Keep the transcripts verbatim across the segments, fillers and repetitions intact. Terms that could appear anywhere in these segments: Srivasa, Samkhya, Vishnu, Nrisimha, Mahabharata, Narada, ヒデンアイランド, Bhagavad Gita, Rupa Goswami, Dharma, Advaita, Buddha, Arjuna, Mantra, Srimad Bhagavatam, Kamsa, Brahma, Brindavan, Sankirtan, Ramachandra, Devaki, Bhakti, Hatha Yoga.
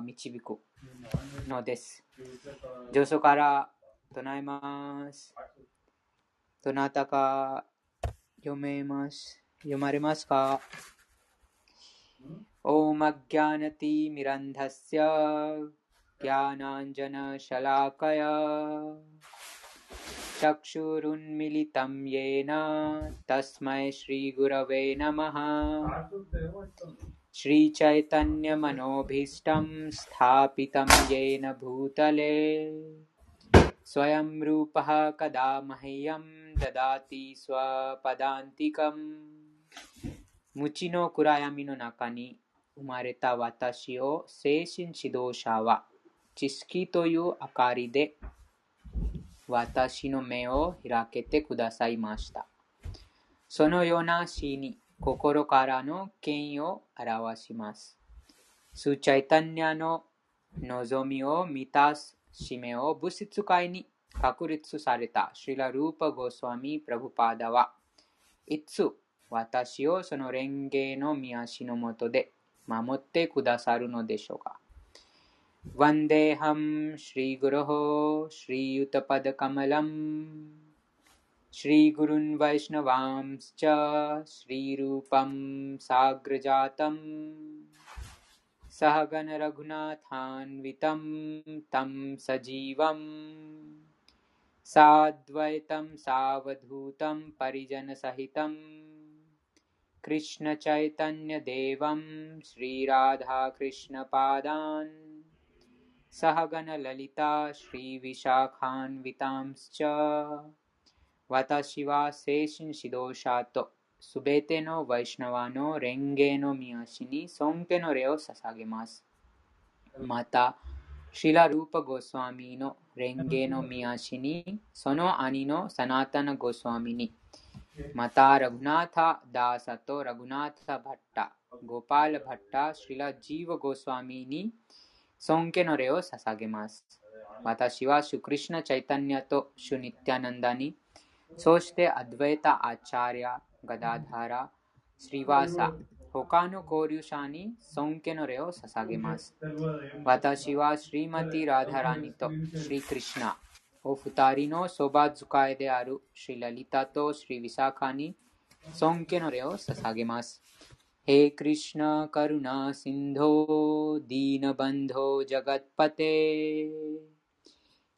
が導くのです。上層から唱えます。どなたか読めます。読まれますか？オーマギャナティミランダスヤギャナンジャナシャラカヤチャクシュルンミリタムイェナタスマイシリグラヴェナマハシリチャイタニャマノビスタムスタピタムイェナブータレスワヤムルパハカダマヘヤムダダティスワパダンティカム無知の暗闇の中に生まれた私を精神指導者は知識という明かりで私の目を開けてくださいました。そのような詩に心からの権威を表します。スーチャイタニャの望みを満たす使命を物質界に確立されたシラ・ルーパ・ゴスワミ・プラブパーダはいつ私をその蓮華の御足の下で守ってくださるのでしょうか。ワンデハムシリグロホシリユタパダカマラムシリグルンヴァイシナワムスチャシリルーパムサグラジャタムサハガナラグナタンヴィタムタムサジーヴァムサドワイタムサワドゥタムパリジャナサヒタムKrishna Chaitanya Devam Shri Radha Krishna Padan Sahagana Lalita Shri Vishakhan Vitamscha Watashi wa Seishin Shidosha to Subete no Vaishnava no Renge no Miyashini Sonke no Re o Sasagemasu Mata Srila Rupa Goswami no Renge no Miyashini Sono Ani no Sanatana Goswami niまた、ラグナータ・ダーサとラグナータ・バッタ、ゴパール・バッタ、シラ・ジーヴァ・ゴスワミに尊敬の礼を捧げます。私はシュ・クリシュナ・チャイタニャとシュ・ニッティアナンダに、そしてアドヴェータ・アチャリア、ガダーダーラ、シリワーサ、他の交流者に尊敬の礼を捧げます。私はシリマティ・ラダラニとシリ・クリシュナ。お二人のそば使いであるシリラリタとシリヴィサカに尊敬の礼を捧げます。ヘクリシナカルナシンドディーナバンドジャガッパテ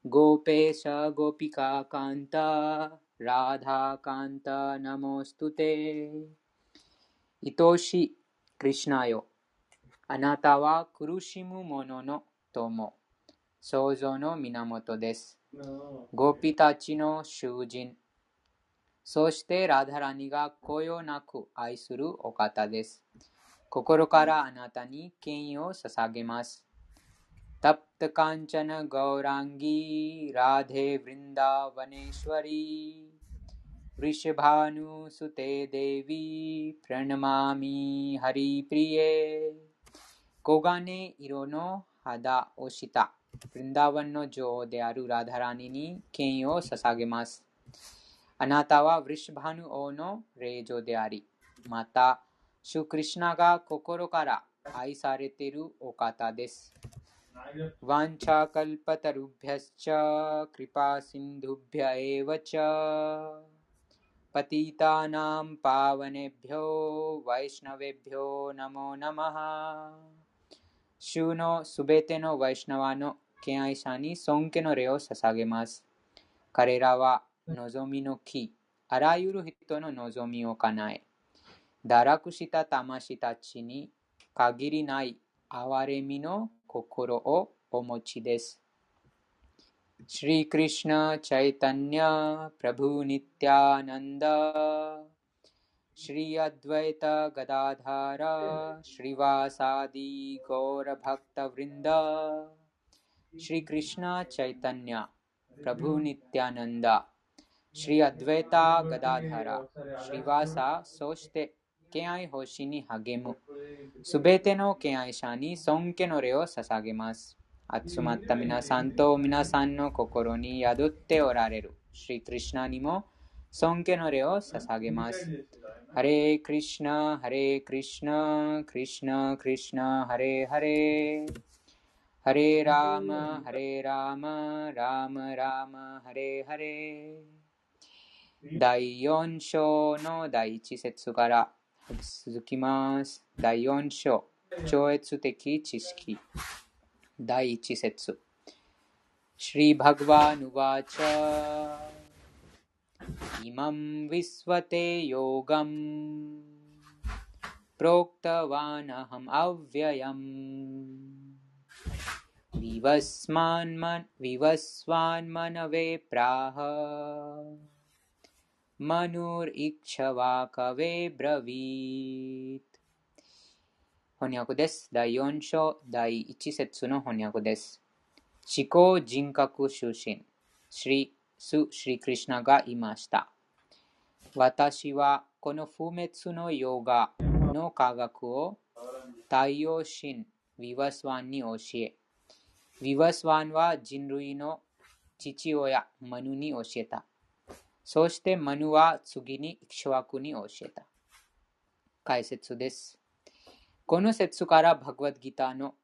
ゴペシャゴピカカンタラダカンタナモストテイトシクリシナよあなたは苦しむ者の友創造の源です。ゴピたちの囚人、そしてラダラニがこよなく愛するお方です。心からあなたに権威を捧げます。タプタカンチャナガウランギラデヴリンダヴァネシワリヴリシャバヌステデヴィプラナマミハリプリエ黄金色の肌をしたブリンダーヴァンの女王であるラダラニに権威を捧げます。あなたはヴリシュバヌ王の霊女であり、また、シュ・クリシュナが心から愛されているお方です。ワンチャカルパタルビャスチャ、クリパシンドゥビャエヴァチャ、パティタナムパワネビョ、ワイシナヴェビョ、ナモナマハ。シュのすべてのワイシナワの敬愛者に尊敬の礼を捧げます。彼らは望みの木、あらゆる人の望みを叶え、堕落した魂たちに限りない憐れみの心をお持ちです。シリ・クリシュナ・チャイタニャ・プラブ・ニッティアナンダシリ・アドヴェータ・ガダーダーラ、シリ・ワーサディ・ゴーラ・バクタ・ヴリンダShri Krishna Chaitanya, Prabhu Nityananda, Shri Advaita Gadadhara, Shri Vasa, そして敬愛星に励むすべての敬愛者に尊敬の礼を捧げます。集まった皆さんと皆さんの心に宿っておられるシリ・クリシュナにも尊敬の礼を捧げます。ハレクリシュナ、ハレクリシュナ、クリシュナクリシュナ、ハレハレ。ハレラーマ、ハレラーマ、ラームラーマ、ハレハレ。だいよん章のだいいち節から続きます。だいよん章、超越的知識。だいいち節。シリバグワヌワチャ、イマム・ヴィスワテ・ヨガム、プロクタワナハム・アヴヤヤム。Vivasvan manave praha Manur ikchavakave bravit 翻訳です。だいよん章だいいち節の翻訳です。思考人格出身、シリ・ス・シリ・クリシュナがいました。私はこの不滅のヨガの科学を太陽神ヴィヴァスワンに教え、ヴィヴァスワンは人類の父親マヌに教えた。そしてマヌは次にイクシュワクに教えた。解説です。この説からバグワッドギターの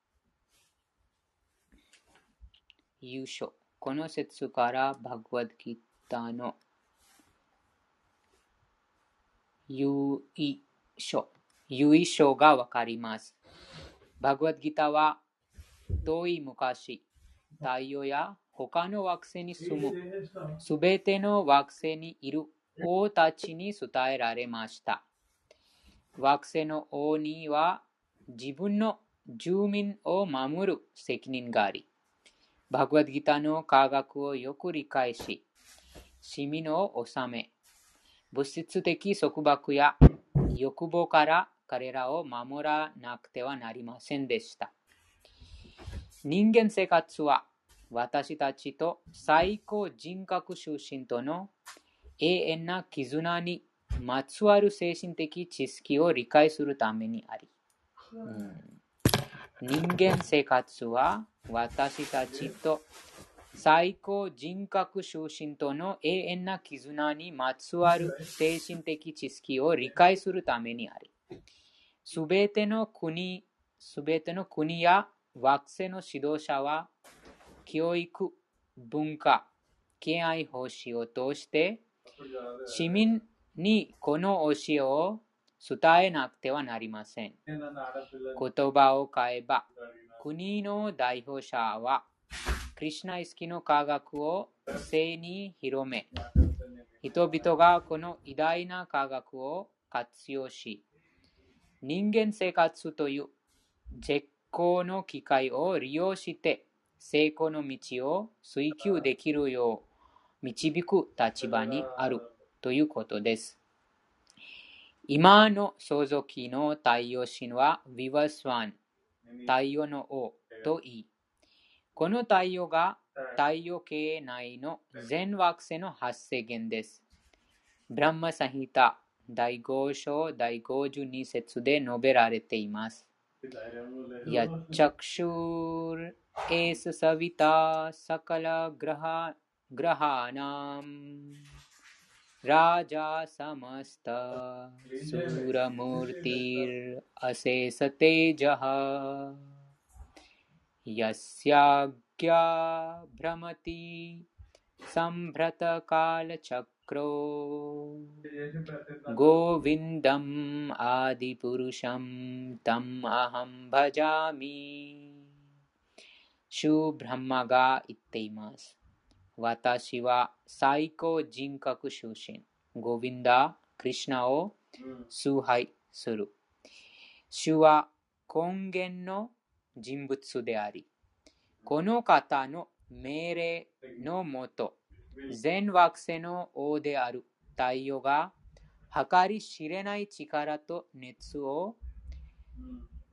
優勝。この説からバグワッドギターの優勝。優勝がわかります。バグワッドギターは遠い昔、太陽や他の惑星に住むすべての惑星にいる王たちに伝えられました。惑星の王には自分の住民を守る責任があり、バグワッドギターの科学をよく理解し、市民を治め、物質的束縛や欲望から彼らを守らなくてはなりませんでした。人間生活は私たちと最高人格出身との永遠な絆にまつわる精神的知識を理解するためにあり、うん、人間生活は私たちと最高人格出身との永遠な絆にまつわる精神的知識を理解するためにあり、すべての国、すべての国や惑星の指導者は教育、文化、敬愛奉仕を通して市民にこの教えを伝えなくてはなりません。言葉を変えば、国の代表者はクリシュナ意識の科学を世に広め、人々がこの偉大な科学を活用し、人間生活という絶対この機会を利用して成功の道を追求できるよう導く立場にあるということです。今の創造期の太陽神はヴィヴァスワン、太陽の王と言い、この太陽が太陽系内の全惑星の発生源です。ブラッマサヒタだいご章だいごじゅうに節で述べられています。Yachakshur es savita sakala graha grahanam raja samasta suramurtir asesate jaha yasyagya brahmati sambrata kala chakra govindam adipurusham tam aham bhajami shubhrahma ga itteimasu. Watashi wa saiko jinkaku shushin govinda krishna o suhai suru. Shu wa kongen no jinbutsu de ari, kono kata no meirei no moto全惑星の王である太陽が計り知れない力と熱を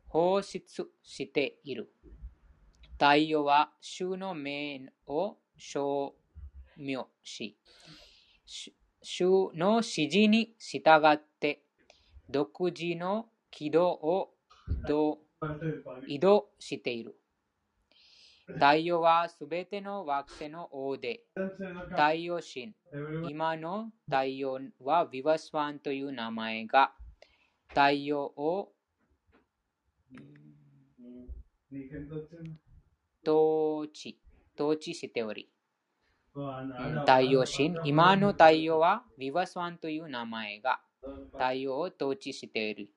放出している。太陽は主の名を証明し、主の指示に従って独自の軌道を移動している。太陽はすべての惑星の王で、太陽神、今の太陽はヴィヴァスワンという名前が、太陽を統治、統治しており、太陽神、今の太陽はヴィヴァスワンという名前が太陽を統治している。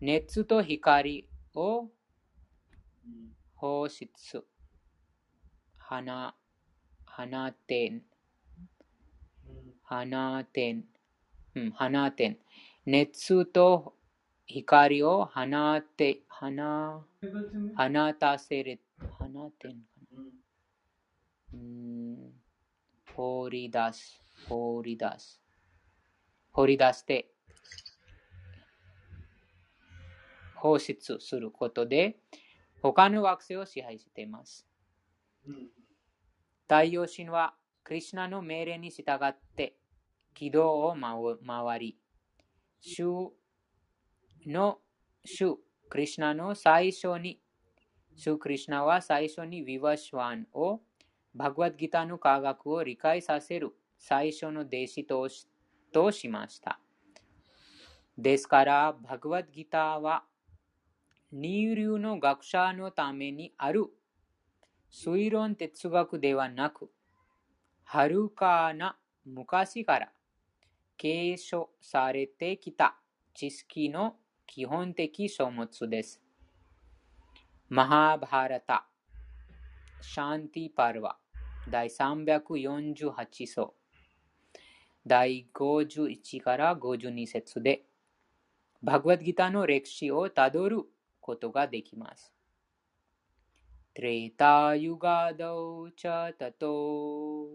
熱と光を放出、放て、放て、うん、放て、熱と光を放て、放、放たせる、放て、うん、放り出す、放り出す、放り出して、放出することで、他の惑星を支配しています。太陽神は、クリシュナの命令に従って、軌道を回り、主の、主クリシュナの最初に、主クリシュナは最初にヴィヴァスワンを、バグワッドギターの科学を理解させる最初の弟子とし、としました。ですから、バグワッドギターは、二流の学者のためにある推論哲学ではなく、はるかな昔から継承されてきた知識の基本的書物です。マハーバーラタ、シャンティパルワ、第さんびゃくよんじゅうはち章、第ごじゅういちからごじゅうに節で、バグワッドギターの歴史をたどることができます。トレータユガダウチャタト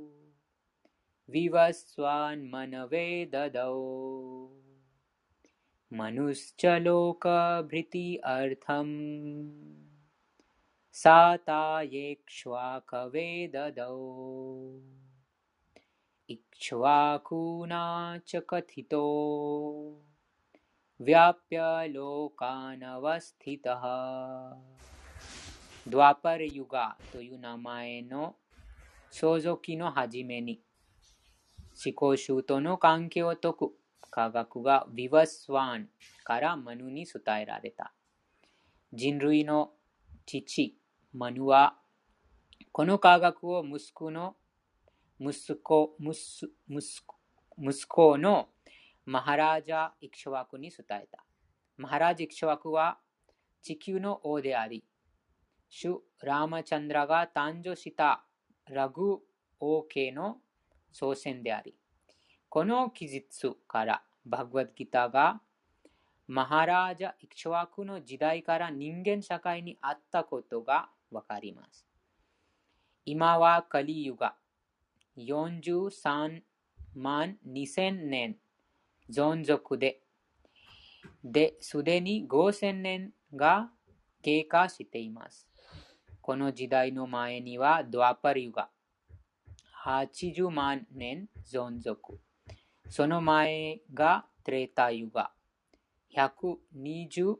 ヴィヴァスワンマナヴェダダウマヌスチャロカブリティアルタムサタエクシュワカヴェダダウイクシュワクナチャカティトヴィアピャロカナワスティタハドワパルユガという名前の創造期の初めに思考集との関係を解く科学がヴィヴァスワンからマヌに伝えられた。人類の父マヌはこの科学を息子の息子息息子のマハラジャ・イクシュワクに伝えた。マハラジャ・イクシュワクは地球の王であり、シュ・ラマチャンドラが誕生したラグ王家の祖先であり、この記述からバグワッドギターがマハラジャ・イクシュワクの時代から人間社会にあったことがわかります。今はカリユガよんじゅうさんまんにせんねん存続で、ですでにごせんねんが経過しています。この時代の前にはドワパルユガはちじゅうまんねん存続、その前がトレータユガひゃくにじゅう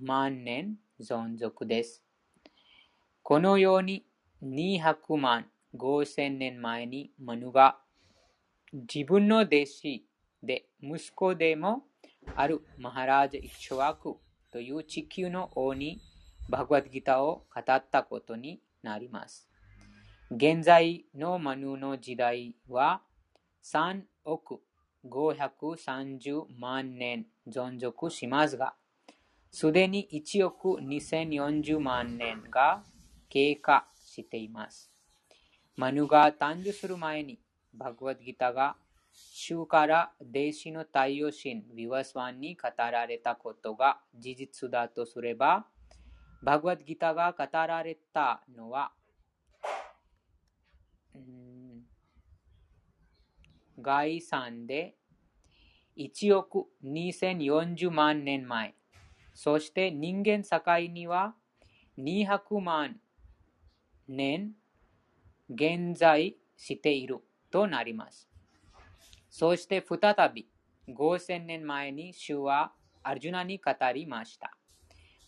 まんねん存続です。このようににひゃくまんごせんねん前にマヌが自分の弟子で息子でもあるマハラジャ・イクシュワクという地球の王にバグワッドギターを語ったことになります。現在のマヌの時代はさんおくごひゃくさんじゅうまんねん存続しますが、すでにいちおくにせんよんじゅうまんねんが経過しています。マヌが誕生する前にバグワッドギターが主から弟子の太陽神ヴィヴァスワンに語られたことが事実だとすれば、バグワッドギターが語られたのは、うん、概算でいちおくにせんよんじゅうまんねん前、そして人間社会にはにひゃくまんねん現在しているとなります。そして再びごせんねん前に主はアルジュナに語りました。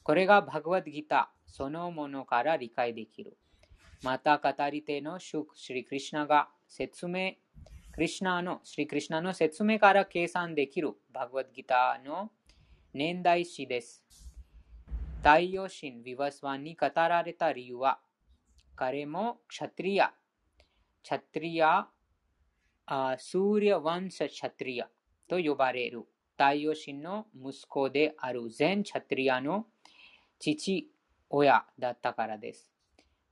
これがバグワッドギターそのものから理解できる。また語り手の主シリクリシュナが説明、クリシュナのシリクリシュナの説明から計算できるバグワッドギターの年代史です。太陽神ヴィヴァスワンに語られた理由は彼もクシャトリヤ。クシャトリヤ、スーリア・ワンサ・クシャトリヤと呼ばれる。太陽神の息子である全クシャトリヤの父親だったからです。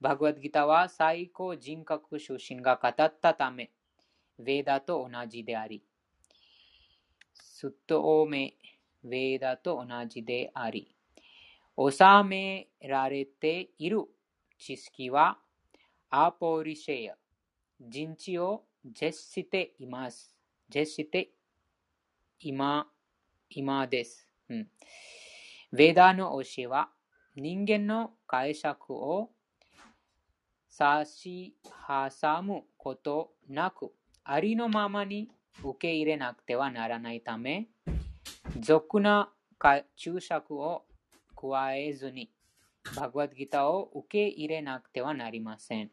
バグワッドギターは最高人格出身が語ったため、ヴェーダと同じであり、スットオメヴェーダと同じであり、収められている知識はアポリシェや人知を絶しています。絶して今、今です。うん、ヴェーダの教えは人間の解釈を差し挟むことなく、ありのままに受け入れなくてはならないため、俗な注釈を加えずに、バグワッドギターを受け入れなくてはなりません。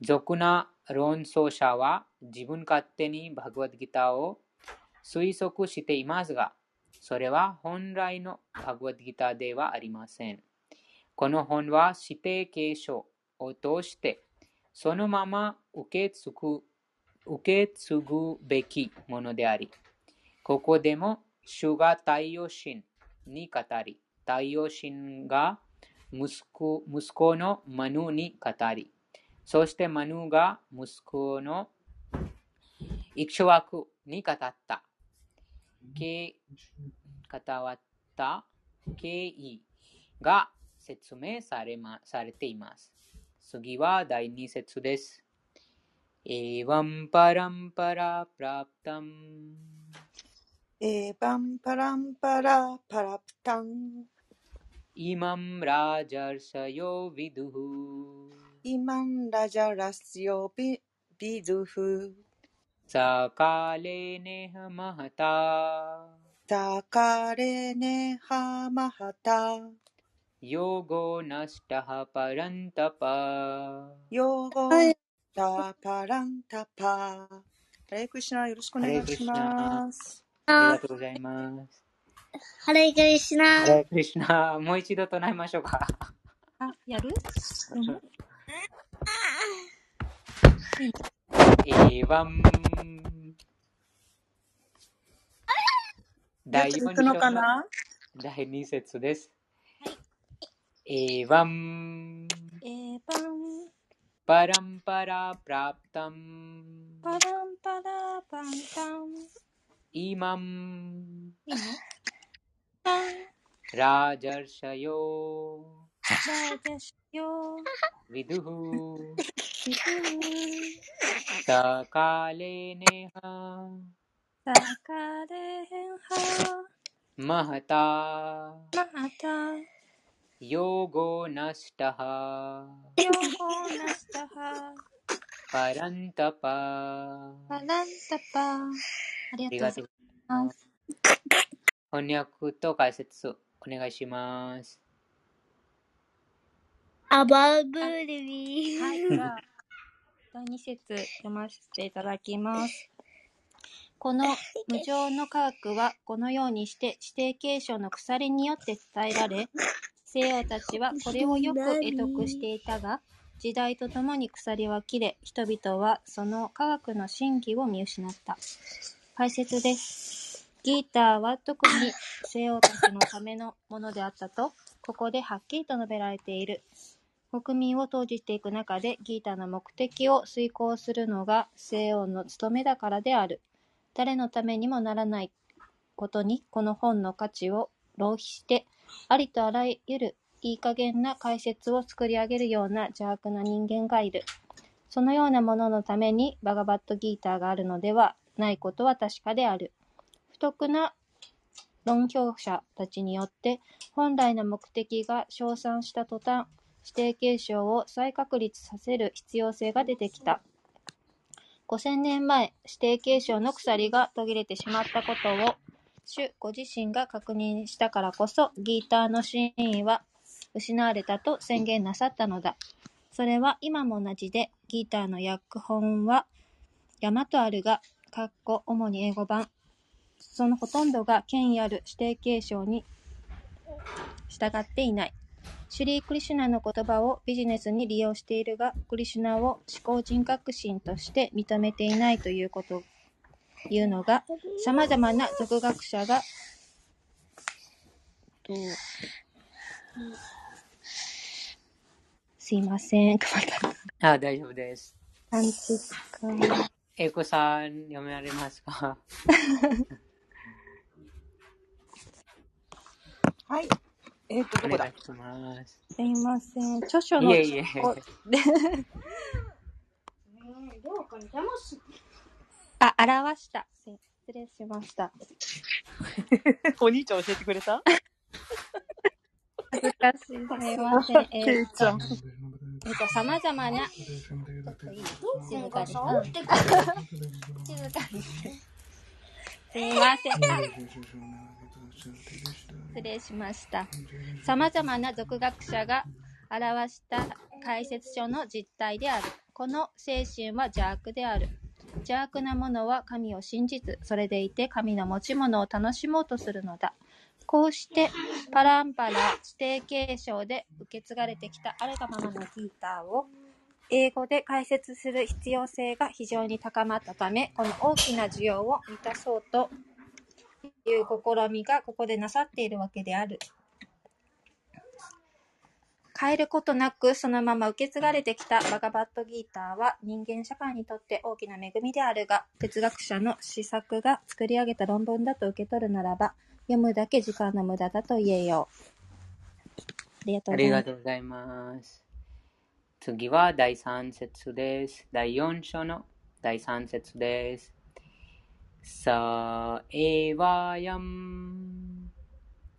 俗な論争者は自分勝手にバグワッドギターを推測していますが、それは本来のバグワッドギターではありません。この本は指定継承を通してそのまま受け継ぐ、受け継ぐべきものであり、ここでも主が太陽神に語り、太陽神が息子、息子のマヌに語り、そしてマヌが息子のイクシュワクに語った。け語わった経緯が説明され、ま、されています。次は第に節です。エヴァンパランパラプラプタン。エヴァンパランパラパラプタン。イマンラジャルサヨビドゥフ。イマンラジャラスヨビドゥフ。サカレネハマハタ。サカレネハマハタ。ヨゴナスタハパランタパヨゴナスタパランタパハレクリシナ、よろしくお願いします。ありがとうございます。ハレクリシナ、ハレクリシナ、もう一度唱えましょうか。あ、やる？エヴァン第よん章の第に節です。エヴァン、エヴァン、パランパラプラプタン、パランパラプラプタン、イマン、ラジャルシャヨ、ラジャルシャヨ、ヴィドゥフ、サカレネハ、サカレハ、マハタ、マハタ、ヨゴナスタハ、ヨゴナスタハ、パランタパ、パランタパ。ありがとうございます。翻訳と解説お願いします。アバブリー。はい、じゃあ第に節読ませていただきます。この無常の科学はこのようにして指定継承の鎖によって伝えられ、西洋たちはこれをよく会得していたが、時代とともに鎖は切れ、人々はその科学の真偽を見失った。解説です。ギーターは特に西洋たちのためのものであったと、ここではっきりと述べられている。国民を統治していく中でギーターの目的を遂行するのが西洋の務めだからである。誰のためにもならないことに、この本の価値を浪費して、ありとあらゆるいい加減な解説を作り上げるような邪悪な人間がいる。そのようなもののためにバガバッドギーターがあるのではないことは確かである。不徳な論評者たちによって本来の目的が称賛した途端、指定継承を再確立させる必要性が出てきた。ごせんねんまえ、指定継承の鎖が途切れてしまったことを主ご自身が確認したからこそ、ギーターの真意は失われたと宣言なさったのだ。それは今も同じで、ギーターの訳本は山とあるが、かっこ主に英語版、そのほとんどが権威ある指定継承に従っていない。シュリー・クリシュナの言葉をビジネスに利用しているが、クリシュナを思考人格神として認めていないということ、いうのが、様々な俗学者が、とすいません、熊田君。あ、大丈夫です。短時間。英子さん、読められますか？はい。えっと、どこだ？すいません。著書の。いえいえ。ねえ、どうかに騙す。あ、表した。失礼しました。お兄ちゃん教えてくれた？難しい。すいません。えっと、えっと、様々な。静かに。静かに。すいません。失礼しました。さまざまな俗学者が表した解説書の実態である。この精神は邪悪である。邪悪なものは神を信じず、それでいて神の持ち物を楽しもうとするのだ。こうしてパランパラ指定継承で受け継がれてきたあるがままのギーターを英語で解説する必要性が非常に高まったため、この大きな需要を満たそうという試みがここでなさっているわけである。変えることなくそのまま受け継がれてきたバガバットギーターは人間社会にとって大きな恵みであるが、哲学者の思索が作り上げた論文だと受け取るならば、読むだけ時間の無駄だと言えよう。ありがとうございます。次はだいさん節です。だいよん章のだいさん節です。さえばやん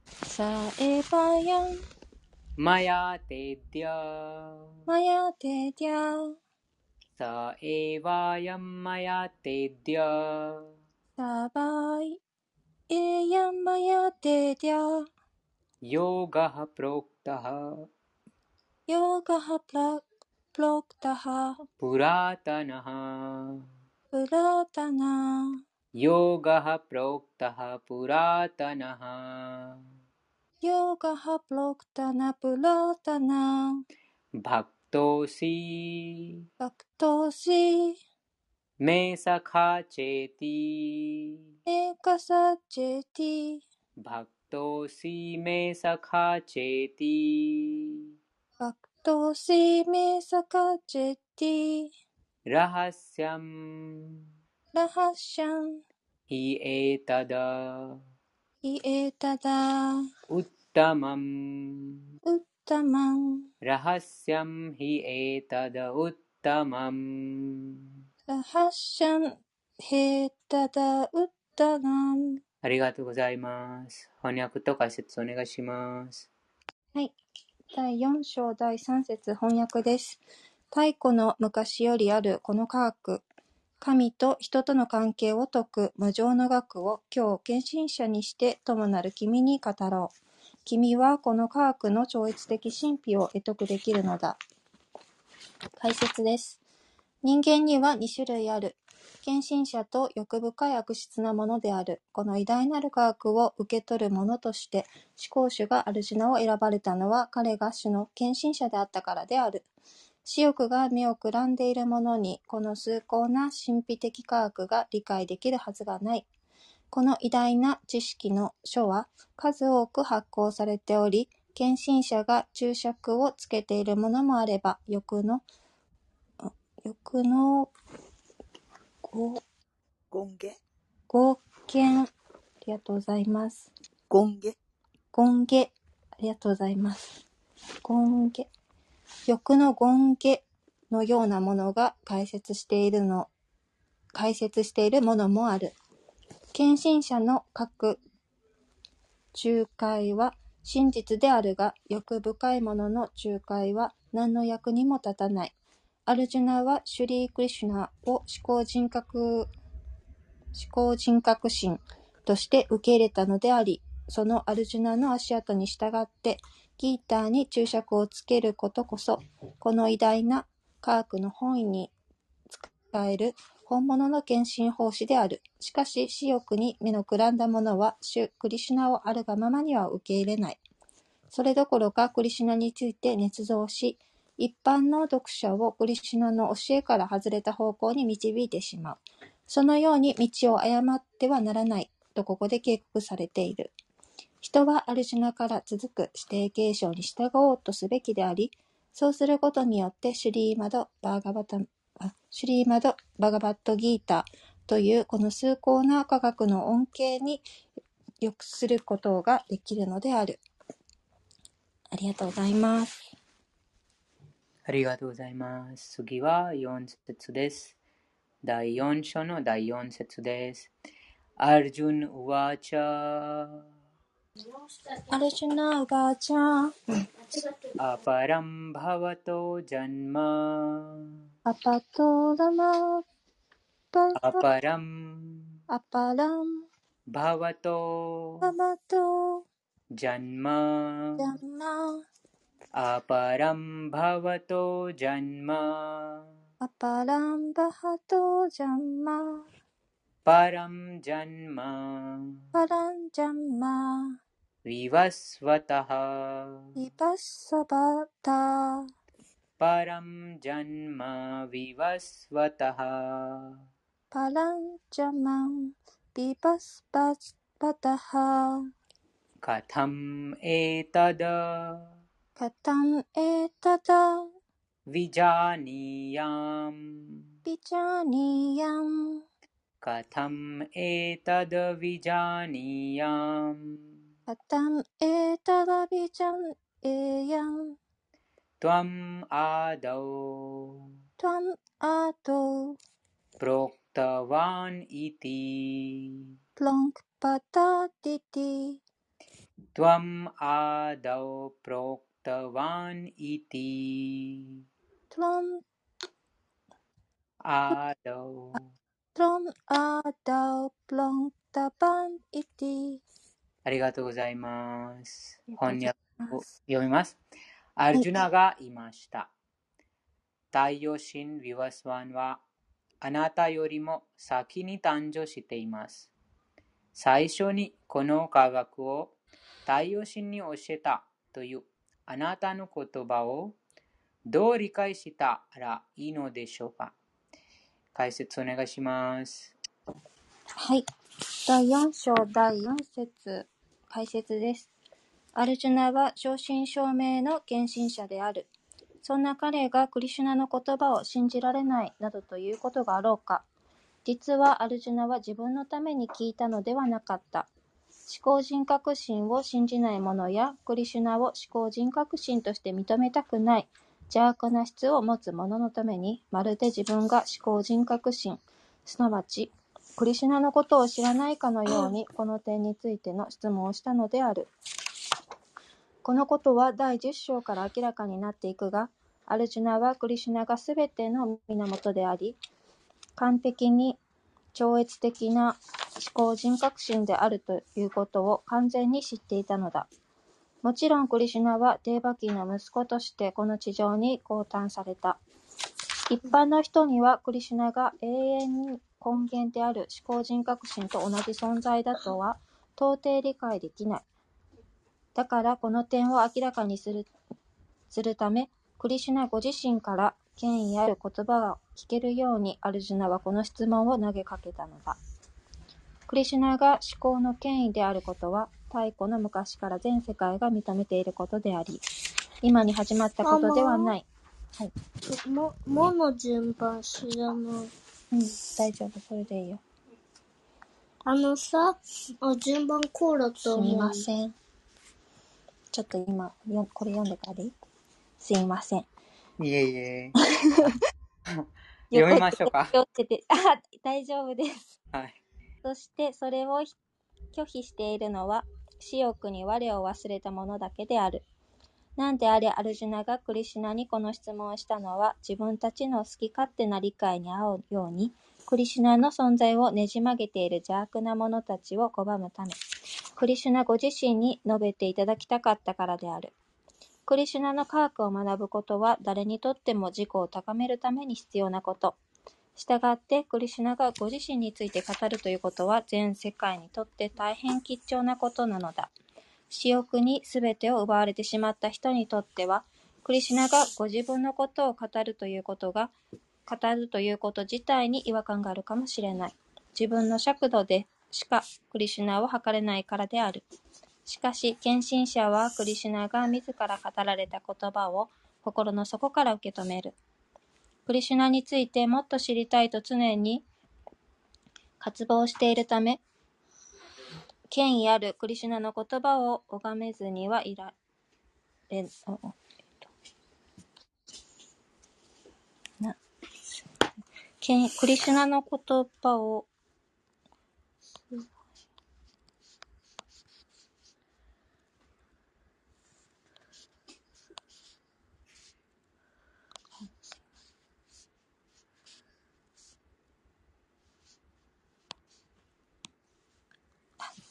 さえばやんまやてじゃまやてじゃさえばやんまやてじゃさばえやんまやてじゃヨガハプロクタハヨガハプロクタハプラタナハプラタナヨガハプロクタハプラタナハヨガハプロクタナプラタナバクトシバクトシメサカチェティメカサチェティバクトシメサカチェティバクトシメサカチェティラハシャムラハシャンヒエタダヒエタダウッタマンウッタマンラハシャンヒエタダウッタマンラハシャンヒエタダウッタマン。ありがとうございます。翻訳と解説お願いします。はい。だいよん章だいさん節翻訳です。太古の昔よりあるこの科学。神と人との関係を説く無常の学を今日献身者にして友なる君に語ろう。君はこの科学の超越的神秘を得得できるのだ。解説です。人間にはに種類ある。献身者と欲深い悪質なものである。この偉大なる科学を受け取るものとして、思考主がアルジュナを選ばれたのは彼が主の献身者であったからである。私欲が目をくらんでいるものに、この崇高な神秘的科学が理解できるはずがない。この偉大な知識の書は数多く発行されており、献身者が注釈をつけているものもあれば、欲の、欲のご、ごんげごけん、ありがとうございます。ごんげごんげ、ありがとうございます。ごんげ欲の権化のようなものが解説しているの、解説しているものもある。献身者の各仲介は真実であるが、欲深いものの仲介は何の役にも立たない。アルジュナはシュリー・クリシュナを思考人格、思考人格神として受け入れたのであり、そのアルジュナの足跡に従って、ギーターに注釈をつけることこそ、この偉大な科学の本意に使える本物の献身奉仕である。しかし、私欲に目のくらんだ者は、主クリシュナをあるがままには受け入れない。それどころかクリシュナについて捏造し、一般の読者をクリシュナの教えから外れた方向に導いてしまう。そのように道を誤ってはならないとここで警告されている。人はアルジュナから続く指定継承に従おうとすべきであり、そうすることによってシュリーマド・バーガバタシュリーマド・バガバット・ギータというこの崇高な科学の恩恵に良くすることができるのである。ありがとうございます。ありがとうございます。次はよん節です。だいよん章のだいよん節です。アルジュン・ウワーチャアルジュナウバーチャアパランバワトジャンマアパトラマアパランアパランバワトジャンマアパランバワトジャンマアパランバハトジャンマパランジャンマパランジャンマヴィヴァスヴァタハヴィヴァスヴァタパランジャンマヴィヴァスヴァタハパランジャンマヴィヴァスヴァタハカタムエタダカタムエタダヴィジャニヤムヴィジャニヤムカタムエタダヴィジャニヤムカタムエタダビジャンエヤントワムアドトワムアドプロクタワンイティプロンクパタティティトワムアドプロクタワンイティトワムアドトワムアドプロンクタワンイティありがとうございます。翻訳を読みます。アルジュナがいました。太陽神ヴィヴァスワンはあなたよりも先に誕生しています。最初にこの科学を太陽神に教えたというあなたの言葉をどう理解したらいいのでしょうか。解説お願いします。はい。だいよん章だいよん節解説です。アルジュナは正真正銘の献身者である。そんな彼がクリシュナの言葉を信じられないなどということがあろうか。実はアルジュナは自分のために聞いたのではなかった。思考人格心を信じない者やクリシュナを思考人格心として認めたくない邪悪な質を持つ者のために、まるで自分が思考人格心、すなわちクリシュナのことを知らないかのように、この点についての質問をしたのである。このことはだいじゅっ章から明らかになっていくが、アルジュナはクリシュナがすべての源であり、完璧に超越的な思考人格心であるということを完全に知っていたのだ。もちろんクリシュナはデーバキの息子としてこの地上に降誕された。一般の人にはクリシュナが永遠に根源である思考人格心と同じ存在だとは到底理解できない。だからこの点を明らかにする、するため、クリシュナご自身から権威ある言葉が聞けるようにアルジュナはこの質問を投げかけたのだ。クリシュナが思考の権威であることは太古の昔から全世界が認めていることであり、今に始まったことではない。はい。も、もの順番知らない。うん、大丈夫、それでいいよ。あのさ、あ順番こうだと思う。すみません。ちょっと今、よこれ読んでからでいい？すいません。いえいえ。読みましょうか。ててあ、大丈夫です。はい。そして、それを拒否しているのは、私欲に我を忘れたものだけである。なんであれ、アルジュナがクリシュナにこの質問をしたのは、自分たちの好き勝手な理解に合うように、クリシュナの存在をねじ曲げている邪悪な者たちを拒むため、クリシュナご自身に述べていただきたかったからである。クリシュナの科学を学ぶことは、誰にとっても自己を高めるために必要なこと。したがって、クリシュナがご自身について語るということは、全世界にとって大変貴重なことなのだ。私欲に全てを奪われてしまった人にとっては、クリシュナがご自分のことを語るということが、語るということ自体に違和感があるかもしれない。自分の尺度でしかクリシュナを測れないからである。しかし、献身者はクリシュナが自ら語られた言葉を心の底から受け止める。クリシュナについてもっと知りたいと常に渇望しているため、権威あるクリシュナの言葉を拝めずにはいられな。クリシュナの言葉を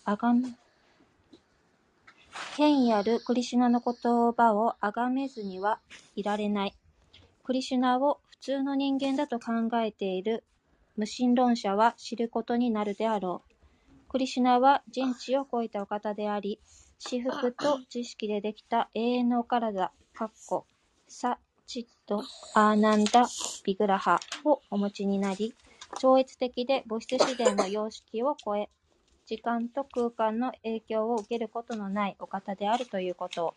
あがめ、権威あるクリシュナの言葉をあがめずにはいられない。クリシュナを普通の人間だと考えている無神論者は知ることになるであろう。クリシュナは人知を超えたお方であり、至福と知識でできた永遠のお体、カッコ、サ、チット、アーナンダ、ビグラハをお持ちになり、超越的で物質自然の様式を超え、時間と空間の影響を受けることのないお方であるということを。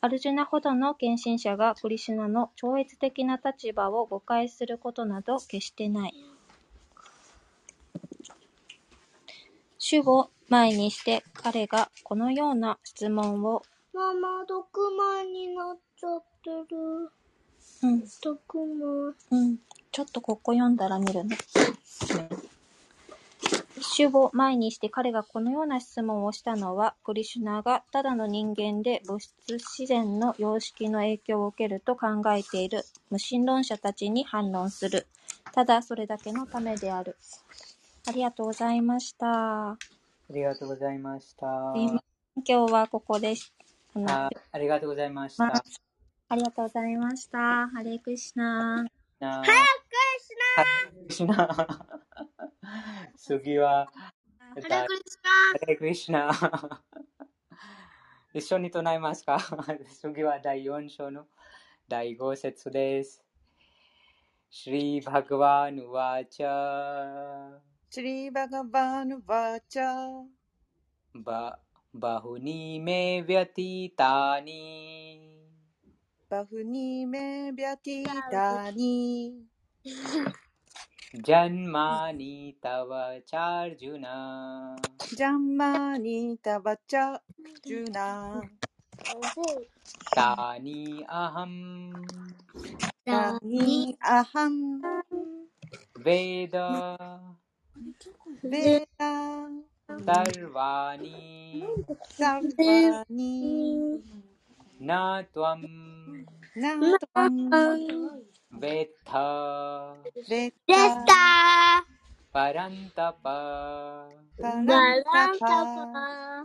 アルジュナほどの献身者がクリシュナの超越的な立場を誤解することなど決してない。主を前にして彼がこのような質問を。ママ、ろくまいになっちゃってる。うん。ろくまい。うん。ちょっとここ読んだら見るね。主を前にして彼がこのような質問をしたのは、クリシュナがただの人間で物質自然の様式の影響を受けると考えている無神論者たちに反論する。ただそれだけのためである。ありがとうございました。ありがとうございました。今日はここです。ありがとうございました。ありがとうございました。ハレイクリシナ。ハレイクリシナ。次はハレクリシナハレクリシナ一緒に唱えますか？次はだいよん章のだいご節です。シリバガワヌワチャシリバガワヌワチャババニメヴヤティタニバニメヴヤティタニJanmani tava charjuna Janmani tava charjuna Tani aham Tani aham Veda Veda Sarvani Sarvani Natvam Natvam Veta Veta Parantapa Parantapa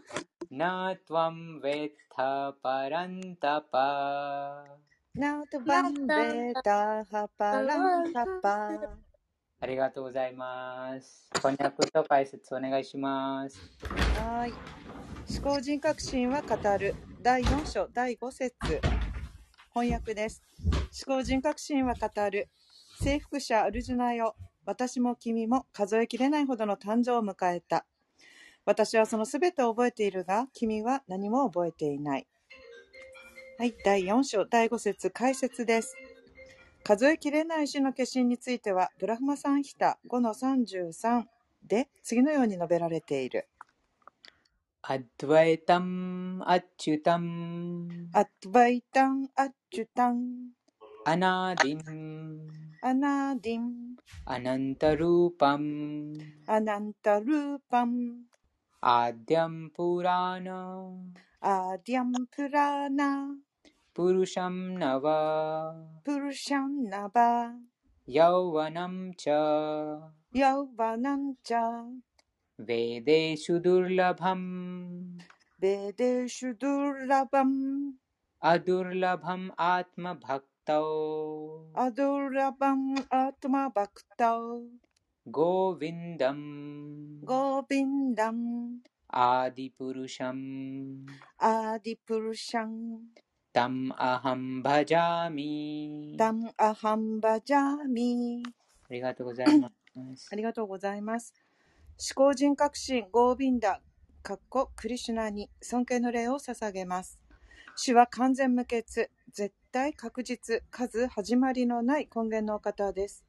Natvam Veta Parantapa Natvam Veta Parantapa。 ありがとうございます。こんにゃくと解説お願いします。はい。思考人格心は語るだいよん章だいご節翻訳です。思考人格心は語る。征服者アルジュナよ、私も君も数えきれないほどの誕生を迎えた。私はそのすべてを覚えているが、君は何も覚えていない。はい、だいよん章だいご節解説です。数えきれない種の化身については、ブラフマサンヒタ ごのさんじゅうさん で次のように述べられている。アドバイタムアチュタムアドバイタムアチュタムアナディンアナディンアナンタルーパムアナンタルーパムアディアムプラーナアディアムプラーナプルシャムナバプルシャムナバヤウワナムチャヤウワナムチャヴェデシュドゥルラバムヴェデシュドゥルラバムアドゥルラバムアタマバクアドラバンアトマバクタウゴーヴィンダムゴーヴィンダム Adipurusham Adipurusham Tam aham bhajami Tam aham bhajami ありがとうございます。ありがとうございます。思考人格神ゴービンダかっこクリシュナに尊敬の礼を捧げます。主は完全無欠、絶対確実、数始まりのない根源のお方です。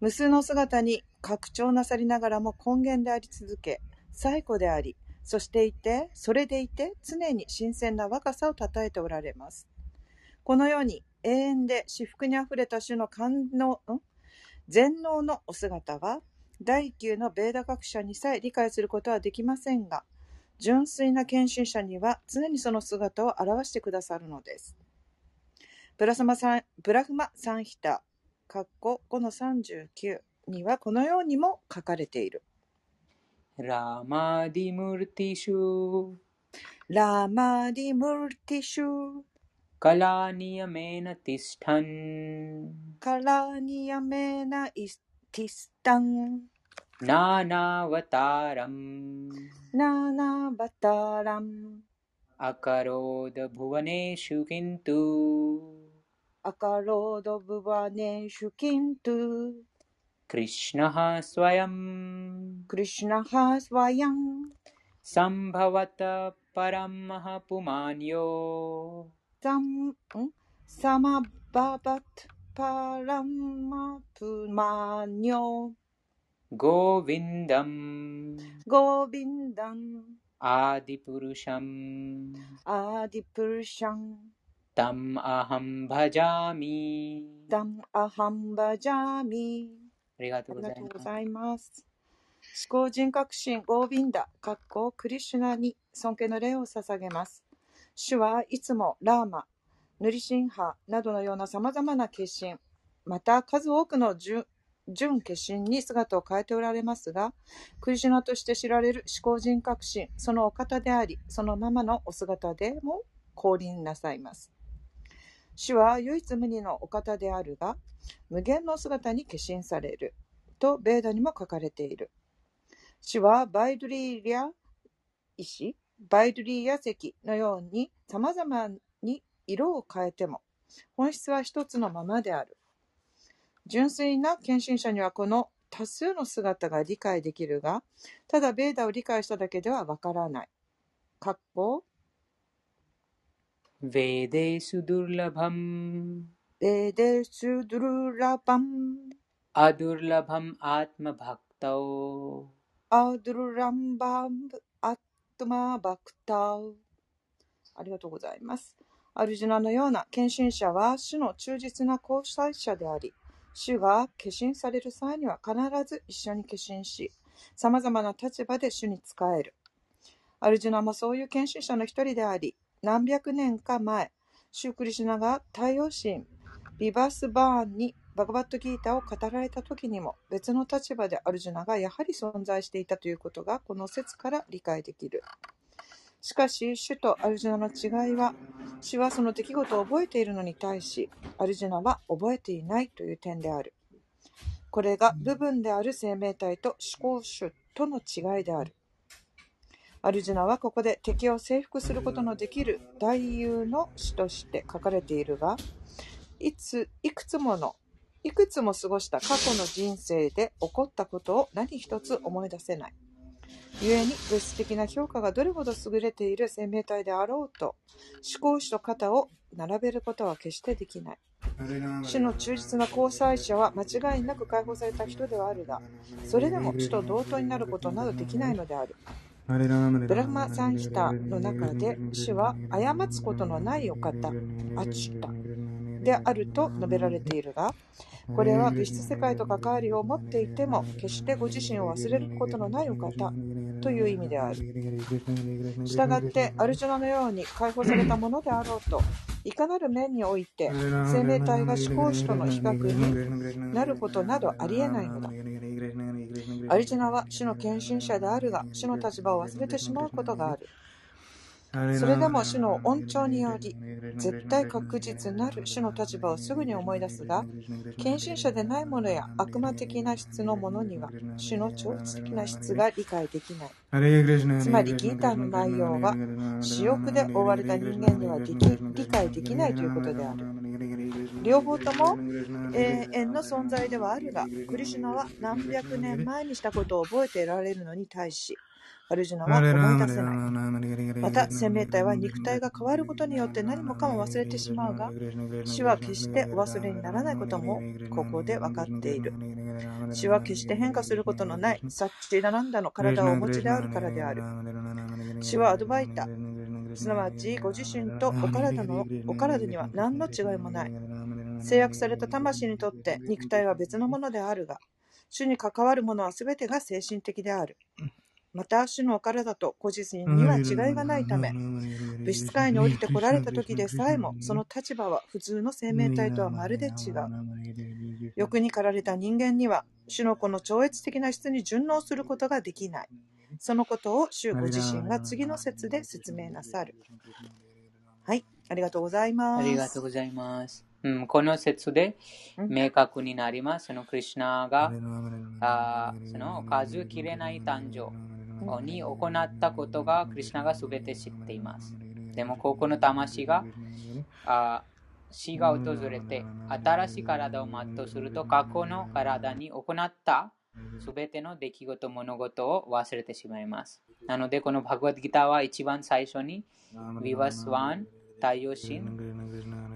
無数の姿に拡張なさりながらも根源であり続け、最古であり、そしていて、それでいて常に新鮮な若さをたたえておられます。このように永遠で至福にあふれた主の感能、ん全能のお姿は第きゅうのベーダ学者にさえ理解することはできませんが、純粋な献身者には常にその姿を表してくださるのです。ブラサマサンブラフマサンヒタごのさんじゅうきゅうにはこのようにも書かれている。ラマディムルティシュラマディムルティシュカラニヤメナティスタンカラニヤメナティスタンナナバタラムナナバタラムアカロードブワネシュキントゥアカロードブワネシュキントゥクリシュナハスワヤムクリシュナハスワヤムサンバワタパラマハプマニヨサム、サマババトパラマプマニョゴーヴィンダムゴーヴィンダムアディプルシャムアディプルシャムタムアハンバジャミタムアハンバジャミ。ありがとうございます。思考人格神ゴーヴィンダ括弧クリシュナに尊敬の礼を捧げます。主はいつもラーマ、ヌリシンハなどのようなさまざまな化身、また数多くの純化身に姿を変えておられますが、クリシュナとして知られる思考人格神、そのお方であり、そのままのお姿でも降臨なさいます。主は唯一無二のお方であるが、無限のお姿に化身されるとベーダにも書かれている。主はバイドリーリアイシバイドリーヤ石のようにさまざまに色を変えても本質は一つのままである。純粋な献身者にはこの多数の姿が理解できるが、ただベーダを理解しただけではわからない。かっこベーデスドゥルラバムベーデスドゥルラバムアドゥルラバムアータマバクタオアドゥルランバムトマバクタウ。ありがとうございます。アルジュナのような献身者は主の忠実な交際者であり、主が化身される際には必ず一緒に化身し、さまざまな立場で主に仕える。アルジュナもそういう献身者の一人であり、何百年か前、シュークリシュナが太陽神ビバスバーンにバガバットギータを語られた時にも、別の立場でアルジュナがやはり存在していたということがこの説から理解できる。しかし主とアルジュナの違いは、主はその出来事を覚えているのに対しアルジュナは覚えていないという点である。これが部分である生命体と思考主との違いである。アルジュナはここで敵を征服することのできる大勇の主として書かれているが、いついくつものいくつも過ごした過去の人生で起こったことを何一つ思い出せない。故に物質的な評価がどれほど優れている生命体であろうと、思考主と肩を並べることは決してできない。主の忠実な交際者は間違いなく解放された人ではあるが、それでも主と同等になることなどできないのである。ブラフマサンヒタの中で、主は過つことのないお方、アチュタであると述べられているが、これは物質世界と関わりを持っていても決してご自身を忘れることのないお方という意味である。したがってアルジュナのように解放されたものであろうと、いかなる面において生命体が思考主との比較になることなどありえないのだ。アルジュナは主の献身者であるが、主の立場を忘れてしまうことがある。それでも主の恩寵により絶対確実なる主の立場をすぐに思い出すが、献身者でないものや悪魔的な質のものには主の超越的な質が理解できない。つまりギーターの内容は私欲で覆われた人間にはでき理解できないということである。両方とも永遠の存在ではあるが、クリシュナは何百年前にしたことを覚えていられるのに対し、アルジュナは思い出せない。また生命体は肉体が変わることによって何もかも忘れてしまうが、死は決してお忘れにならないこともここで分かっている。死は決して変化することのないサッチダナンダの体をお持ちであるからである。死はアドバイタ、すなわちご自身とお体のお体には何の違いもない。制約された魂にとって肉体は別のものであるが、主に関わるものは全てが精神的である。また主のお体と個人には違いがないため、物質界に降りてこられた時でさえもその立場は普通の生命体とはまるで違う。欲に駆られた人間には主の子の超越的な質に順応することができない。そのことを主ご自身が次の節で説明なさる。はい、ありがとうございます。ありがとうございます。うん、この節で明確になります。そのクリシュナがあその数切れない誕生に行ったことがクリシュナがすべて知っています。でもここの魂があ死が訪れて新しい体を全うすると、過去の体に行ったすべての出来事物事を忘れてしまいます。なのでこのバグワッドギターは一番最初にヴィヴァスワン太陽神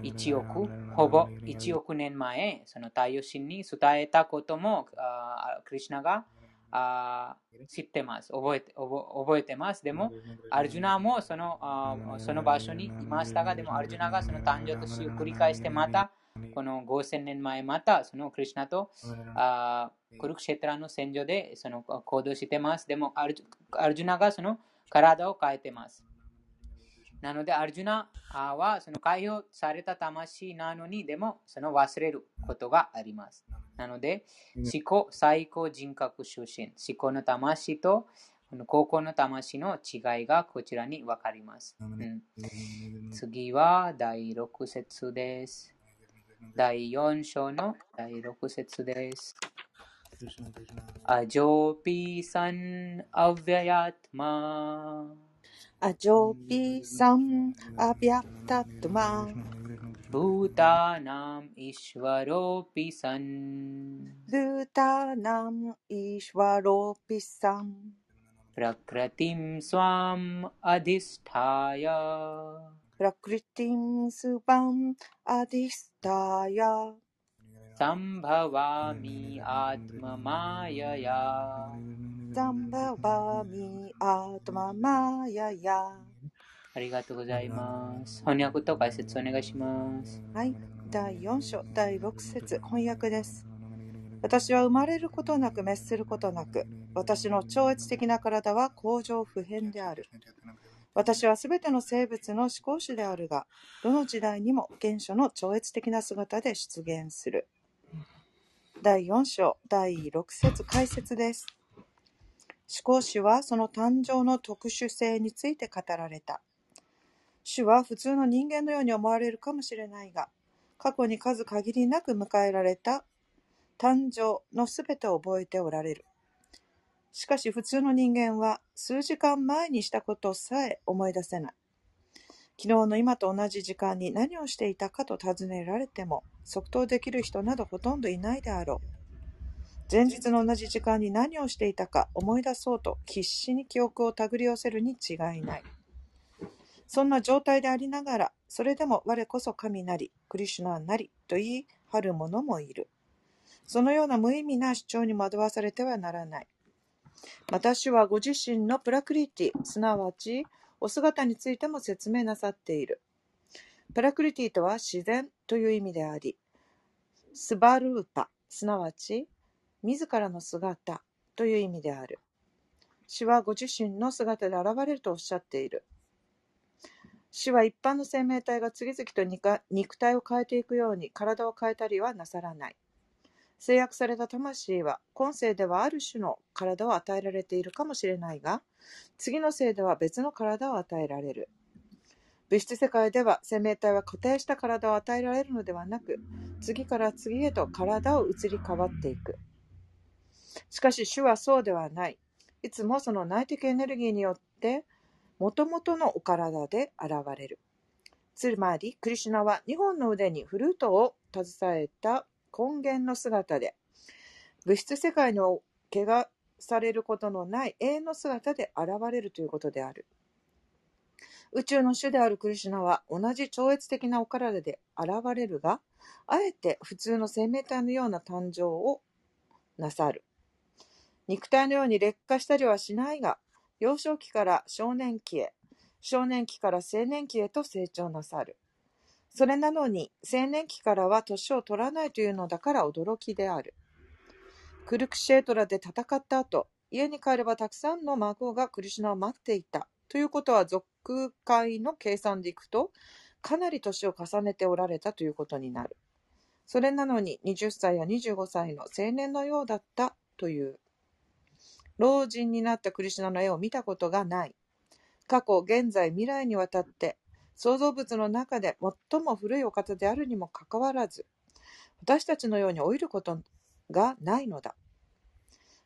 いちおくほぼいちおく年前その太陽神に伝えたこともあクリシュナがあ知ってます覚えて覚えてます。でもアルジュナもそのあその場所にいましたが、でもアルジュナがその誕生と死を繰り返して、またこのごせんねんまえまたそのクリシュナとあクルクシェトラの戦場でその行動してます。でもアルジュナがその体を変えてます。なのでアルジュナはその解放された魂なのに、でもその忘れることがあります。なので思考最高人格出身、思考の魂と高校の魂の違いがこちらに分かります。うん、次はだいろく節です。だいよん章のだいろく節です。アジョピサンアヴヤヤトマアジョピサンアビアタトマブータナムイシュワロピサンブータナムイシュワロピサンプラクリティムスワムアディスタヤプラクリティムスワムアディスタヤサンバワミアトママヤヤサンバワミアトママヤヤ。ありがとうございます。翻訳と解説お願いします。はい、だいよん章、だいろく節、翻訳です。私は生まれることなく、滅することなく、私の超越的な体は恒常不変である。私はすべての生物の思考主であるが、どの時代にも原初の超越的な姿で出現する。だいよん章、だいろく節、解説です。思考主はその誕生の特殊性について語られた。主は普通の人間のように思われるかもしれないが、過去に数限りなく迎えられた誕生のすべてを覚えておられる。しかし普通の人間は数時間前にしたことさえ思い出せない。昨日の今と同じ時間に何をしていたかと尋ねられても、即答できる人などほとんどいないであろう。前日の同じ時間に何をしていたか思い出そうと必死に記憶を手繰り寄せるに違いない。そんな状態でありながら、それでも我こそ神なり、クリシュナなりと言い張る者もいる。そのような無意味な主張に惑わされてはならない。また主はご自身のプラクリティ、すなわちお姿についても説明なさっている。プラクリティとは自然という意味であり、スバルーパ、すなわち自らの姿という意味である。主はご自身の姿で現れるとおっしゃっている。主は一般の生命体が次々と肉体を変えていくように体を変えたりはなさらない。制約された魂は今世ではある種の体を与えられているかもしれないが、次の世では別の体を与えられる。物質世界では生命体は固定した体を与えられるのではなく、次から次へと体を移り変わっていく。しかし主はそうではない。いつもその内的エネルギーによって元々のお体で現れる。つまりクリシュナはにほんの腕にフルートを携えた根源の姿で、物質世界の汚されることのない永遠の姿で現れるということである。宇宙の主であるクリシュナは同じ超越的なお体で現れるが、あえて普通の生命体のような誕生をなさる。肉体のように劣化したりはしないが、幼少期から少年期へ、少年期から青年期へと成長なさる。それなのに青年期からは年を取らないというのだから驚きである。クルクシェトラで戦った後、家に帰ればたくさんの孫がクリシュナを待っていたということは、俗界の計算でいくとかなり年を重ねておられたということになる。それなのにはたちやにじゅうごさいの青年のようだったという。老人になったクリシュナの絵を見たことがない。過去、現在、未来にわたって創造物の中で最も古いお方であるにもかかわらず、私たちのように老いることがないのだ。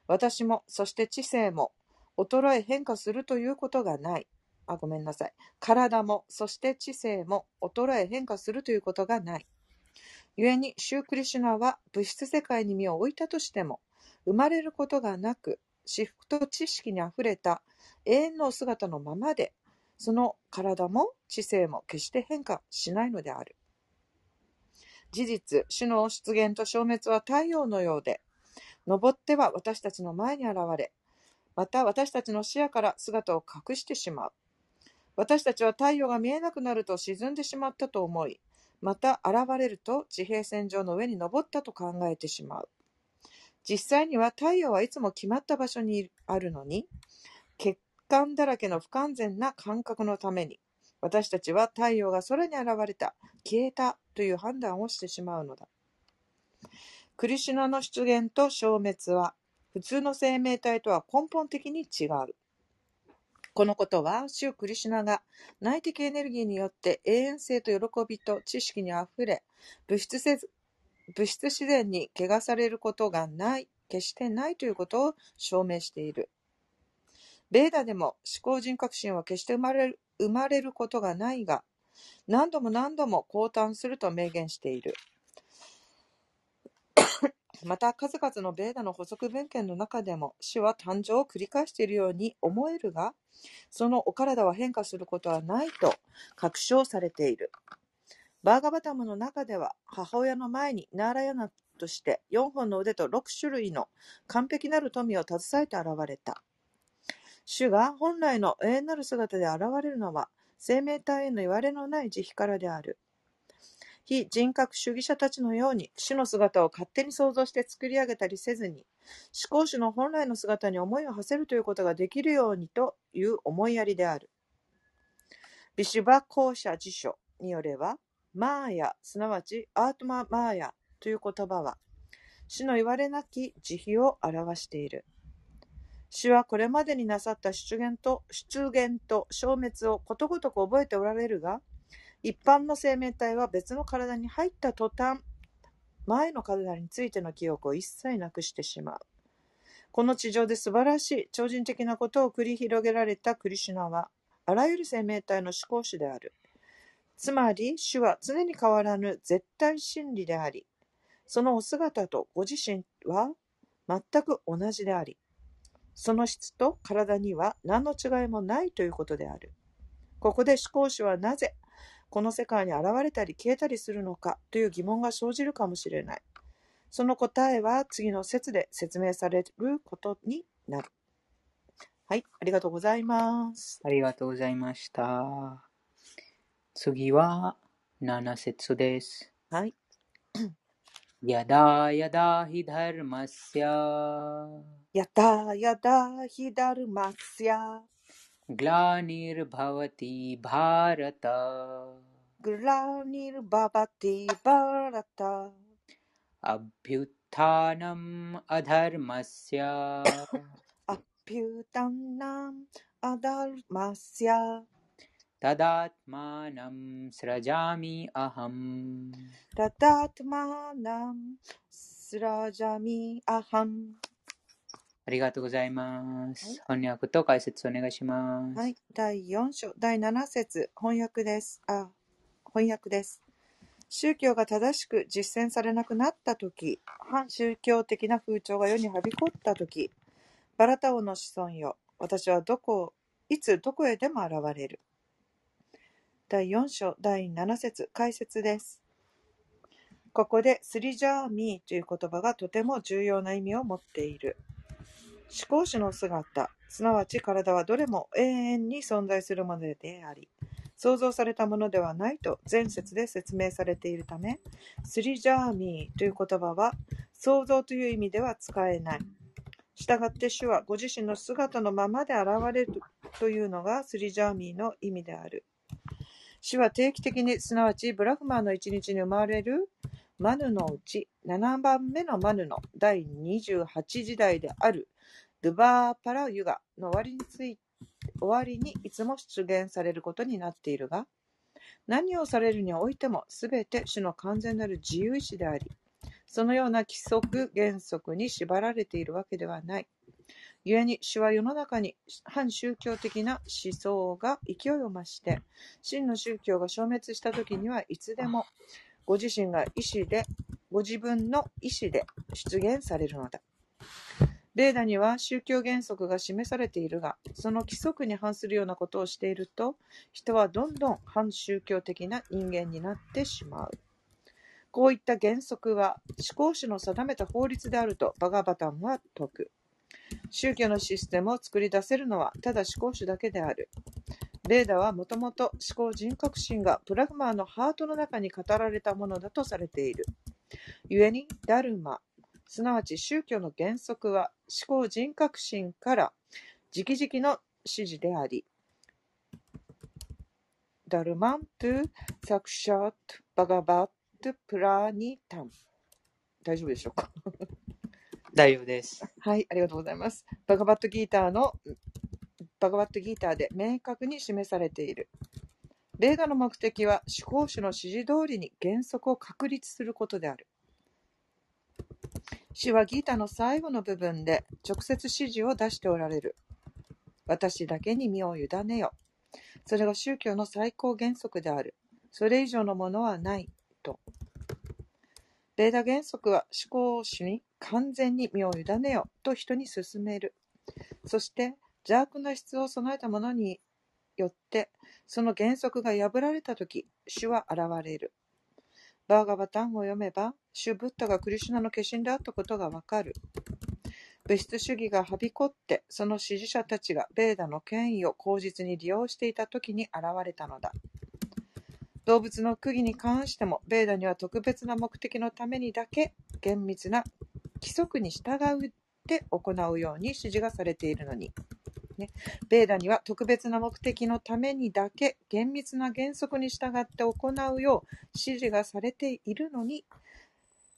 私も、そして知性も衰え変化するということがない。あ、ごめんなさい。体も、そして知性も衰え変化するということがない。故に、シュークリシュナは物質世界に身を置いたとしても、生まれることがなく、至福と知識にあふれた永遠の姿のままで、その体も知性も決して変化しないのである。事実、主の出現と消滅は太陽のようで、昇っては私たちの前に現れ、また私たちの視野から姿を隠してしまう。私たちは太陽が見えなくなると沈んでしまったと思い、また現れると地平線上の上に昇ったと考えてしまう。実際には太陽はいつも決まった場所にあるのに、欠陥だらけの不完全な感覚のために、私たちは太陽が空に現れた、消えたという判断をしてしまうのだ。クリシュナの出現と消滅は、普通の生命体とは根本的に違う。このことは、シュー・クリシュナが内的エネルギーによって永遠性と喜びと知識にあふれ、物質せず、物質自然に汚されることがない、決してないということを証明している。ベーダでも思考人格心は決して生まれる、生まれることがないが、何度も何度も降誕すると明言している。また数々のベーダの補足文献の中でも、死は誕生を繰り返しているように思えるが、そのお体は変化することはないと確証されている。バーガバタムの中では、母親の前にナーラヤナとしてよんほんの腕とろくしゅるいの完璧なる富を携えて現れた。主が本来の永遠なる姿で現れるのは、生命体へのいわれのない慈悲からである。非人格主義者たちのように、主の姿を勝手に想像して作り上げたりせずに、思考主の本来の姿に思いを馳せるということができるようにという思いやりである。ビシュバ公社辞書によれば、マーヤ、すなわちアートママーヤという言葉は、主のいわれなき慈悲を表している。主はこれまでになさった出現と、出現と消滅をことごとく覚えておられるが、一般の生命体は別の体に入った途端、前の体についての記憶を一切なくしてしまう。この地上で素晴らしい超人的なことを繰り広げられたクリシュナは、あらゆる生命体の至高主である。つまり、主は常に変わらぬ絶対真理であり、そのお姿とご自身は全く同じであり、その質と体には何の違いもないということである。ここで至高主はなぜこの世界に現れたり消えたりするのかという疑問が生じるかもしれない。その答えは次の節で説明されることになる。はい、ありがとうございます。ありがとうございました。次はななせつです。はい。やだやだひだるまっしゃ。やだやだひだるまっしゃ。グラニルバワティバーラタ。グラニルバワティバーラタ。アビュタナムアダルマっしゃ。アビュタナムアダルマっしゃ。タダータマナムスラジャミアハムタダータマナムスラジャミアハム。ありがとうございます、はい、翻訳と解説お願いします、はい、だいよん章だいなな節翻訳ですあ、翻訳です宗教が正しく実践されなくなったとき、反宗教的な風潮が世にはびこったとき、バラタオの子孫よ、私はどこいつどこへでも現れる。だいよん章だいなな節解説です。ここでスリジャーミーという言葉がとても重要な意味を持っている。思考主の姿、すなわち体はどれも永遠に存在するものであり、創造されたものではないと前節で説明されているため、スリジャーミーという言葉は創造という意味では使えない。したがって主はご自身の姿のままで現れるというのがスリジャーミーの意味である。主は定期的に、すなわちブラフマーの一日に生まれるマヌのうちななばんめのマヌのだいにじゅうはち時代であるドゥバーパラユガの終わりについて終わりにいつも出現されることになっているが、何をされるにおいてもすべて主の完全なる自由意志であり、そのような規則原則に縛られているわけではない。故に主は世の中に反宗教的な思想が勢いを増して、真の宗教が消滅した時にはいつでもご自身が意志でご自分の意志で出現されるのだ。レーダには宗教原則が示されているが、その規則に反するようなことをしていると、人はどんどん反宗教的な人間になってしまう。こういった原則は思考主の定めた法律であるとバガバタンは説く。宗教のシステムを作り出せるのはただ思考主だけである。レーダはもともと思考人格心がブラフマーのハートの中に語られたものだとされている。故にダルマ、すなわち宗教の原則は思考人格心から直々の指示であり、ダルマントゥサクシャートバガバットプラニタン、大丈夫でしょうか？大丈夫です。はい、ありがとうございます。バガバットギーターのバガバットギーターで明確に示されている。レーダの目的は思考主の指示通りに原則を確立することである。主はギータの最後の部分で直接指示を出しておられる。私だけに身を委ねよ。それが宗教の最高原則である。それ以上のものはないと。レーダ原則は思考主に完全に身を委ねよと人に勧める。そして邪悪な質を備えたものによってその原則が破られたとき、主は現れる。バーガバタンを読めば、主ブッダがクリシュナの化身であったことがわかる。物質主義がはびこって、その支持者たちがベーダの権威を口実に利用していたときに現れたのだ。動物の区議に関しても、ベーダには特別な目的のためにだけ厳密な規則に従って行うように指示がされているのに、ね、ベーダには特別な目的のためにだけ厳密な原則に従って行うよう指示がされているのに、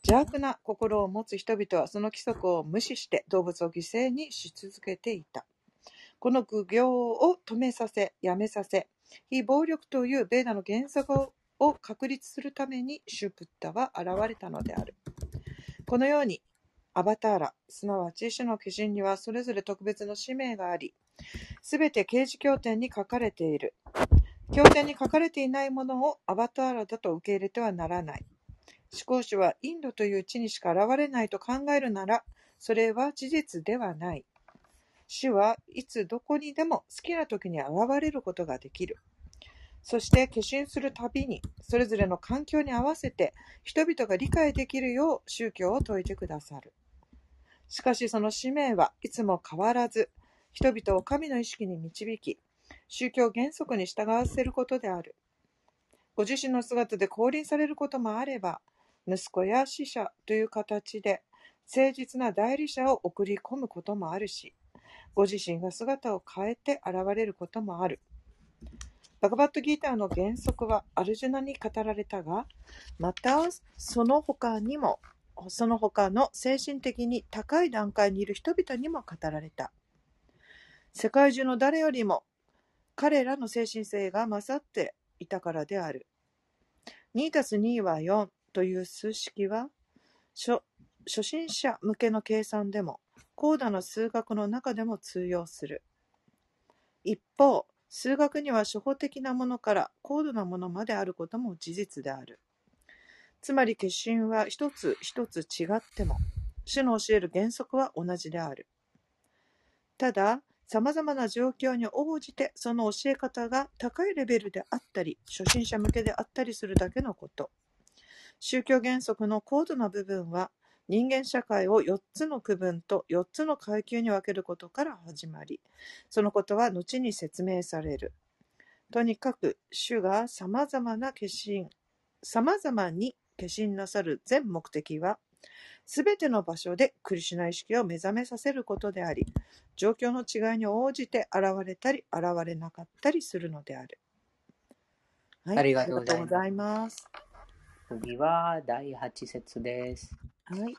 邪悪な心を持つ人々はその規則を無視して動物を犠牲にし続けていた。この苦行を止めさせ、やめさせ、非暴力というベーダの原則を確立するためにシュプッダは現れたのである。このようにアバターラ、すなわち主の化身にはそれぞれ特別の使命があり、すべて啓示経典に書かれている。経典に書かれていないものをアバターラだと受け入れてはならない。思考主はインドという地にしか現れないと考えるなら、それは事実ではない。主はいつどこにでも好きな時に現れることができる。そして化身するたびに、それぞれの環境に合わせて人々が理解できるよう宗教を説いてくださる。しかしその使命はいつも変わらず、人々を神の意識に導き、宗教原則に従わせることである。ご自身の姿で降臨されることもあれば、息子や使者という形で誠実な代理者を送り込むこともあるし、ご自身が姿を変えて現れることもある。バガバットギーターの原則はアルジュナに語られたが、またその他にも、その他の精神的に高い段階にいる人々にも語られた。世界中の誰よりも彼らの精神性が勝っていたからである。にたすにはよんという数式は、初、初心者向けの計算でも、高度な数学の中でも通用する。一方、数学には初歩的なものから高度なものまであることも事実である。つまり結晶は一つ一つ違っても、主の教える原則は同じである。ただ、さまざまな状況に応じてその教え方が高いレベルであったり、初心者向けであったりするだけのこと。宗教原則の高度な部分は、人間社会をよっつの区分とよっつの階級に分けることから始まり、そのことは後に説明される。とにかく、主がさまざまな化身、さまざまに化身なさる全目的は、すべての場所でクリシュナ意識を目覚めさせることであり、状況の違いに応じて現れたり現れなかったりするのである。はい、ありがとうございます。次はだいはち節です。はい。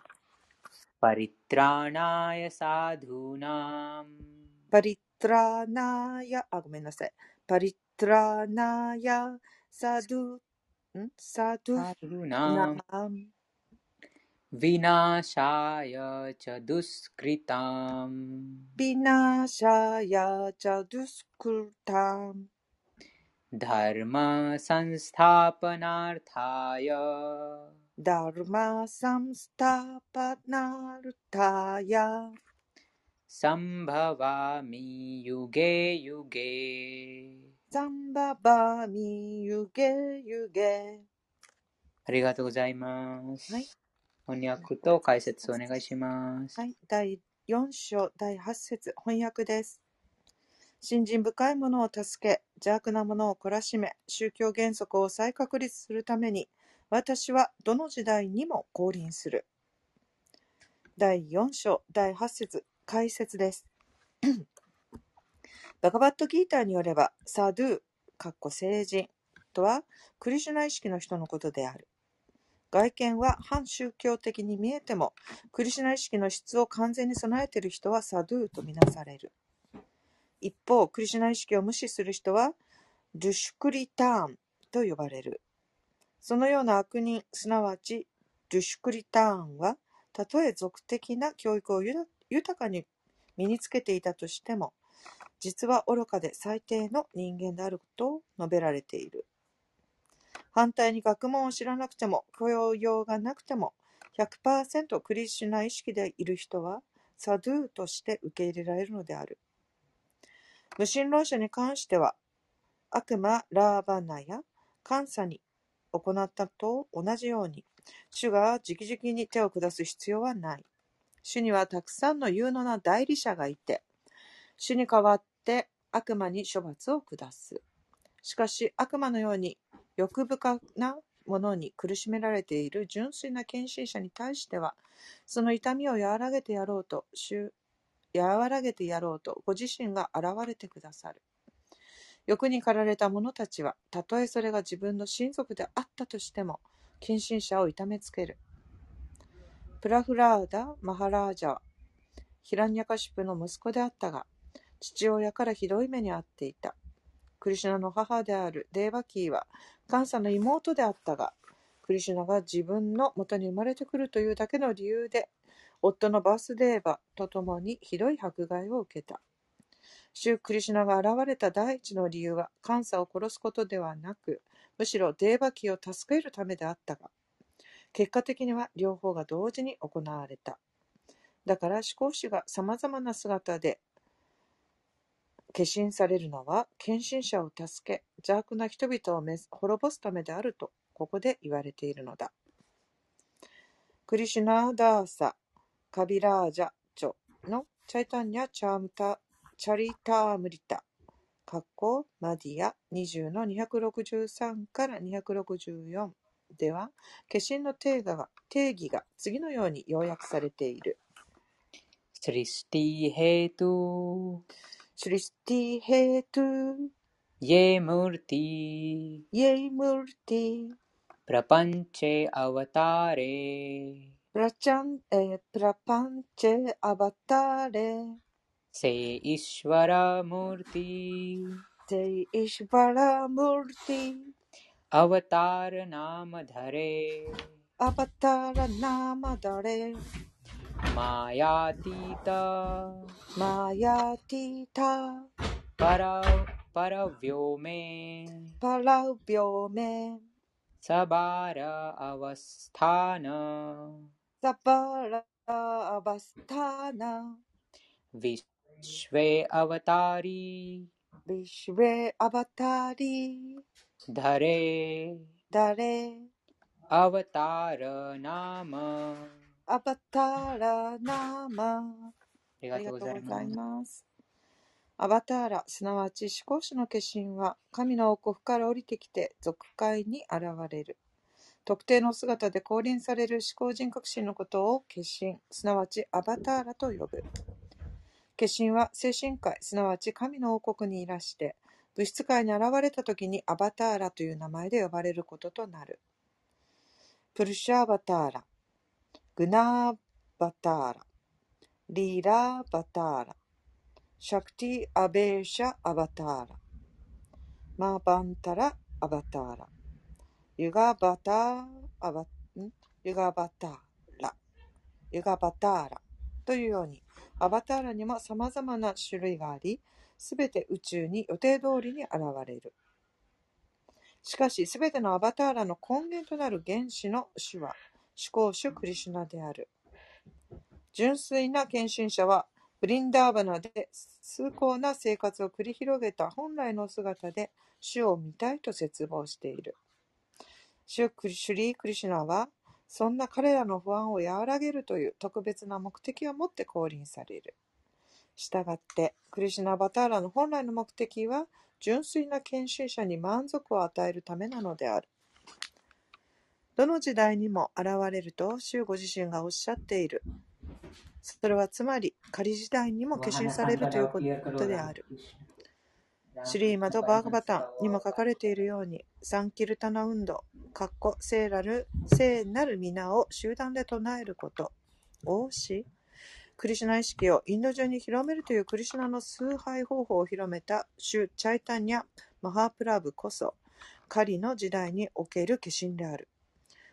パリトラーナーヤサドゥナム。パリトラーナーヤ、あ、ごめんなさい。パリトラーナーヤサドゥ、ん?サドゥナム。ヴィナシャヤチャドゥスクリタムヴィナシャヤチャドゥスクリタムダルマサンスタパナルタヤダルマサンスタパナルタヤサンババミユゲユゲサンババミユゲユゲありがとうございます。はい、翻訳と解説お願いします。はい、だいよん章だいはち節翻訳です。信心深い者を助け、邪悪な者を懲らしめ、宗教原則を再確立するために、私はどの時代にも降臨する。だいよん章だいはち節解説です。バガバットギーターによれば、サドゥー、聖人とはクリシュナ意識の人のことである。外見は反宗教的に見えても、クリシュナ意識の質を完全に備えている人はサドゥーとみなされる。一方、クリシュナ意識を無視する人はドゥシュクリターンと呼ばれる。そのような悪人、すなわちドゥシュクリターンは、たとえ俗的な教育を豊かに身につけていたとしても、実は愚かで最低の人間であると述べられている。反対に学問を知らなくても、教養がなくても、ひゃくパーセント クリシュナ意識でいる人は、サドゥーとして受け入れられるのである。無神論者に関しては、悪魔ラーバナやカンサに行ったと同じように、主が直々に手を下す必要はない。主にはたくさんの有能な代理者がいて、主に代わって悪魔に処罰を下す。しかし、悪魔のように、欲深なものに苦しめられている純粋な献身者に対しては、その痛みを和らげてやろうと、和らげてやろうとご自身が現れてくださる。欲に駆られた者たちは、たとえそれが自分の親族であったとしても、献身者を痛めつける。プラフラーダ・マハラージャは、ヒラニャカシュプの息子であったが、父親からひどい目に遭っていた。クリシュナの母であるデーバキーは、カンサの妹であったが、クリシュナが自分の元に生まれてくるというだけの理由で、夫のバースデーバとともにひどい迫害を受けた。主クリシュナが現れた第一の理由は、カンサを殺すことではなく、むしろデーバキーを助けるためであったが、結果的には両方が同時に行われた。だから、思考主がさまざまな姿で、化身されるのは、献身者を助け、邪悪な人々を滅ぼすためであると、ここで言われているのだ。クリシュナーダーサ・カビラージャ・チョのチャイタンニャ・チャームタ・チャリタームリタ、カッコ・マディアにじゅうのにひゃくろくじゅうさんからにひゃくろくじゅうよんでは、化身の定義が、定義が次のように要約されている。スリスティ・ヘイトシュリスティヘトゥイェムルティイェムルティプラパンチェアバタレプラチャンエプラパンチェアバタレセイシュワラムルティ ते ईश्वरा मूर्ति अवतार नाम धरे अवतार नाम धरे मायातीत मायातीत परव्यो में परव्यो में सबार अवस्थान सबार अवस्थान विश्वे अवतारी विश्वे अवतारी धरे धरे अवतार नाम अवतार नाम。ありがとうございます。アバターラ、すなわち至高主の化身は、神の王国から降りてきて、俗界に現れる。特定の姿で降臨される至高人格神のことを化身、すなわちアバターラと呼ぶ。化身は精神界、すなわち神の王国にいらして、物質界に現れたときにアバターラという名前で呼ばれることとなる。プルシャアバターラ、グナーバターラ、リーラーバターラ、シャクティ・アベーシャ・アバターラ、マーバンタラ・アバターラ、ユガバター・アバ、ん?ユガバターラ、ユガバターラというように、アバターラにもさまざまな種類があり、すべて宇宙に予定通りに現れる。しかし、すべてのアバターラの根源となる原始の主は、至高主クリシュナである。純粋な献身者は、ブリンダーバナで崇高な生活を繰り広げた本来の姿で主を見たいと絶望している。シュリー・クリシュナはそんな彼らの不安を和らげるという特別な目的を持って降臨される。したがってクリシュナ・バターラの本来の目的は純粋な献身者に満足を与えるためなのである。どの時代にも現れると主ご自身がおっしゃっている。それはつまり仮時代にも化身されるということである。シリーマとバーガバタンにも書かれているように、サンキルタナ運動、かっこ聖なる皆を集団で唱えることをし、クリシュナ意識をインド中に広めるというクリシュナの崇拝方法を広めたシュ・チャイタニャ・マハプラブこそ、狩りの時代における化身である。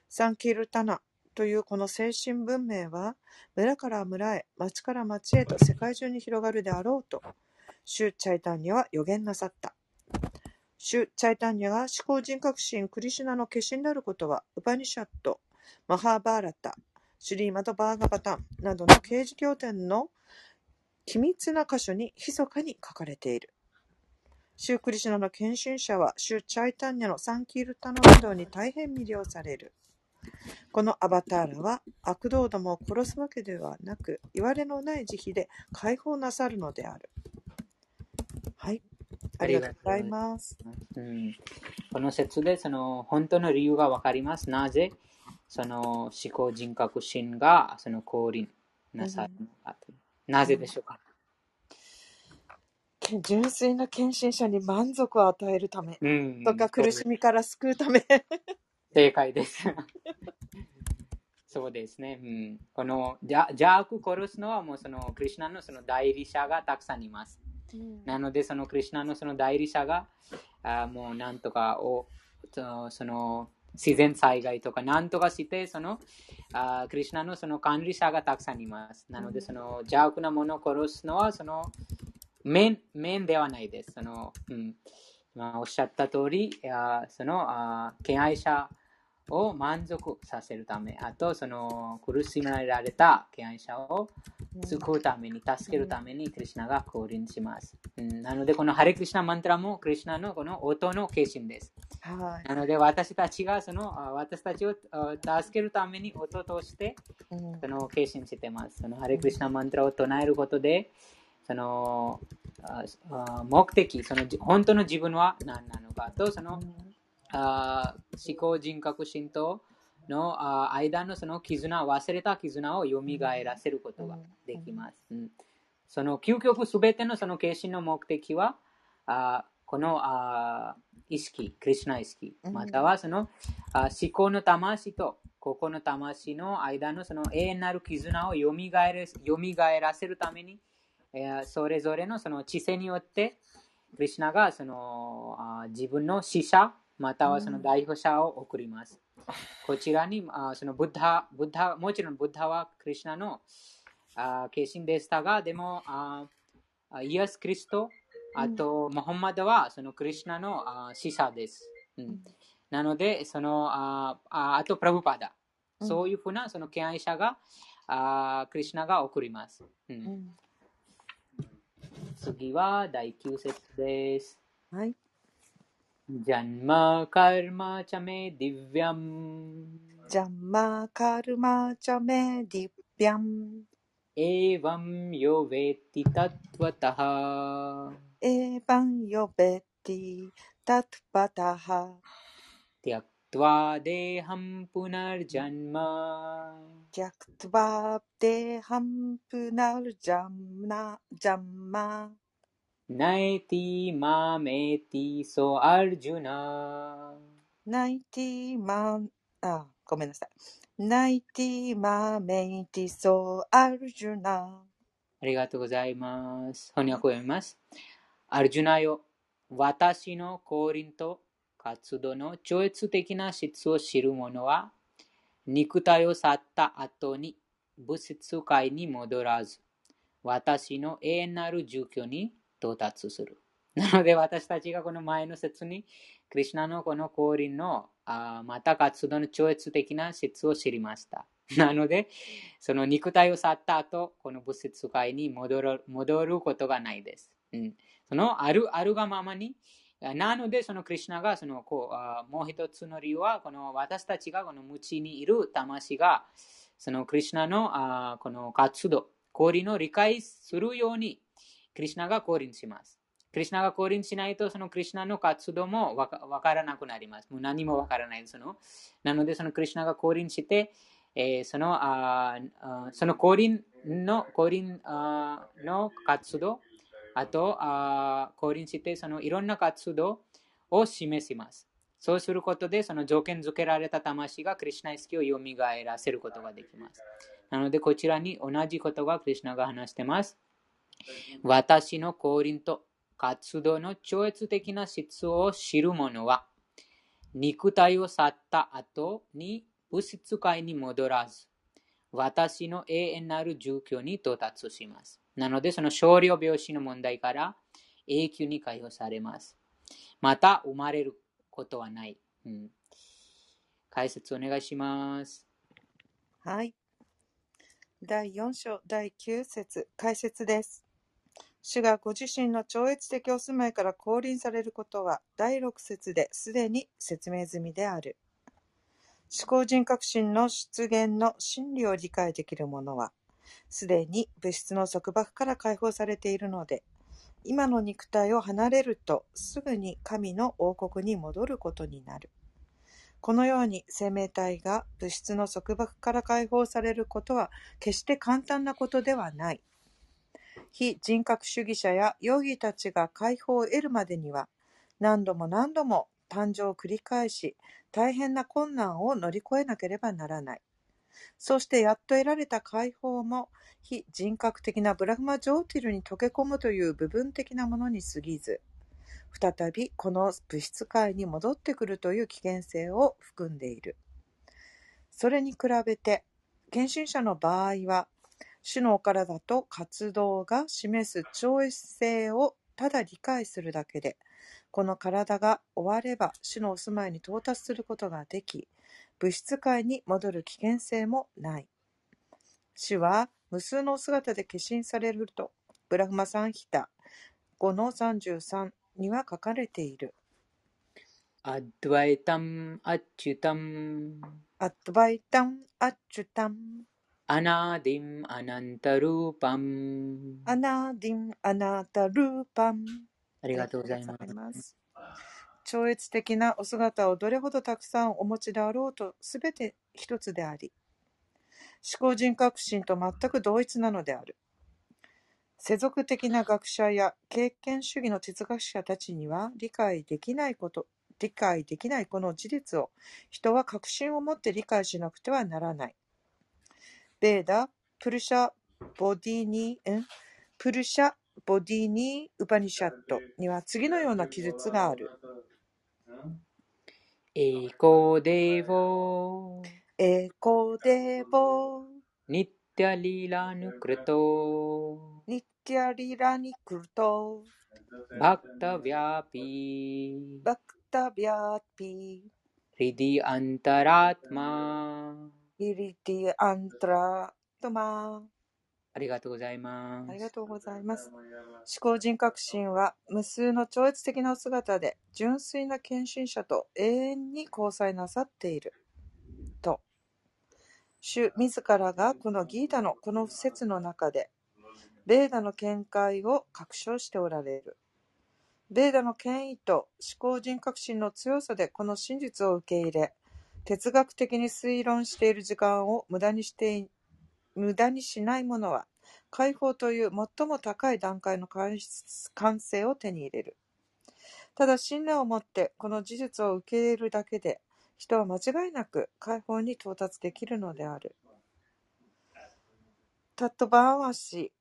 サンキルタナというこの精神文明は、村から村へ、町から町へと世界中に広がるであろうと、シュ・チャイタンニャは予言なさった。シュ・チャイタンニャが至高人格神クリシュナの化身であることは、ウパニシャット、マハーバーラタ、シュリーマド・バーガバタンなどの刑事経典の機密な箇所に密かに書かれている。シュ・クリシュナの献身者は、シュ・チャイタンニャのサンキールタの運動に大変魅了される。このアバターラは悪道どもを殺すわけではなく、いわれのない慈悲で解放なさるのである。はい、ありがとうございます。うん、この説でその本当の理由がわかります。なぜその至高人格神がその降臨なさるのか、うん、なぜでしょうか。純粋な献身者に満足を与えるため、うん、とか苦しみから救うため。正解です。そうですね。うん、この邪悪を殺すのはもうそのクリシュナのその代理者がたくさんいます。うん、なのでそのクリシュナのその代理者があもうなんとかをその自然災害とかなんとかしてそのあクリシュナのその管理者がたくさんいます。なのでその邪悪なものを殺すのはその面面ではないです。そのうんまあ、おっしゃった通りあそのあ敬愛者を満足させるため、あとその苦しめられた敬愛者を救うために、助けるためにクリシュナが降臨します。うん、なのでこのハレクリシュナマントラもクリシュナのこの音の化身です。はい、なので私たちがその私たちを助けるために音としてその化身しています。そのハレクリシュナマントラを唱えることでその目的、その本当の自分は何なのかとその、うんあ思考人格神との間のその絆、忘れた絆をよみがえらせることができます。うん、その究極すべてのその化身の目的は、あこのあ意識、クリシュナ意識、またはそのあ思考の魂と心の魂の間のその永遠なる絆をよみがえらせるために、えー、それぞれのその知性によって、クリシュナがその自分の死者またはその代表者を送ります。こちらにそのブッダ、ブッダ、もちろんブッダはクリシュナの化身でしたが、でもイエス・キリスト、あとムハンマドはそのクリシュナの死者です。うん、なのでその あ, あとプラブパダ、そういうふうなその敬愛者があクリシュナが送ります。うんうん、次はだいきゅう節です。はい。ジャンマカルマチャメディヴィアム。ジャンマカルマチャメディヴィアム。エヴァムヨベティタトワタハ。エヴァムヨベティタトワタハ。ティアクジャクトワデハムプナルジャンマジャクトワデハムプナルジャンマナイティマメティソアルジュナナイティマあごめんなさいナイティマメティソアルジュナありがとうございます翻訳を読みますアルジュナよ私の降臨と活動の超越的な質を知る者は、肉体を去った後に物質界に戻らず、私の永遠なる住居に到達する。なので私たちがこの前の説に、クリシュナのこの降臨のあまた活動の超越的な質を知りました。なので、その肉体を去った後、この物質界に戻る、戻ることがないです。うん、そのある、あるがままに、なので、そのクリシュナがそのこうもう一つの理由は、この私たちがこの無知にいる魂が、そのクリシュナのこの活動、降臨を理解するように、クリシュナが降臨します。クリシュナが降臨しないと、そのクリシュナの活動もわからなくなります。もう何もわからないその。なので、そのクリシュナが降臨して、えー、その、あその降臨の、降臨の活動、あと、あ降臨してそのいろんな活動を示します。そうすることで、その条件付けられた魂がクリシュナ意識をよみがえらせることができます。なので、こちらに同じことがクリシュナが話しています。私の降臨と活動の超越的な質を知る者は、肉体を去った後に物質界に戻らず、私の永遠なる住居に到達します。なので、その少量病死の問題から永久に解放されます。また、生まれることはない。うん、解説お願いします。はい。だいよん章だいきゅう節、解説です。主がご自身の超越的お住まいから降臨されることは、だいろく節ですでに説明済みである。思考人格心の出現の真理を理解できる者は、すでに物質の束縛から解放されているので、今の肉体を離れるとすぐに神の王国に戻ることになる。このように生命体が物質の束縛から解放されることは決して簡単なことではない。非人格主義者やヨギたちが解放を得るまでには、何度も何度も誕生を繰り返し、大変な困難を乗り越えなければならない。そしてやっと得られた解放も非人格的なブラフマジョーティルに溶け込むという部分的なものに過ぎず、再びこの物質界に戻ってくるという危険性を含んでいる。それに比べて、献身者の場合は、主のお体と活動が示す超越性をただ理解するだけで、この体が終われば主のお住まいに到達することができ、物質界に戻る危険性もない。主は無数のお姿で化身されると、ブラフマサンヒタ ごのさんじゅうさん には書かれている。アドバイタムアッチュタムアドバイタムアッチュタムアナディムアナンタルーパムアナディムアナタルーパムありがとうございます。超越的なお姿をどれほどたくさんお持ちであろうとすべて一つであり、思考人格心と全く同一なのである。世俗的な学者や経験主義の哲学者たちには理解できないこと、理解できないこの事実を人は確信を持って理解しなくてはならない。ベーダ、プルシャ、ボディニー、プルシャ、ボディニー・ウパニシャットには次のような記述がある。エコデボエコデボニッティアリラヌクルトニッティアリラニクルトバクタヴィアピバクタヴィアピリディアンタラトマリディアンタラトマ。ありがとうございます。ありがとうございます。思考人格心は無数の超越的なお姿で純粋な献身者と永遠に交際なさっていると、主自らがこのギータのこの説の中でベーダの見解を確証しておられる。ベーダの権威と思考人格心の強さでこの真実を受け入れ、哲学的に推論している時間を無駄にしてい無駄にしない者は解放という最も高い段階の完成を手に入れる。ただ信念を持ってこの事実を受け入れるだけで人は間違いなく解放に到達できるのである。タットバーワシ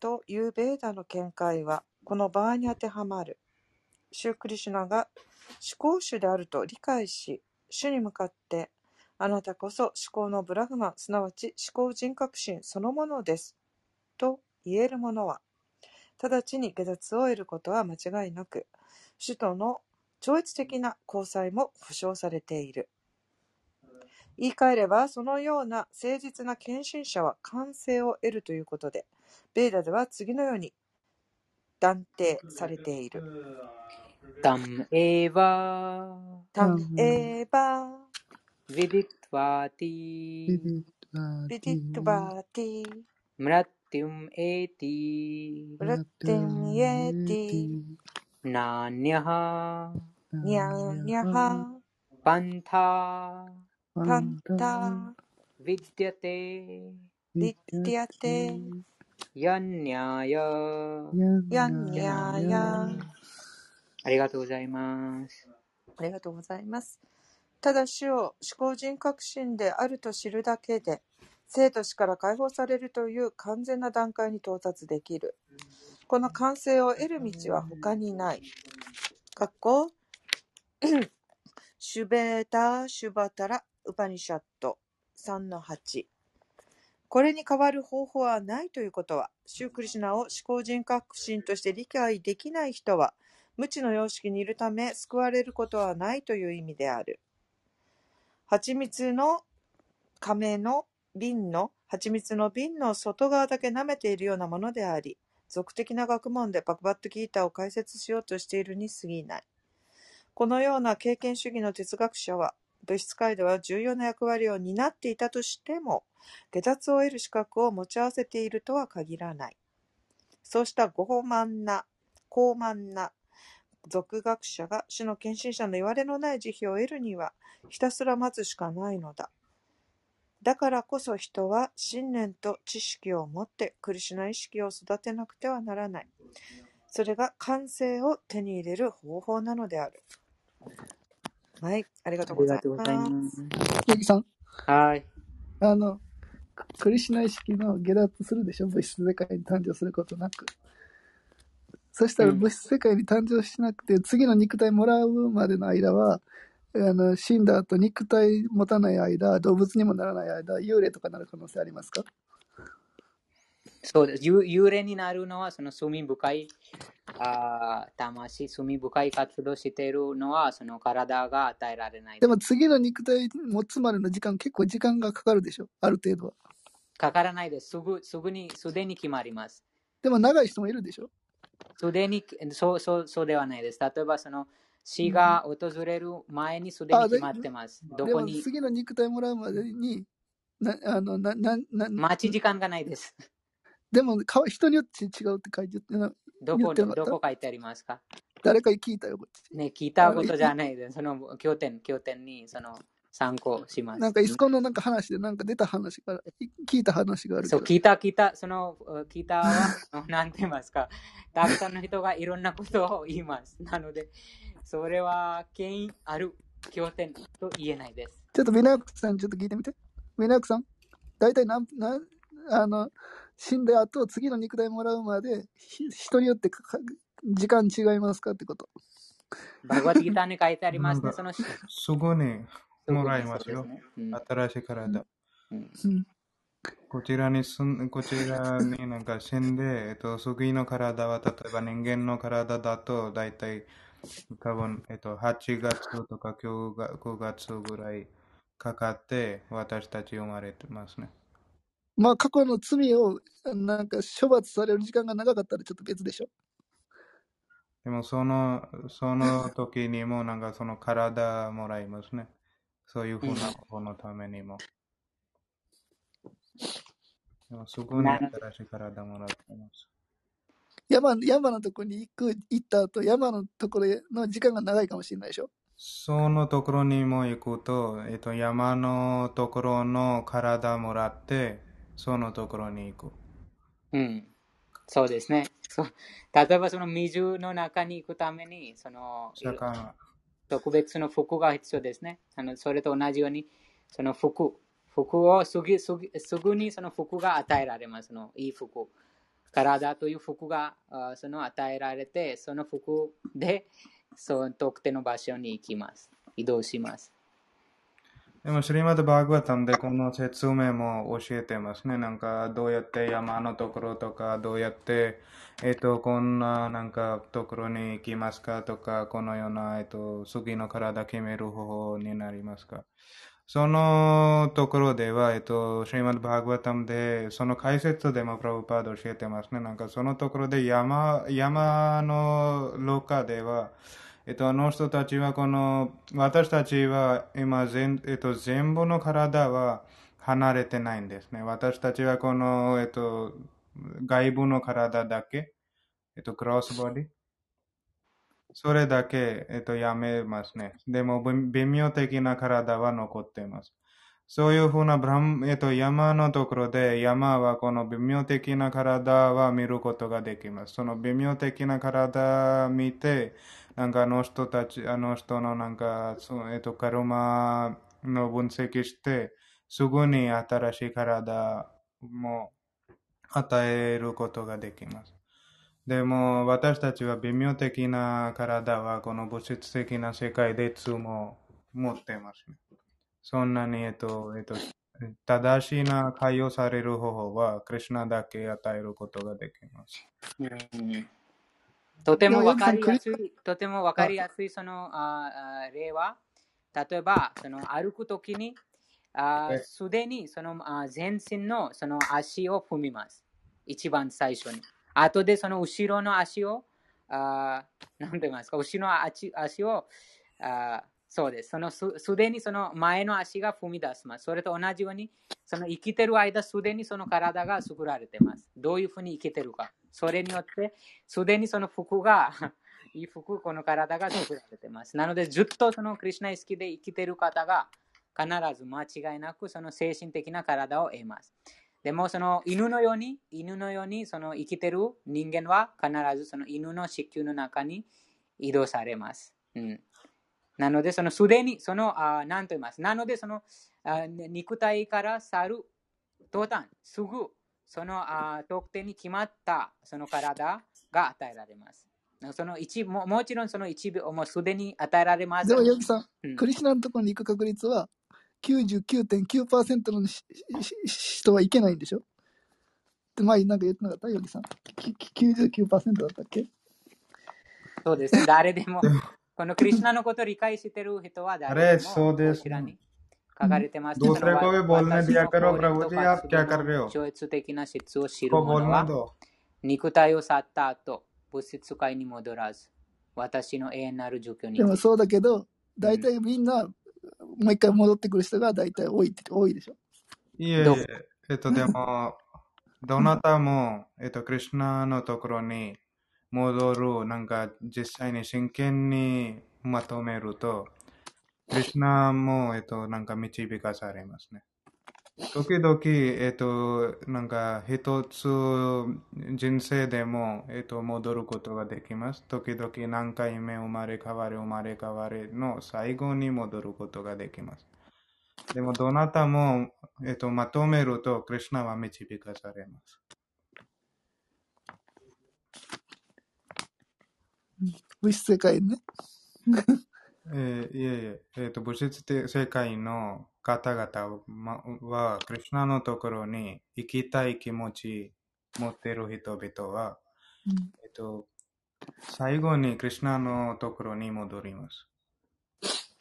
というベーダの見解はこの場合に当てはまる。シュークリシュナが思考主であると理解し、主に向かってあなたこそ思考のブラフマン、すなわち思考人格心そのものですと言える者は、直ちに下脱を得ることは間違いなく、主との超越的な交際も保証されている。言い換えれば、そのような誠実な献身者は完成を得るということで、ベーダでは次のように断定されている。タンエーバー、タンエーバー、ヴィディッワーティヴィディッワーティムラッティムエティムラッティムエティナニャハニャニャハパンタパンタヴィディアテヴィディアテヤンニャヤヤンニャヤ。ありがとうございます。ありがとうございます。ただ主を思考人格心であると知るだけで生と死から解放されるという完全な段階に到達できる。この完成を得る道は他にない。括弧シュベータ・シュバタラ・ウパニシャット さんのはち。 これに代わる方法はないということは、シュークリシュナを思考人格心として理解できない人は無知の様式にいるため救われることはないという意味である。蜂蜜の亀の瓶の蜂蜜の瓶の外側だけ舐めているようなものであり、俗的な学問でバグバッドギータを解説しようとしているに過ぎない。このような経験主義の哲学者は、物質界では重要な役割を担っていたとしても、下脱を得る資格を持ち合わせているとは限らない。そうした傲慢な、傲慢な、俗学者が主の献身者のいわれのない慈悲を得るにはひたすら待つしかないのだ。だからこそ人は信念と知識を持ってクリシュナ意識を育てなくてはならない。それが完成を手に入れる方法なのである。はい、ありがとうございます。ゆきさん。はい。あのクリシュナ意識の下脱するでしょ。物質世界に誕生することなく。そしたら物質世界に誕生しなくて、うん、次の肉体もらうまでの間はあの死んだ後肉体持たない間、動物にもならない間、幽霊とかなる可能性ありますか？そうです。幽霊になるのはその罪深いあ魂、罪深い活動しているのはその体が与えられない。でも次の肉体持つまでの時間、結構時間がかかるでしょ、ある程度は。かからないです。すぐ、すぐに、すでに決まります。でも長い人もいるでしょ。すでに、そう、そう、そうではないです。例えばその死が訪れる前にすでに決まってます。どこに。でも次の肉体もらうまでになあのななな待ち時間がないです。でも人によって違うって書いてある。どこどこ書いてありますか？誰かに聞いたよこっち。ね、聞いたことじゃないです。その経典経典にその参考します。なんかイスコンのなんか話でなんか出た話から聞いた話がある。そう、聞いた聞いたその聞いたはなんて言いますか。たくさんの人がいろんなことを言います。なのでそれは権威ある経典と言えないです。ちょっとミナクさんちょっと聞いてみて。ミナクさん、大体何何あの死んだ後、次の肉体もらうまで、人によって時間違いますかってこと。バガヴァッド・ギーターに書いてありますね。そのすぐにもらいますよ。すね、うん、新しい体。うんうん、こちらにすん、こちらになんか死んで、えっと、次の体は、例えば人間の体だと、だいたい多分、えっと、はちがつとかくがつぐらいかかって、私たち生まれてますね。まあ、過去の罪をなんか処罰される時間が長かったらちょっと別でしょ。でもその、その時にもなんかその体もらいますね。そういうふうなことのためにも。でもそこに新しい体もらってます。山、山のところに行く、行った後、山のところの時間が長いかもしれないでしょ。そのところにも行くと、えっと、山のところの体もらって、そのところに行く。うん。そうですね。例えばその水の中に行くために、その特別の服が必要ですね。あのそれと同じように、その服、服をすぐ、すぐ、すぐにその服が与えられます。そのいい服。体という服がその与えられて、その服でその特定の場所に行きます。移動します。でも、シリマド・バーグワタムでこの説明も教えてますね。なんか、どうやって山のところとか、どうやって、えっと、こんな、なんか、ところに行きますかとか、このような、えっと、次の体決める方法になりますか。そのところでは、えっと、シリマド・バーグワタムで、その解説でもプラブパード教えてますね。なんか、そのところで山、山の廊下では、えっと、あの人たちはこの、私たちは今全、えっと、全部の体は離れてないんですね。私たちはこの、えっと、外部の体だけ、えっと、クロスボディ、それだけ、えっと、やめますね。でも、微妙的な体は残っています。そういうふうなブラン、えっと、山のところで、山はこの微妙的な体は見ることができます。その微妙的な体見て、なんかあの人たち、あの人のなんか、えっと、カルマの分析して、すぐに新しい体も与えることができます。でも、私たちは微妙的な体は、この物質的な世界でいつも持っていますね。そんなに、えっと、えっと、正しいな解放される方法は、クリシュナだけ与えることができます。とてもわかりやすい、とてもわかりやすいそのあ例は、例えば、その歩くときに、すでにその全身のその足を踏みます。一番最初に。あとでその後ろの足を、あ何て言いますか、後ろの足、足を、あそうです。そのすでにその前の足が踏み出します。それと同じように、その生きてる間、すでにその体が作られています。どういうふうに生きてるか。それによって、すでにその服が、いい服、この体が作られています。なので、ずっとそのクリシュナ意識で生きてる方が、必ず間違いなくその精神的な体を得ます。でも、その犬のように、犬のようにその生きてる人間は、必ずその犬の子宮の中に移動されます。うんなので、そのすでに、その、何と言います。なので、その、肉体から去る、途端、すぐ、その、特定に決まった、その体が与えられます。その一、も, もちろん、その一部、もうすでに与えられます。でも、ヨギさん、うん、クリシュナのところに行く確率は、きゅうじゅうきゅうてんきゅうパーセント の人はいけないんでしょ？って前、なんか言ってなかった？ヨギさん。きゅうじゅうきゅうパーセント だったっけ？そうですね、誰でも。このクリシュナのことを理解している人は誰でもこちらに書かれてます。私の行為とか超越的な質を知る者は肉体を去った後、物質界に戻らず、私の永遠なる住居に。でもそうだけど、大体みんな、もう一回戻ってくる人が大体多いって多いでしょ。いえ、えっとでも、どなたも、えっと、クリシュナのところに、戻る、なんか実際に真剣にまとめると、クリシュナも、えっと、なんか導かされますね。時々、えっと、なんか一つ人生でも、えっと、戻ることができます。時々何回目生まれ変われ生まれ変われの最後に戻ることができます。でも、どなたも、えっと、まとめると、クリシュナは導かされます。物質世界ね。えー、いえいえ、えーと、物質世界の方々は、クリシュナのところに行きたい気持ち持っている人々は、うん、えーと、最後にクリシュナのところに戻ります。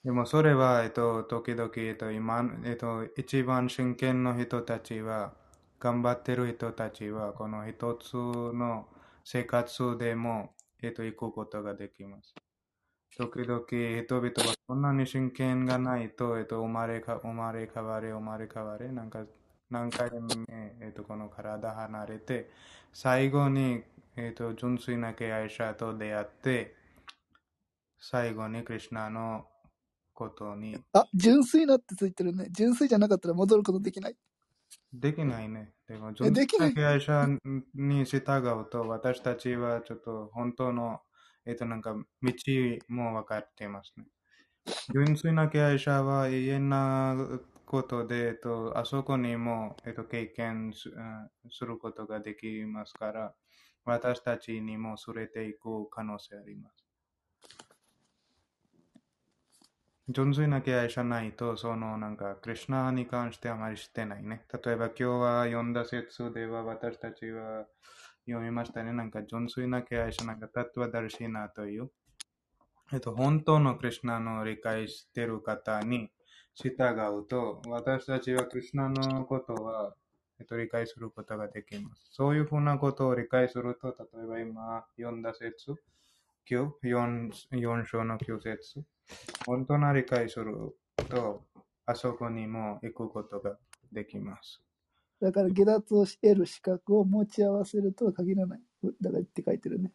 でもそれは、えーと、時々、えーと、今、えーと、一番真剣の人たちは、頑張ってる人たちは、この一つの生活でも、えーと、行くことができます。時々人々はそんなに真剣がないと、えっと、生まれか、生まれ変われ、生まれ変われ、なんか、何回も、えっと、この体離れて、最後に、えっと、純粋な敬愛者と出会って、最後にクリシュナのことに。あ、純粋なってついてるね。純粋じゃなかったら戻ることできない。できないね。でも、純粋な敬愛者に従うと、私たちはちょっと本当の、えっと、なんか、道も分かっていますね。純粋な敬愛者は永遠なことで、えっと、あそこにも、えっと、経験することができますから、私たちにも連れていく可能性あります。純粋な敬愛者ないと、その、なんか、クリシュナに関してあまり知ってないね。例えば、今日は読んだ説では、私たちは、読みましたね。なんか、純粋な敬愛者、なんか、タトゥアダルシーナという、えっと、本当のクリシュナの理解している方に従うと、私たちはクリシュナのことは、えっと、理解することができます。そういうふうなことを理解すると、例えば今、読んだ説、きゅう、よん、よん章のきゅう節、本当な理解すると、あそこにも行くことができます。だから下脱を得る資格を持ち合わせるとは限らない。だからって書いてるね。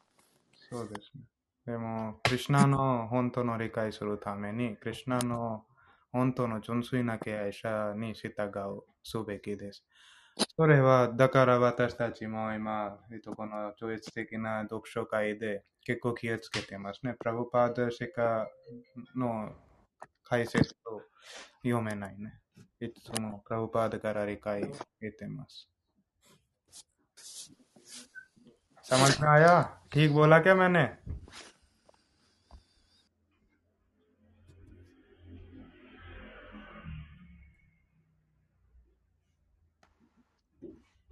そうですね。でも、クリシュナの本当の理解するために、クリシュナの本当の純粋な敬愛者に従うすべきです。それは、だから私たちも今、えっと、この超越的な読書会で結構気をつけてますね。プラブパーダシカの解説を読めないね。いつもプラブパーダから理解得てます。समझ में आया? ठीक बोला क्या मैंने?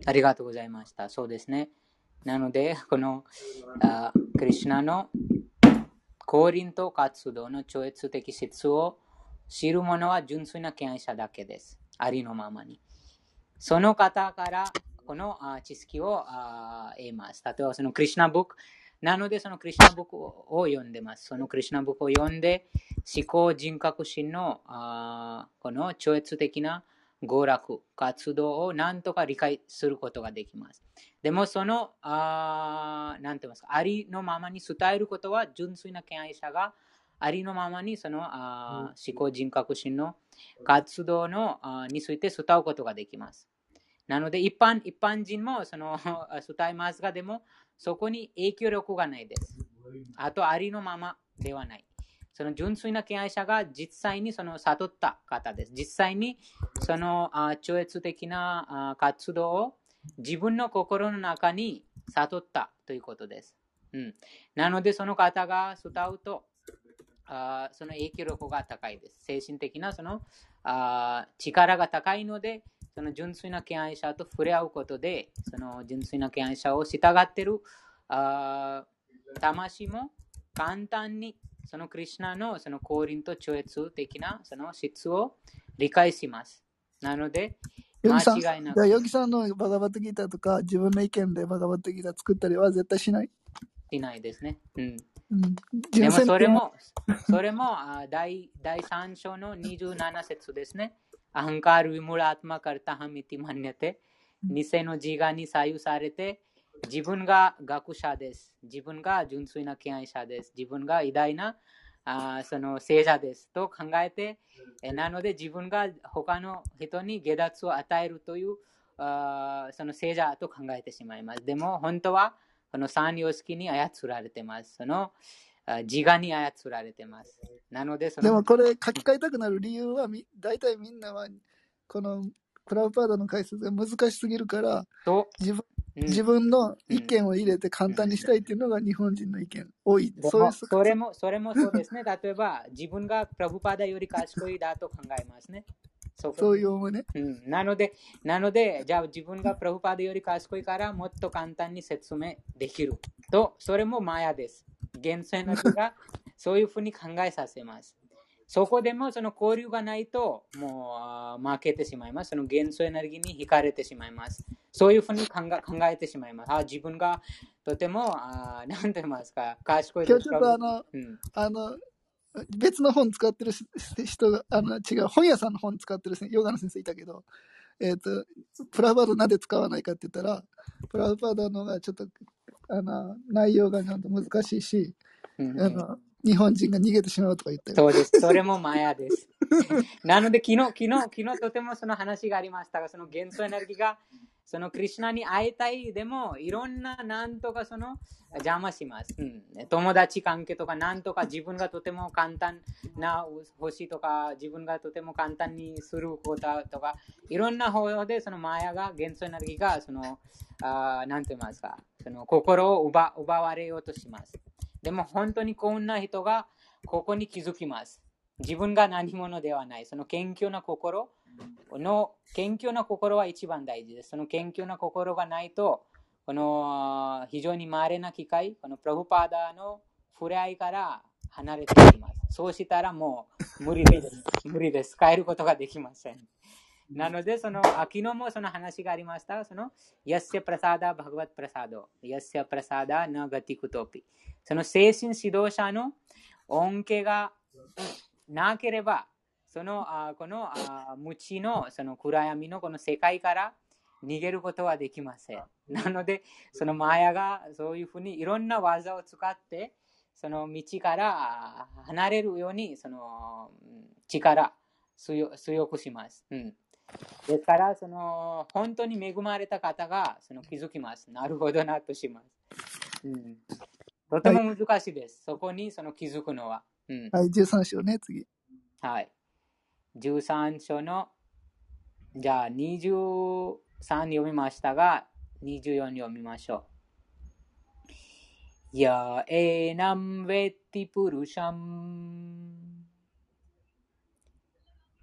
ありがとうございました。そうですね。なので、このあクリシュナの降臨と活動の超越的質を知る者は純粋な敬愛者だけです。ありのままに。その方からこの知識を得ます。例えばそのクリシュナブック。なのでそのクリシュナブックを読んでます。そのクリシュナブックを読んで思考人格心のこの超越的な娯楽活動を何とか理解することができます。でもそのあなんて言いますか、ありのままに伝えることは純粋な敬愛者がありのままにそのあ思考人格心の活動のあについて伝うことができます。なので一般、一般人もその伝えますが、でもそこに影響力がないです。あとありのままではない。その純粋な敬愛者が実際にその悟った方です。実際にそのあ超越的なあ活動を自分の心の中に悟ったということです。うん、なのでその方が伝うと、あその影響力が高いです。精神的なそのあ力が高いので、その純粋な敬愛者と触れ合うことで、その純粋な敬愛者を従っているあ魂も簡単にそのクリシュナのその降臨と超越的なその質を理解します。なので、間違いなく。ヨギさんのバガバッドギーターとか、自分の意見でバガバッドギーター作ったりは絶対しない。しないですね。うん。でもそれも、それも第さん章のにじゅうなな節ですね。アハンカール・ヴィムーラ・アタマ・カルタ・ハミティ・マニャテ。偽の自我に左右されて、自分が学者です。自分が純粋な敬愛者です。自分が偉大なあその聖者です。と考えて、なので自分が他の人に下脱を与えるというあその聖者と考えてしまいます。でも本当は、この三様式に操られてます。その自我に操られてます。なのでそのでもこれ書き換えたくなる理由は、大体みんなはこのプラブパーダの解説が難しすぎるから、自分うん、自分の意見を入れて簡単にしたいっていうのが日本人の意見多い。そういうそれもそれもそうですね。例えば自分がプラブパダより賢いだと考えますね。そ, そういう思いね、うん、なので、なので、じゃあ自分がプラブパダより賢いからもっと簡単に説明できると、それもマヤです。厳選の人がそういうふうに考えさせます。そこでもその交流がないともう負けてしまいます。その元素エネルギーに惹かれてしまいます。そういうふうに考えてしまいます。あ、自分がとても何て言いますか、賢いです。今日ちょっとあの、うん、あの別の本使ってる人があの違う本屋さんの本使ってるヨガの先生いたけど、えーと、プラバードなんで使わないかって言ったら、プラバードのがちょっとあの内容がなんと難しいし、うん、あの日本人が逃げてしまうとか言ってる。そうです。それもマヤです。なので昨日、昨日、昨日とてもその話がありましたが、その元素エネルギーがそのクリシュナに会いたいでもいろんななんとかその邪魔します、うん。友達関係とかなんとか自分がとても簡単な欲しいとか自分がとても簡単にすることとかいろんな方法でそのマヤが元素エネルギーがそのあなんて言いますか、その心を 奪, 奪われようとします。でも本当にこんな人がここに気づきます。自分が何者ではない。その謙虚な心の、謙虚な心は一番大事です。その謙虚な心がないと、この非常に稀な機会、このプラブパーダの触れ合いから離れていきます。そうしたらもう無理です。無理です。変えることができません。なので、その、昨日もその話がありました。その、ヤッセプラサダ、バグワップラサド、ヤッセプラサダ、ナガティクトピ。その精神指導者の恩恵がなければ、その、この無知の、その暗闇のこの世界から逃げることはできません。なので、そのマヤがそういうふうにいろんな技を使って、その道から離れるように、その力強くします。うんですからその本当に恵まれた方がその気づきます。なるほどなとします。うん、とても難しいです。はい、そこにその気づくのは。うん、はい、じゅうさん章ね、次。はい。じゅうさん章の、じゃあにじゅうさん読みましたが、にじゅうよん読みましょう。やえなんべってぷるしゃん。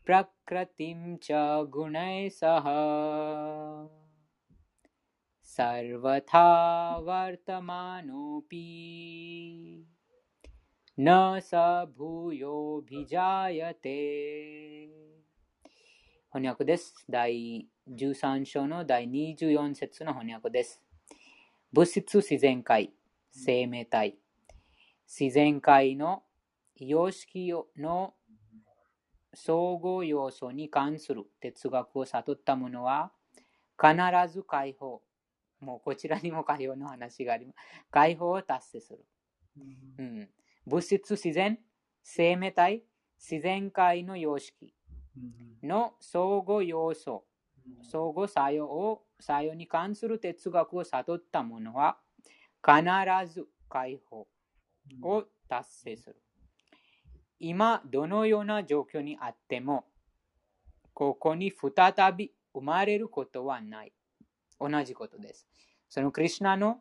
Prakritim cha gunai saha sarvatha vartamanopi na sa bhuyo bhijayate。 翻訳です。第じゅうさん章の第にじゅうよん節の翻訳です。物質自然界、生命体、自然界の様式の総合要素に関する哲学を悟った者は必ず解放、もうこちらにも解放の話があります。解放を達成する、うんうん、物質自然生命体自然界の様式の総合要素、総合作用を作用に関する哲学を悟った者は必ず解放を達成する。今どのような状況にあってもここに再び生まれることはない。同じことです。そのクリシュナの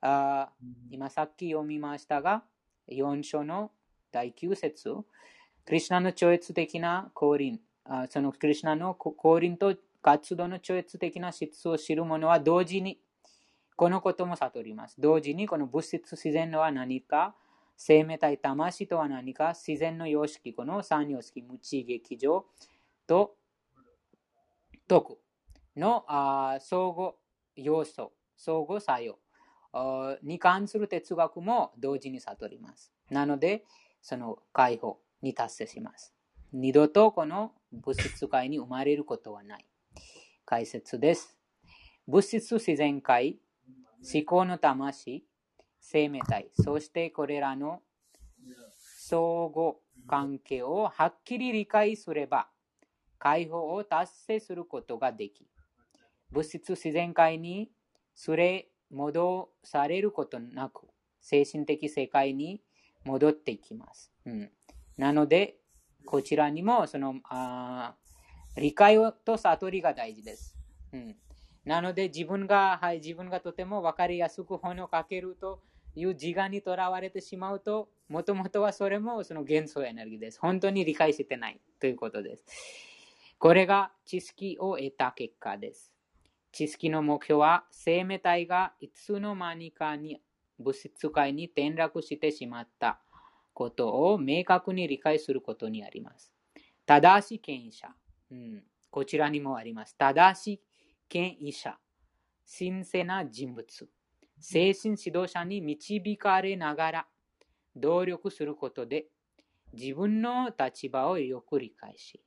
あ今さっき読みましたがよん章の第きゅう節、クリシュナの超越的な降臨、そのクリシュナの降臨と活動の超越的な質を知る者は同時にこのことも悟ります。同時にこの物質自然は何か、生命体魂とは何か、自然の様式、この三様式、無知劇場と徳のあ相互要素、相互作用に関する哲学も同時に悟ります。なので、その解放に達成します。二度とこの物質界に生まれることはない。解説です。物質自然界、思考の魂、生命体、そしてこれらの相互関係をはっきり理解すれば解放を達成することができ、物質自然界に連れ戻されることなく精神的世界に戻っていきます、うん、なのでこちらにもそのあ理解と悟りが大事です、うん、なので自分が、はい、自分がとても分かりやすく本を書けるという自我にとらわれてしまうと、もともとはそれもその幻想エネルギーです。本当に理解してないということです。これが知識を得た結果です。知識の目標は、生命体がいつの間にかに物質界に転落してしまったことを明確に理解することにあります。正しい権威者、うん、こちらにもあります。正しい権威者、神聖な人物、精神指導者に導かれながら努力することで自分の立場をよく理解し、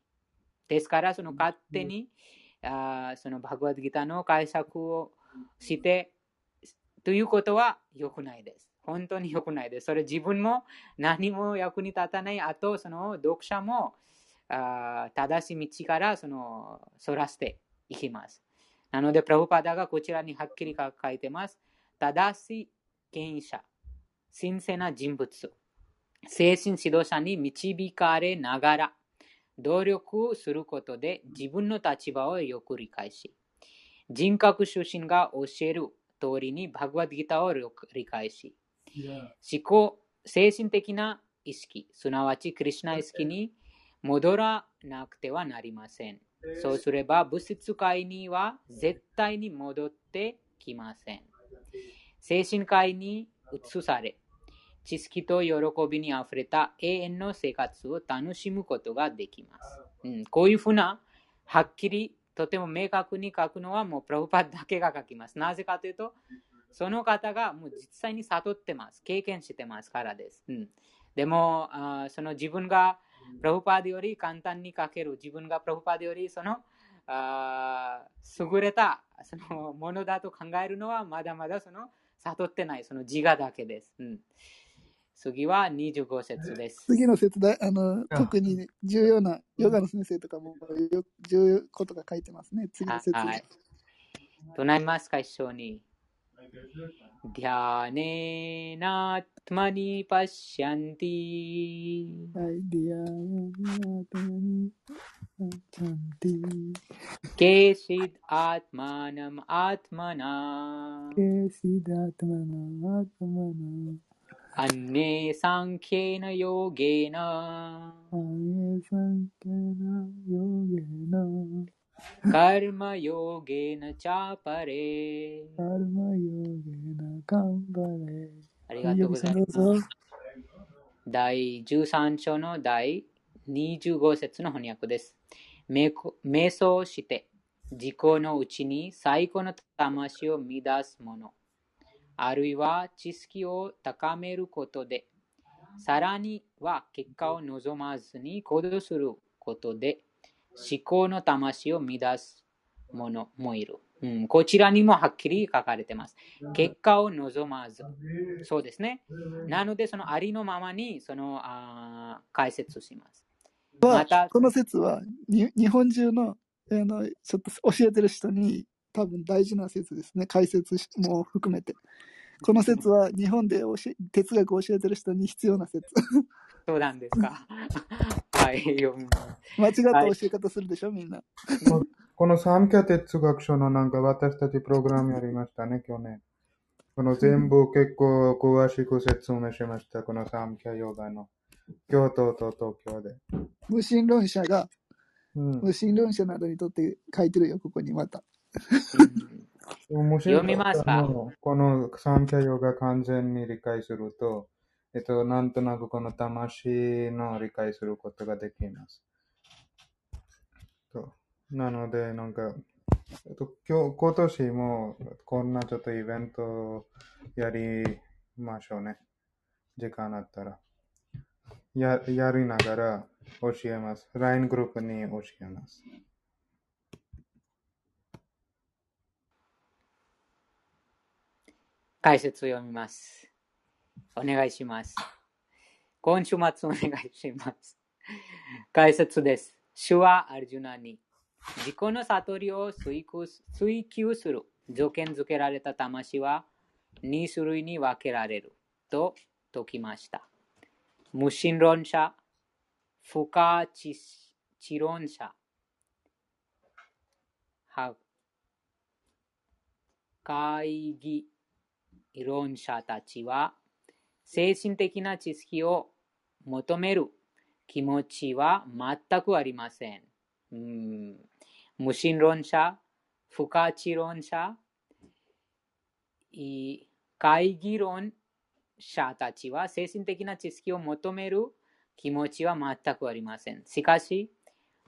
ですからその勝手に、うん、あそのバグワッドギターの解釈をしてということは良くないです。本当に良くないです。それ自分も何も役に立たない、あとその読者もあ正しい道からそのそらしていきます。なのでプラブパダがこちらにはっきり書いてます。正しい権威者、神聖な人物、精神指導者に導かれながら努力することで自分の立場をよく理解し、人格出身が教える通りにバグワッドギーターを理解し、思考、精神的な意識、すなわちクリシュナ意識に戻らなくてはなりません。そうすれば物質界には絶対に戻ってきません。精神界に移され、知識と喜びにあふれた永遠の生活を楽しむことができます。うん、こういうふうなはっきりとても明確に書くのはもうプラブパッドだけが書きます。なぜかというと、その方がもう実際に悟ってます、経験してますからです。うん、でもあ、その自分がプラブパッドより簡単に書ける、自分がプラブパッドよりそのあ優れたそのものだと考えるのはまだまだその悟ってないその自我だけです。うん、次はにじゅうご節です。次の節だ、あの特に重要なヨガの先生とかもよ重要ことが書いてますね。次の節です。はい、唱えますか一緒に。ディアネナタマニパッシャンティ。はい、ディアネナタマニパッシャンティ。ケシッアタマナムアタマナ。ケシッアタマナアタマナ。アネサンケナヨゲナ。アネサンケナヨゲナ。カルマヨゲナチャパレ。カルマヨゲナカンバレ。ありがとうございます。第じゅうさん章の第にじゅうご節の翻訳です。瞑想して、自己のうちに最高の魂を見出すもの、あるいは知識を高めることで、さらには結果を望まずに行動することで、思考の魂を乱すものもいる、うん。こちらにもはっきり書かれています。結果を望まず。そうですね。なので、そのありのままにそのあ解説します。またこの説はに日本中 の, あのちょっと教えてる人に多分大事な説ですね。解説も含めて。この説は日本で教え哲学を教えてる人に必要な説。そうなんですか。はい、間違った教え方するでしょ、はい、みんな。この三家哲学書のなんか私たちプログラムやりましたね、去年。この全部結構詳しく説明しました、この三家ヨガの。京都と東京で。無神論者が、うん、無神論者などにとって書いてるよ、ここにまた。読みますか？この三家ヨガ完全に理解すると、えっと、なんとなくこの魂の理解することができます。となので、なんか、えっと、今日、今年もこんなちょっとイベントをやりましょうね。時間あったら。や、やりながら教えます。ライン グループに教えます。解説を読みます。お願いします。今週末お願いします。解説です。主はアルジュナに自己の悟りを追求する条件づけられた魂はに種類に分けられると説きました。無神論者、不可知論者、会議論者たちは、精神的な知識を求める気持ちは全くありません。うん、無神論者、不可知論者、会議論者たちは精神的な知識を求める気持ちは全くありません。しかし、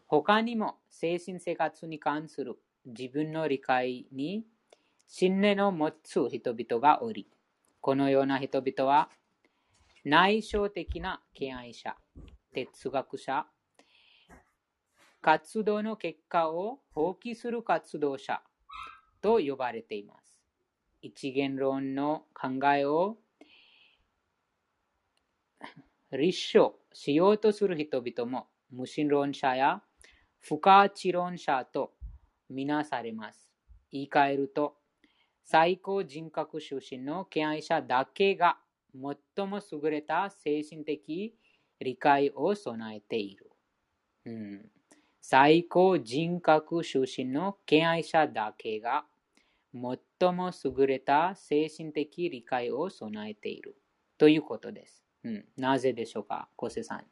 他にも精神生活に関する自分の理解に信念を持つ人々がおり、このような人々は内省的な敬愛者、哲学者、活動の結果を放棄する活動者と呼ばれています。一元論の考えを立証しようとする人々も無神論者や不可知論者とみなされます。言い換えると、最高人格出身の敬愛者だけが最も優れた精神的理解を備えている。うん、最高人格出身の敬愛者だけが最も優れた精神的理解を備えているということです。うん、なぜでしょうか、コセさん。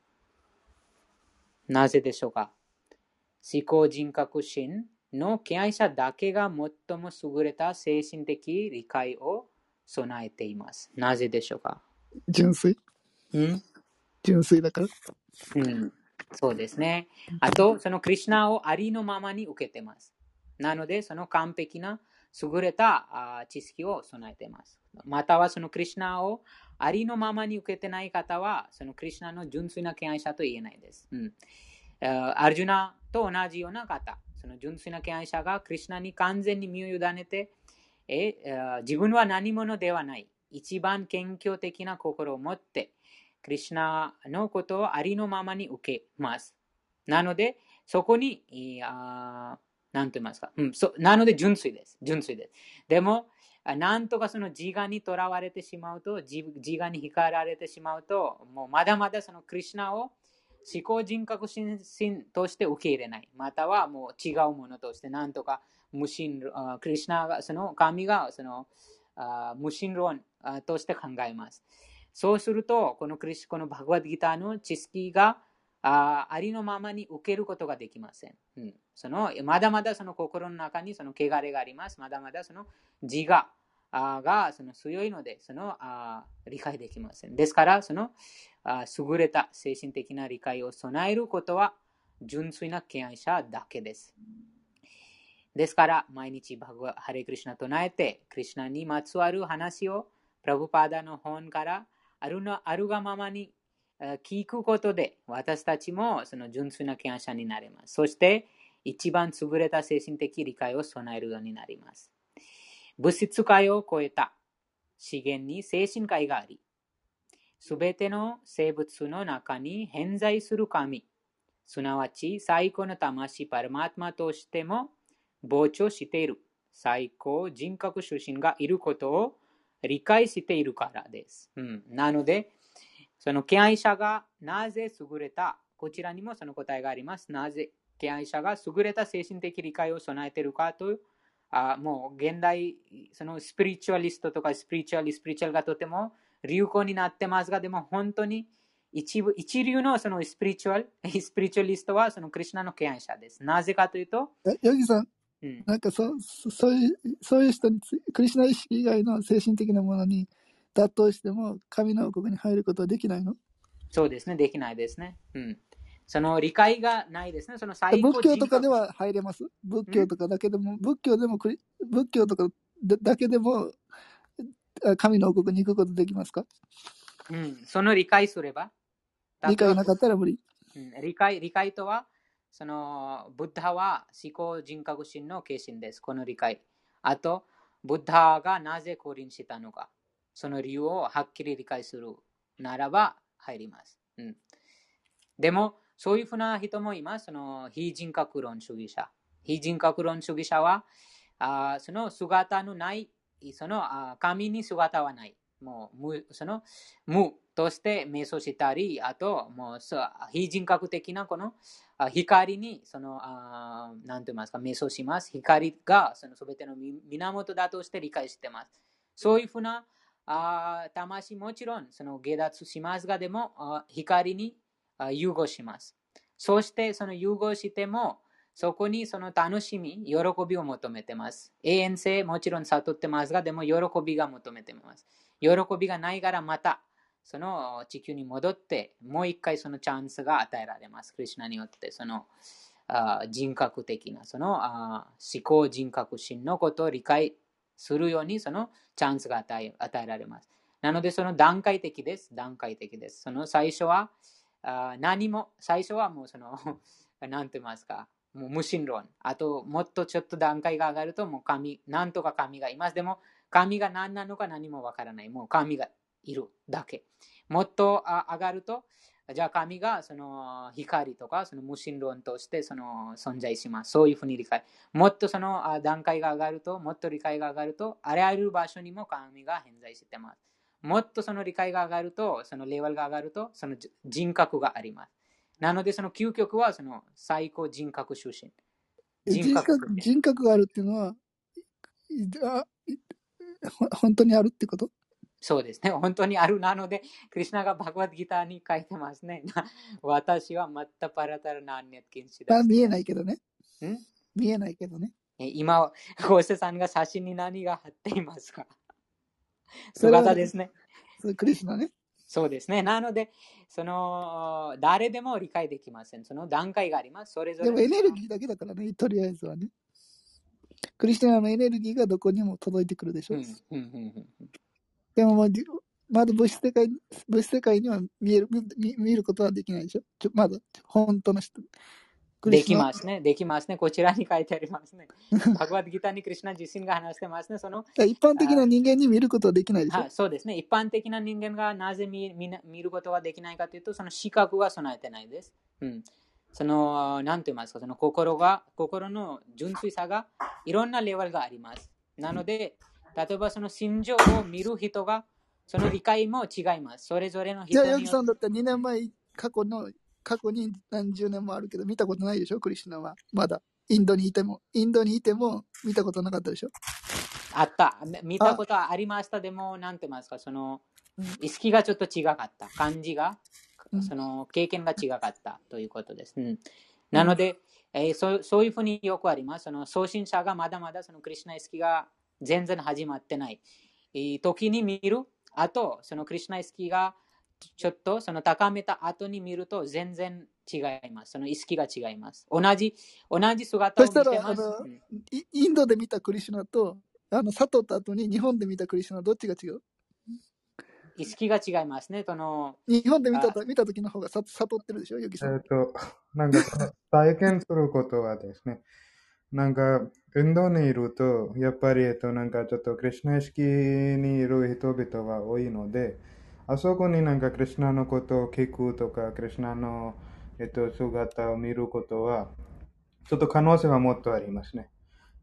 なぜでしょうか。思考人格心の敬愛者だけが最も優れた精神的理解を備えています。なぜでしょうか。純粋。うん。純粋だから。うん。そうですね。あと、そのクリシュナをありのままに受けてます。なので、その完璧な優れた知識を備えています。または、そのクリシュナをありのままに受けてない方は、そのクリシュナの純粋な敬愛者と言えないです。うん、アルジュナと同じような方、その純粋な敬愛者がクリシュナに完全に身を委ねて、えー、自分は何者ではない、一番謙虚的な心を持って、クリシュナのことをありのままに受けます。なので、そこに、何と言いますか、うんそ、なので純粋です。純粋です。でも、なんとかその自我にとらわれてしまうと、自我に控えられてしまうと、もうまだまだそのクリシュナを思考人格心として受け入れない。またはもう違うものとして、なんとか無神、クリシュナが、その神がその無神論として考えます。そうすると、このクリシュ、このバグワッドギターの知識がありのままに受けることができません。うん、そのまだまだその心の中にその汚れがあります。まだまだその自我がその強いので、そのあ理解できません。ですから、そのあ優れた精神的な理解を備えることは純粋な敬愛者だけです。ですから、毎日バグワハレクリシュナ唱えて、クリシュナにまつわる話をプラブパーダの本からあるのあるがままに聞くことで、私たちもその純粋な敬愛者になれます。そして、一番優れた精神的理解を備えるようになります。物質界を超えた資源に精神界があり、すべての生物の中に偏在する神、すなわち最高の魂パラマートマとしても膨張している最高人格出身がいることを理解しているからです。うん、なので、その敬愛者がなぜ優れた、こちらにもその答えがあります。なぜ敬愛者が優れた精神的理解を備えているかという、あもう現代、そのスピリチュアリストとかスピリチュアリスピリチュアルがとても流行になってますが、でも本当に 一, 部一流 の, そのスピリチュアル、スピリチュアリストはそのクリシュナの敬愛者です。なぜかというと、ヨギさん、うん、なんか そ, そ, そういうそういう人につクリシュナ意識以外の精神的なものに妥当しても神の王国に入ることはできないの？そうですね、できないですね。うん、その理解がないですね。その最高仏教とかでは入れます。仏教とかだけでも、うん、仏教でも仏教とかだけでも神の王国に行くことできますか？うん、その理解すれば、理解なかったら無理。うん、理解理解とは、そのブッダは思考人格心の化身です。この理解。あと、ブッダがなぜ降臨したのか、その理由をはっきり理解するならば入ります。うん、でも、そういうふうな人もいます。その非人格論主義者。非人格論主義者は、あその姿のない、そのあ神に姿はない。もう無、その無として瞑想したり、あともう非人格的なこの光にその何て言いますか、瞑想します。光がその全ての源だとして理解してます。そういうふうなあ魂、もちろんその下脱しますが、でも光に融合します。そしてその融合しても、そこにその楽しみ、喜びを求めてます。永遠性、もちろん悟ってますが、でも喜びが求めてます。喜びがないからまた、その地球に戻って、もう一回そのチャンスが与えられます。クリシュナによって、その人格的な、その思考人格心のことを理解するように、そのチャンスが与え、与えられます。なので、その段階的です。段階的です。その最初は、何も、最初はもうその、なんて言いますか、もう無神論。あと、もっとちょっと段階が上がると、もう神、なんとか神がいます。でも、神が何なのか何もわからない。もう神がいるだけ。もっと上がると、じゃあ神がその光とかその無神論としてその存在します。そういうふうに理解。もっとその段階が上がると、もっと理解が上がると、あらゆる場所にも神が偏在してます。もっとその理解が上がると、そのレベルが上がると、その人格があります。なので、その究極はその最高人格出身。人格、人格があるっていうのは、本当にあるってこと？そうですね。本当にある。なので、クリシュナがバグワッドギーターに書いてますね。私はマッタパラタラナーニャッキンシだ。見えないけどね。ん？見えないけどね。今、ゴーセさんが写真に何が貼っていますか？姿ですね。それクリシュナね。そうですね。なので、その誰でも理解できません。その段階があります。それぞれでもエネルギーだけだからね、とりあえずはね。クリシュナのエネルギーがどこにも届いてくるでしょう。うんうんうんうん、でも、もうまだ物質世界、物質世界には見える、見、見ることはできないでしょ。ちょまだ本当の人。できますね。できますね。こちらに書いてありますね。バグワッドギーターにクリシュナ自身が話してますね。その一般的な人間に見ることはできないでしょ。はい、そうですね。一般的な人間がなぜ 見, 見, 見ることができないかというと、その視覚が備えてないです。うん。その、なんて言いますか、その心が、心の純粋さがいろんなレベルがあります。なので、例えばその心情を見る人が、その理解も違います。それぞれの人によって。じゃあ、ヨギさんだったらにねんまえ、過去の、過去に何十年もあるけど見たことないでしょ、クリシュナは。まだインドにいてもインドにいても見たことなかったでしょ。あった、見たことはありました。でもなんて言いますか、その意識がちょっと違かった、感じが、その経験が違かったということです、うん、なので、えー、そ, そういうふうによくあります。その送信者がまだまだそのクリシュナ意識が全然始まってない、えー、時に見る。あとそのクリシュナ意識がちょっとその高めた後に見ると全然違います。その意識が違います。同じ、同じ姿を見てます。うん、インドで見たクリシュナと、あの悟った後に日本で見たクリシュナ、どっちが違う？意識が違いますね。その日本で見た見た時の方が悟ってるでしょ、ヨギさん。えっと、なんか体験することはですね、なんかインドにいると、やっぱり、えっと、なんかちょっとクリシュナ意識にいる人々は多いので、あそこになんかクリシュナのことを聞くとか、クリシュナの、えっと、姿を見ることは、ちょっと可能性はもっとありますね。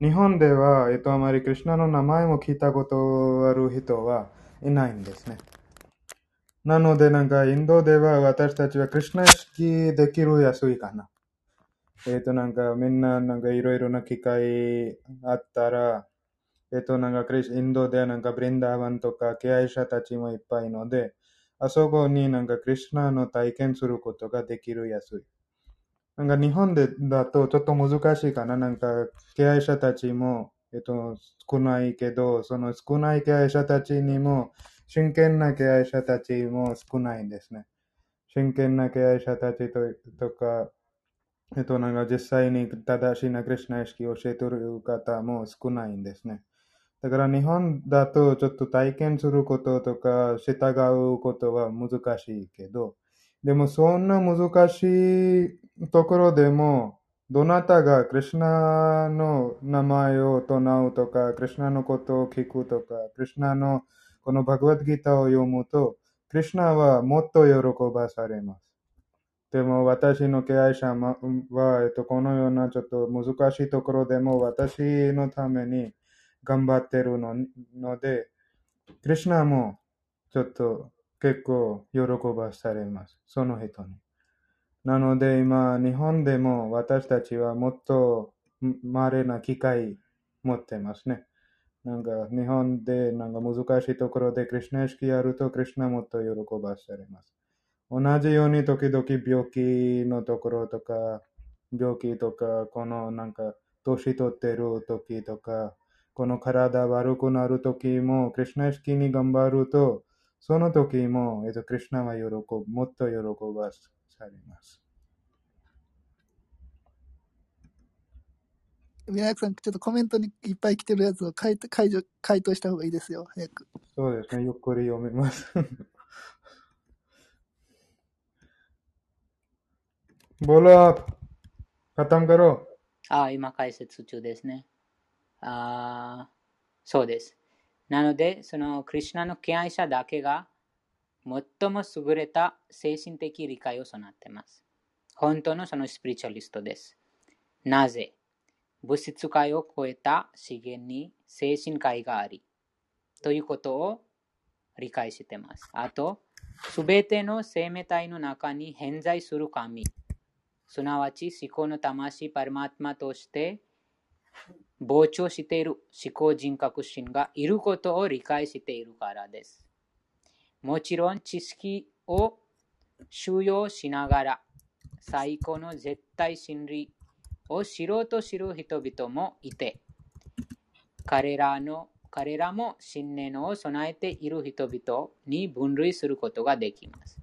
日本では、えっと、あまりクリシュナの名前も聞いたことある人はいないんですね。なので、なんかインドでは私たちはクリシュナ意識できる安いかな。えっと、なんかみんななんかいろいろな機会あったら、えっと、なんかクリシインドでなんかブリンダーバンとかケアイシャたちもいっぱいので、あそこになんかクリシュナの体験することができるやすい。なんか日本でだとちょっと難しいかな。なんかケアイシャたちも、えっと、少ないけど、その少ないケアイシャたちにも真剣なケアイシャたちも少ないんですね。真剣なケアイシャたち と, とか、えっと、なんか実際に正しいなクリシュナ意識を教えている方も少ないんですね。だから日本だとちょっと体験することとか従うことは難しいけど、でもそんな難しいところでも、どなたがクリシュナの名前を唱うとか、クリシュナのことを聞くとか、クリシュナのこのバグワッドギーターを読むと、クリシュナはもっと喜ばされます。でも私の敬愛者は、えっと、このようなちょっと難しいところでも私のために頑張ってるので、クリシュナもちょっと結構喜ばされます、その人に。なので今日本でも私たちはもっと稀な機会持ってますね。なんか日本でなんか難しいところでクリシュナ意識やるとクリシュナもっと喜ばされます。同じように時々病気のところとか病気とかこのなんか年取ってる時とかこの体悪くなる時もクリシュナ意識に頑張るとその時も、えっと、クリシュナは喜ぶ、もっと喜ばされます。宮脇さん、ちょっとコメントにいっぱい来てるやつを解除、回答した方がいいですよ、早く。そうですね、ゆっくり読みます。ボロー、カタンカロー。あ、今解説中ですね。あ、そうです。なので、そのクリシュナの敬愛者だけが最も優れた精神的理解を備っています。本当のそのスピリチュアリストです。なぜ物質界を超えた資源に精神界がありということを理解しています。あと、すべての生命体の中に偏在する神、すなわち思考の魂パルマトマとして膨張している思考人格心がいることを理解しているからです。もちろん知識を収容しながら最高の絶対真理を知ろうと知る人々もいて、彼らの、彼らも信念を備えている人々に分類することができます。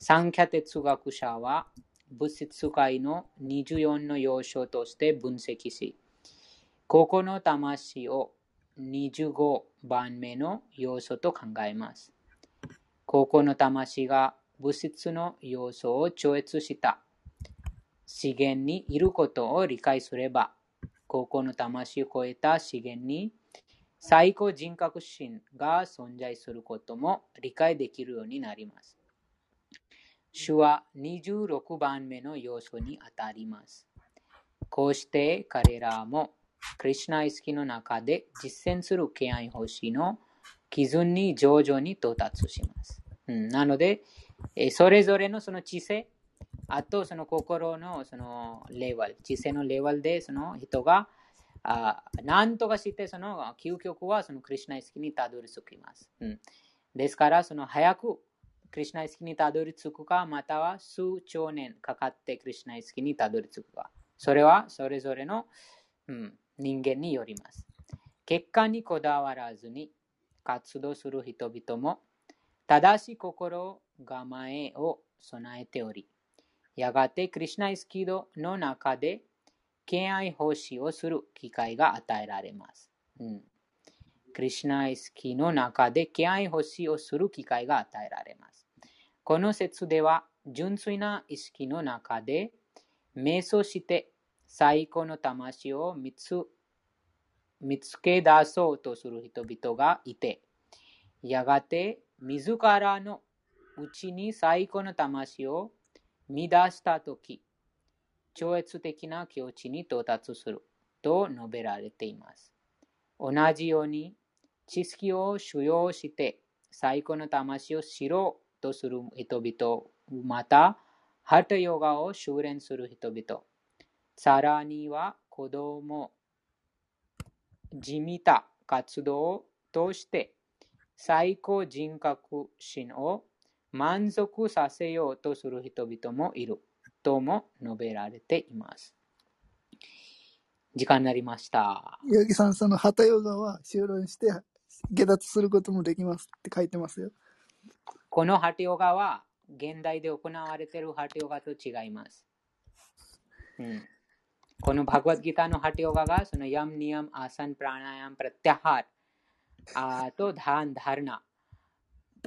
サンキャ哲学者は物質界のにじゅうよんの要素として分析し、ここの魂をにじゅうごばんめの要素と考えます。ここの魂が物質の要素を超越した資源にいることを理解すれば、ここの魂を超えた資源に最高人格心が存在することも理解できるようになります。主はにじゅうろくばんめの要素にあたります。こうして彼らもクリシュナ意識の中で実践する敬愛奉仕の基準に徐々に到達します。うん、なので、それぞれのその知性、あとその心のそのレベル、知性のレベルでその人が何とかしてその究極はそのクリシュナ意識にたどり着きます。うん、ですから、その早くクリシュナ意識にたどり着くか、または数兆年かかってクリシュナ意識にたどり着くか。それはそれぞれの、うん、人間によります。結果にこだわらずに活動する人々も正しい心構えを備えており、やがてクリシュナイスキードの中で敬愛奉仕をする機会が与えられます。うん、クリシュナイスキーの中で敬愛奉仕をする機会が与えられます。この説では純粋な意識の中で瞑想して最高の魂を見つ、見つけ出そうとする人々がいて、やがて自らのうちに最高の魂を見出したとき、超越的な境地に到達すると述べられています。同じように、知識を収容して最高の魂を知ろうとする人々、また、ハタヨガを修練する人々、さらには子供、地味た活動を通して最高人格心を満足させようとする人々もいるとも述べられています。時間になりました。宮城さん、そのハタヨガは修練して下脱することもできますって書いてますよ。このハタヨガは現代で行われているハタヨガと違います。うん、このバガヴァッドギータのハタヨガがそのヤムニヤムアーサンプラナヤムプラテハーあとダーンダルナ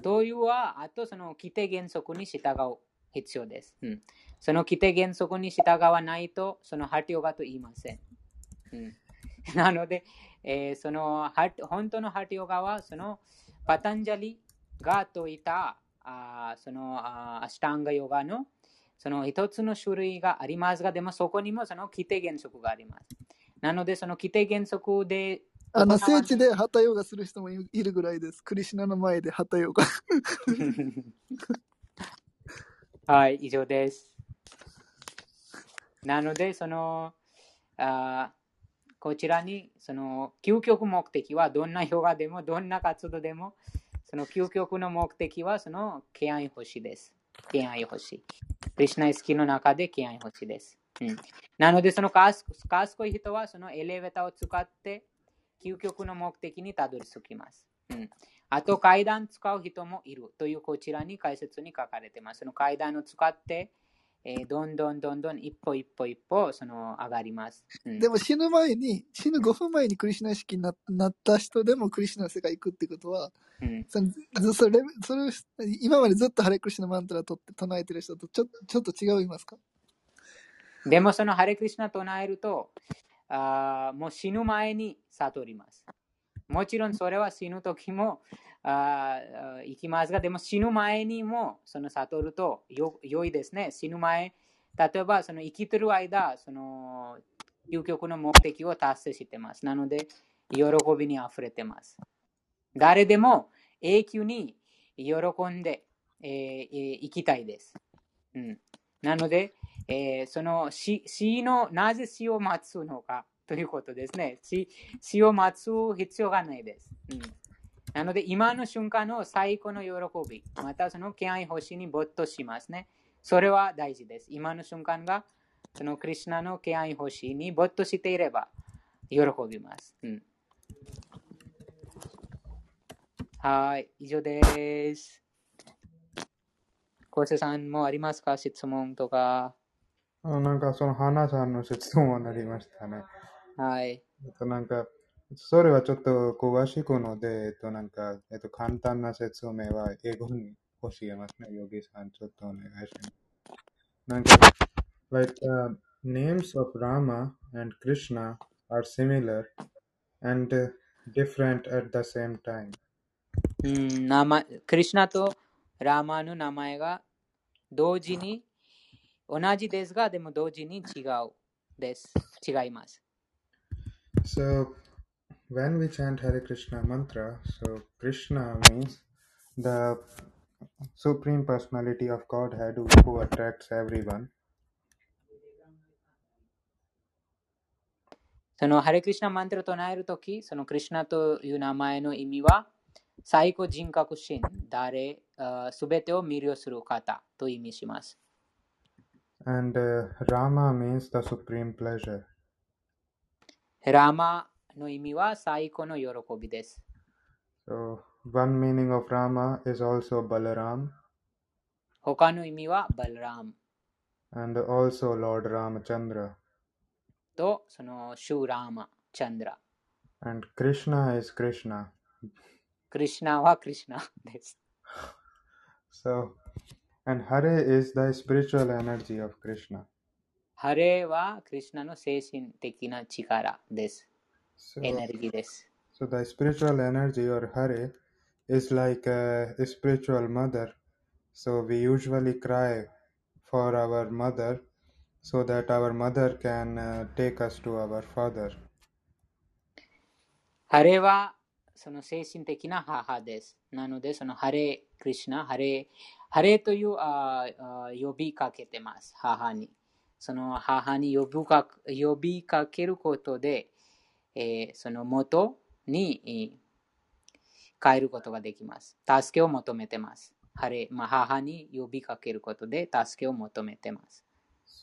というはあとその規定原則に従う必要です、うん、その規定原則に従わないとそのハタヨガと言いません、うん、なので、えー、その本当のハタヨガはそのパタンジャリが説いたあそのあアシュタンガヨガのその一つの種類がありますが、でもそこにもその規定原則があります。なのでその規定原則であの聖地でハタヨガする人もいるぐらいです。クリシュナの前でハタヨガはい以上です。なのでそのあこちらにその究極目的はどんなヨガでもどんな活動でもその究極の目的はその敬愛星です。敬愛星クリシュナ意識の中で敬愛星です。うん、なのでその賢い人はそのエレベーターを使って究極の目的にたどり着きます。うん、あと階段使う人もいるというこちらに解説に書かれています。その階段を使って、えー、どんどんどんどん一歩一歩一歩その上がります。うん、でも死ぬ前に死ぬごふんまえにクリシュナ意識になった人でもクリシュナの世界行くってことは、うん、そのそれそれ今までずっとハレクリシュナマントラとって唱えてる人とちょ、ちょっと違いますか？でもそのハレクリシュナ唱えるとあもう死ぬ前に悟ります。もちろんそれは死ぬ時もあ行きますが、でも死ぬ前にもその悟ると よ, よいですね。死ぬ前、例えばその生きてる間、その究極の目的を達成してます。なので、喜びにあふれてます。誰でも永久に喜んで、えーえー、生きたいです。うん、なので、えー、その 死, 死のなぜ死を待つのかということですね。 死, 死を待つ必要がないです、うん、なので今の瞬間の最高の喜び、またその敬愛星に没頭しますね。それは大事です。今の瞬間がそのクリシュナの敬愛星に没頭していれば喜びます、うん、はい以上です。コーセさんもありますか、質問とか。なんかその花さんの質問になりましたね。はい。えっとなんかそれはちょっと詳しくので、えっとなんかえっと簡単な説明は英語に教えますね。ヨギさんちょっとお願いします。なんか like、uh, names of Rama and Krishna are similar and different at the same time。うん、名前クリシュナとラーマの名前が同時に同じですが、でも同時に違うです。違います。So, when we chant Hare Krishna mantra, so Krishna means the Supreme Personality of Godhead who attracts everyone. そのハレクリシュナマントラを唱えるとき、そのクリシュナという名前の意味は、最高人格心、誰、すべてを魅了する方と意味します。And、uh, Rama means the supreme pleasure. ラマの意味は最高の喜びです。So, one meaning of Rama is also Balaram. 他の意味はバルラム。And also Lord Ramachandra. と、その、シューラーマ、チャンドラ。And Krishna is Krishna. クリシュナはクリシュナです。So, and Hare is the spiritual energy of Krishna. Hare wa Krishna no seishin teki na chikara desu. Energy desu. So the spiritual energy or Hare is like a spiritual mother. So we usually cry for our mother so that our mother can uh, take us to our father. Hare waその精神的な母です。なので、そのハレクリシュナ、ハレ、ハレというああ呼びかけてます、母に。その母に呼びか、呼びかけることで、えー、その元に変えることができます。助けを求めてます。ハレ、まあ、母に呼びかけることで助けを求めてます。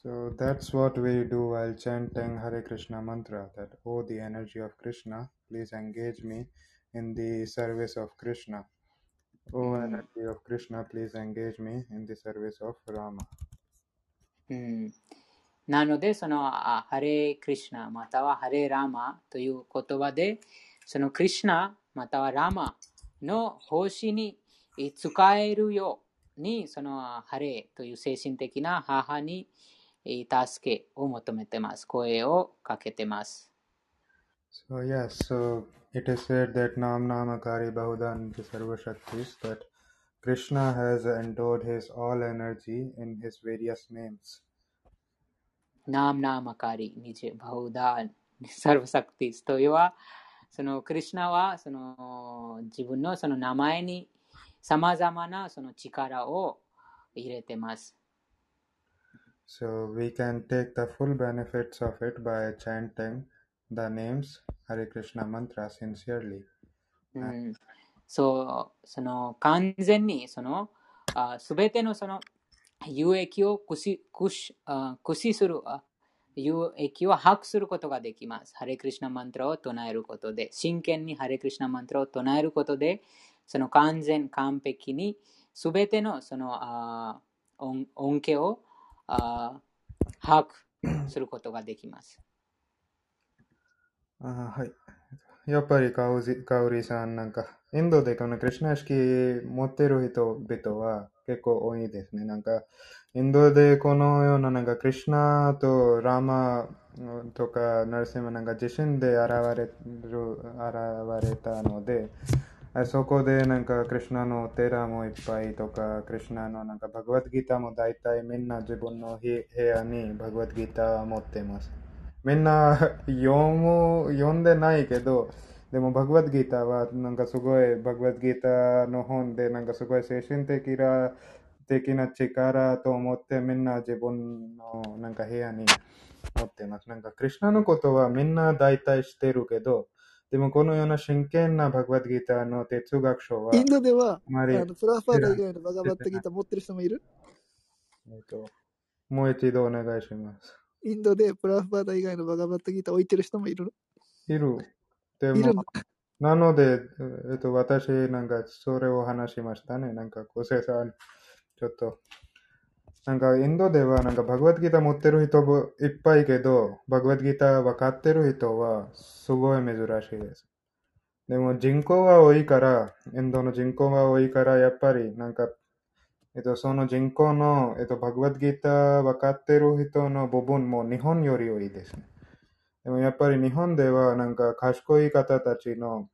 So that's what we do while chanting Hare Krishna mantra, that oh, the energy of Krishna, please engage me.in the service of Krishna. Oh, energy of Krishna, please engage me in the service of Rama. なので、そのハレクリシュナまたはハレラマという言葉で、そのクリシュナまたはラマの星に使えるように、そのハレという精神的な母に助けを求めてます。声をかけてます。So yes, so it is said that Nam Namakari Bahudan Sarva Shaktis, that Krishna has endowed his all energy in his various names. Nam Namakari Bahudan Sarva Shaktis というはそのクリシュナはその自分のその名前にさまざまなその力を入れてます。So we can take the full benefits of it by chanting the names Hare Krishna mantra sincerely. うん、そう、その完全にそのすべてのその有益を駆使、駆使、駆使する有益を把握することができます。ハレクリシュナマントラを唱えることで、真剣にハレクリシュナマントラを唱えることで、その完全完璧にすべてのその恩恵を把握することができます。あ、はい。やっぱりカオリさんなんかインドでこのクリシュナ式持ってる人々は結構多いですね。なんかインドでこのようななんかクリシュナとラマとかナルシマなんか自身で現れる現れたので、あそこでなんかクリシュナのお寺もいっぱいとか、クリシュナのなんかバグワッドギータも大体みんな自分の部屋にバグワッドギータ持ってます。みんな読む、読んでないけど、でもバグワッドギータはなんかすごい、バグワッドギータの本でなんかすごい精神的な、的な力と思ってみんな自分のなんか部屋に持ってます。なんかクリシュナのことはみんな大体知ってるけど、でもこのような真剣なバグワッドギータの哲学書はインドではあのプラファール以外のバグワッドギータ持ってる人もいる？えっと、もう一度お願いします。インドでプラフバーダ以外のバガバッドギータ置いてる人もいるいる。でも、なので、えっと、私なんかそれを話しましたね。なんか、小瀬さん、ちょっと、なんかインドではなんかバガバッドギータ持ってる人もいっぱいけど、バガバッドギータ分かってる人はすごい珍しいです。でも人口は多いから、インドの人口は多いから、やっぱりなんか、えっと、その人口の、えっと、バグワッドギータ分かってる人の部分も日本より多いですね。でもやっぱり日本ではなんか賢い方たちの、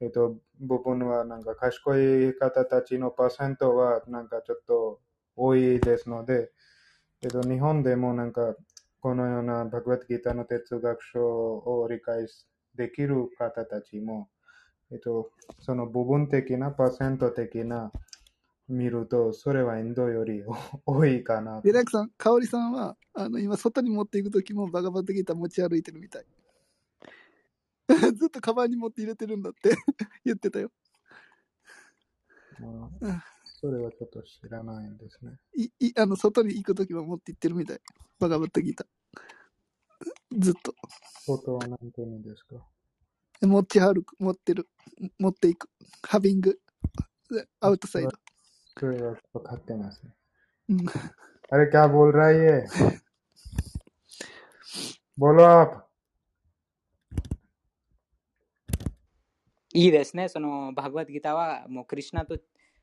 えっと、部分はなんか賢い方たちのパーセントはなんかちょっと多いですので、えっと、日本でもなんかこのようなバグワッドギータの哲学書を理解できる方たちも、えっと、その部分的なパーセント的な見るとそれはインドより多いかな。リラクさん、香織さんはあの今外に持っていくときもバガバッドギータ持ち歩いてるみたい。ずっとカバンに持って入れてるんだって言ってたよ。まあ、それはちょっと知らないんですね。いいあの外に行くときは持って行ってるみたい。バガバッドギータ。ずっと。外は何て言うんですか。持ち歩く、持ってる、持っていく、ハビング、アウトサイド。それは分かってますね。あれ、क्या बोल रहा है? बोलो आप。いいですね。そのバグワッドギータはもうクリシュナと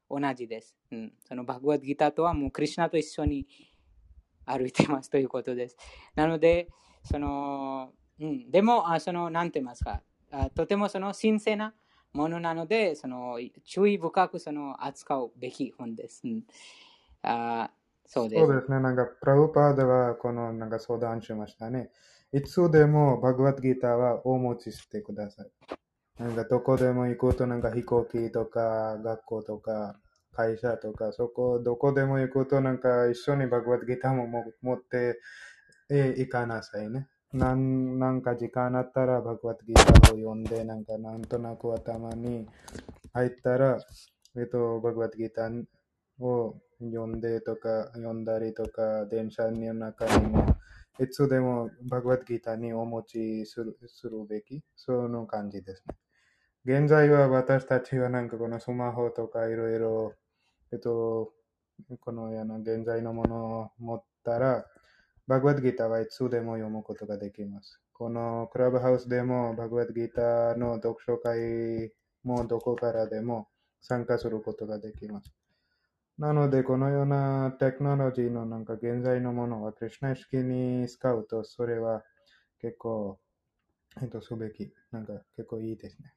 同じです。うん、そのバグワッドギータとはもうクリシュナと一緒に歩いてますということです。なので、その、うん、でも、あそのなんて言いますか、あとてもその神聖なものなので、その注意深くその扱うべき本です。うん、あそうです。そうですね。なんかプラブパーダはこのなんか相談しましたね。いつでもバグワッドギータはお持ちしてください。なんかどこでも行こうと、なんか飛行機とか学校とか会社とか、そこどこでも行こうと、なんか一緒にバグワッドギータも持って行かなさいね。なん、なんか時間あったらバグワッドギータを読んで、なんかなんとなく頭に入ったら、えっと、バグワッドギータを読んでとか、読んだりとか、電車の中にも、いつでもバグワッドギータにお持ちする、するべき、その感じですね。現在は私たちはなんかこのスマホとかいろいろ、えっと、このような現在のものを持ったら、バグワッドギータはいつでも読むことができます。このクラブハウスでもバグワッドギータの読書会もどこからでも参加することができます。なのでこのようなテクノロジーのなんか現在のものはクリシュナ式に使うとそれは結構、えっと、すべき、なんか結構いいですね。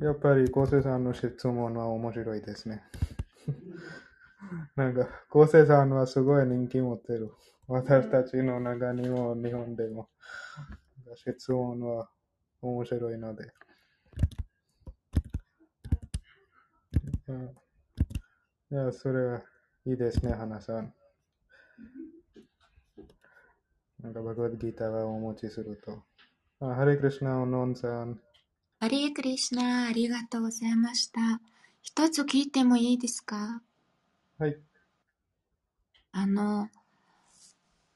やっぱりコウセさんの質問は面白いですね。なんか、昴生さんはすごい人気持ってる。私たちの中にも日本でも。質問は面白いので。いや、それはいいですね、花さん。なんか、バガヴァッドギーターはお持ちすると。あ、ハレクリシナ、おのんさん。ハレクリシナ、ありがとうございました。一つ聞いてもいいですか？はい。あの、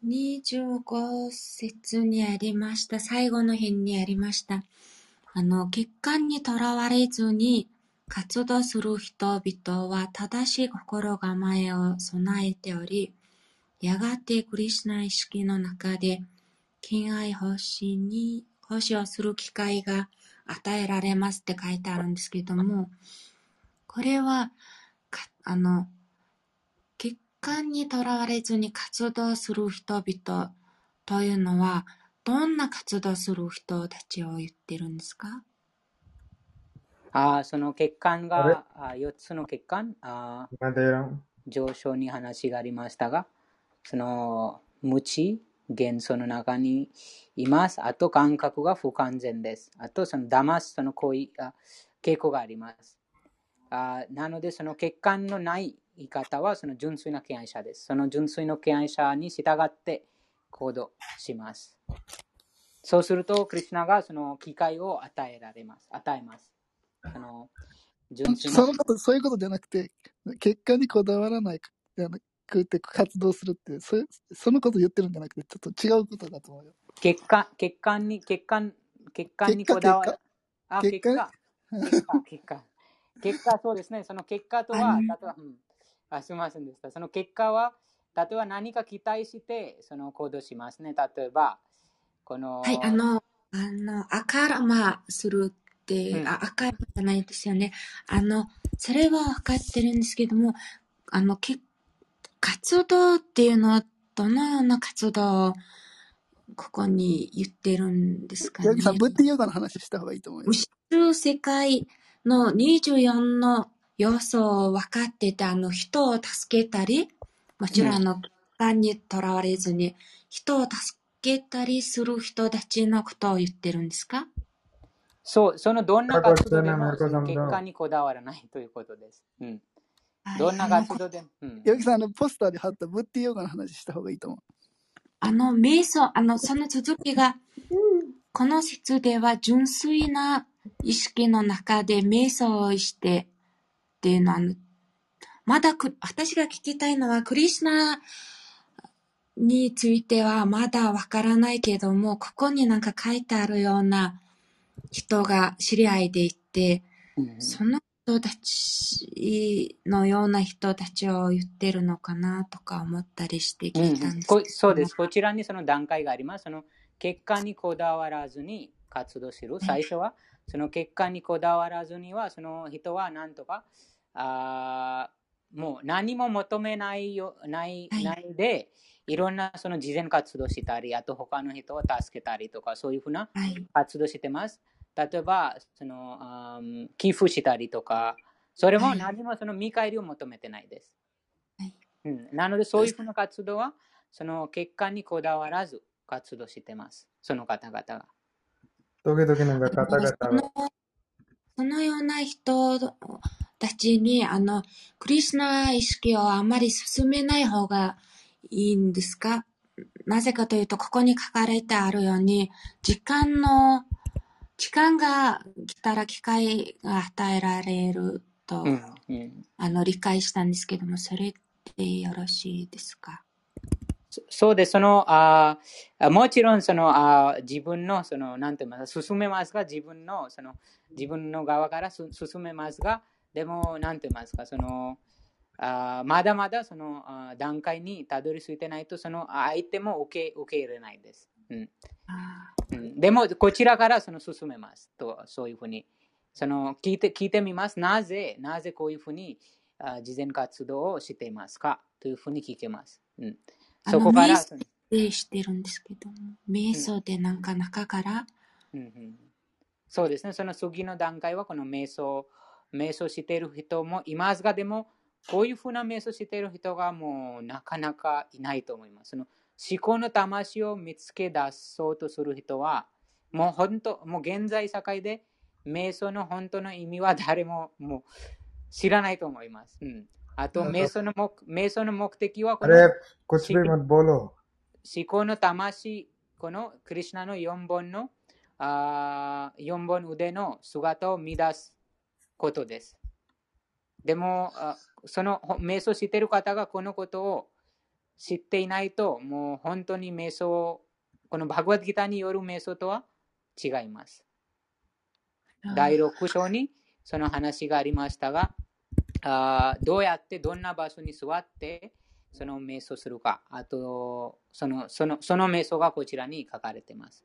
にじゅうご節にありました、最後の辺にありました。あの、欠陥にとらわれずに活動する人々は正しい心構えを備えており、やがてクリシュナ意識の中で敬愛奉仕に奉仕をする機会が与えられますって書いてあるんですけども、これはかあの欠陥にとらわれずに活動する人々というのはどんな活動する人たちを言ってるんですか？あ、その欠陥があよっつの欠陥上昇に話がありましたが、その無知元素の中にいます。あと感覚が不完全です。あとその騙すその行為傾向があります。あなのでその欠陥のない言い方はその純粋な敬愛者です。その純粋の敬愛者に従って行動します。そうすると、クリシュナがその機会を与えられます。与えます。その純粋そのことそういうことじゃなくて、結果にこだわらないくって活動するってそ、そのこと言ってるんじゃなくて、ちょっと違うことだと思うよ。結果、結果に、結果、結果にこだわる。あ、結果。結果、結果。結果、そうですね。その結果とは、例えば、うんあすみませんでした。その結果は、例えば何か期待してその行動しますね。例えば、この。はい、あの、あの、あからまするって、うん、あからまじゃないですよね。あの、それは分かってるんですけども、あの、け活動っていうのは、どのような活動をここに言ってるんですかね。サブティヨガの話した方がいいと思います。宇宙世界のにじゅうよんの要素を分かってて、あの、人を助けたり、もちろん、あの、欠陥にとらわれずに、人を助けたりする人たちのことを言ってるんですか？そう、そのどんな活動でも、結果にこだわらないということです。うん。どんな活動でも。ヨギさん、あの、ポスターで貼ったブッティヨガの話した方がいいと思う。あの、瞑想、あの、その続きが、この説では、純粋な意識の中で瞑想をして、っていうのは、まだく、私が聞きたいのは、クリシュナについてはまだわからないけども、ここになんか書いてあるような人が知り合いでいて、うん、その人たちのような人たちを言ってるのかなとか思ったりして聞いたんですけど、うん、こそうです。こちらにその段階があります。その結果にこだわらずに活動する。最初は、その結果にこだわらずには、その人は何とか、あもう何も求めないよ、ない、ないで、いろんなその慈善活動したり、あと他の人を助けたりとか、そういうふうな活動してます。はい、例えば、その、あ寄付したりとか、それも何もその見返りを求めてないです。はいうん、なので、そういうふうな活動は、その結果にこだわらず活動してます。その方々が。時々なんか方々が。そのような人たちに、あの、クリシュナ意識をあまり進めない方がいいんですか？なぜかというと、ここに書かれてあるように、時間の、時間が来たら機会が与えられると、うんうん、あの、理解したんですけども、それってよろしいですか？そうです。そのあもちろんそのあ自分のそのなんて言いますか進めますが自分のその自分の側から進めますが、でもなんて言いますかそのあまだまだそのあ段階にたどり着いてないとその相手も受け受け入れないです。うんうん、でもこちらからその進めますとそういうふうにその聞いて聞いてみます。なぜなぜこういうふうに慈善活動をしていますかというふうに聞けます。うんそこから瞑想してるんですけど、瞑想でなんか中から、うんうん、そうですね。その次の段階はこの瞑想、瞑想している人もいますが、でもこういうふうな瞑想している人がもうなかなかいないと思います。その思考の魂を見つけ出そうとする人は、もう本当、もう現在社会で瞑想の本当の意味は誰ももう知らないと思います。うん、あと瞑想の目、瞑想の目的はこの思考の魂、このクリシュナのよんぼんのあよんぼん腕の姿を見出すことです。でも、その瞑想している方がこのことを知っていないと、もう本当に瞑想、このバグワッドギターによる瞑想とは違います。だいろく章にその話がありましたが、あどうやってどんな場所に座ってその瞑想するか、あとその、その、その瞑想がこちらに書かれています。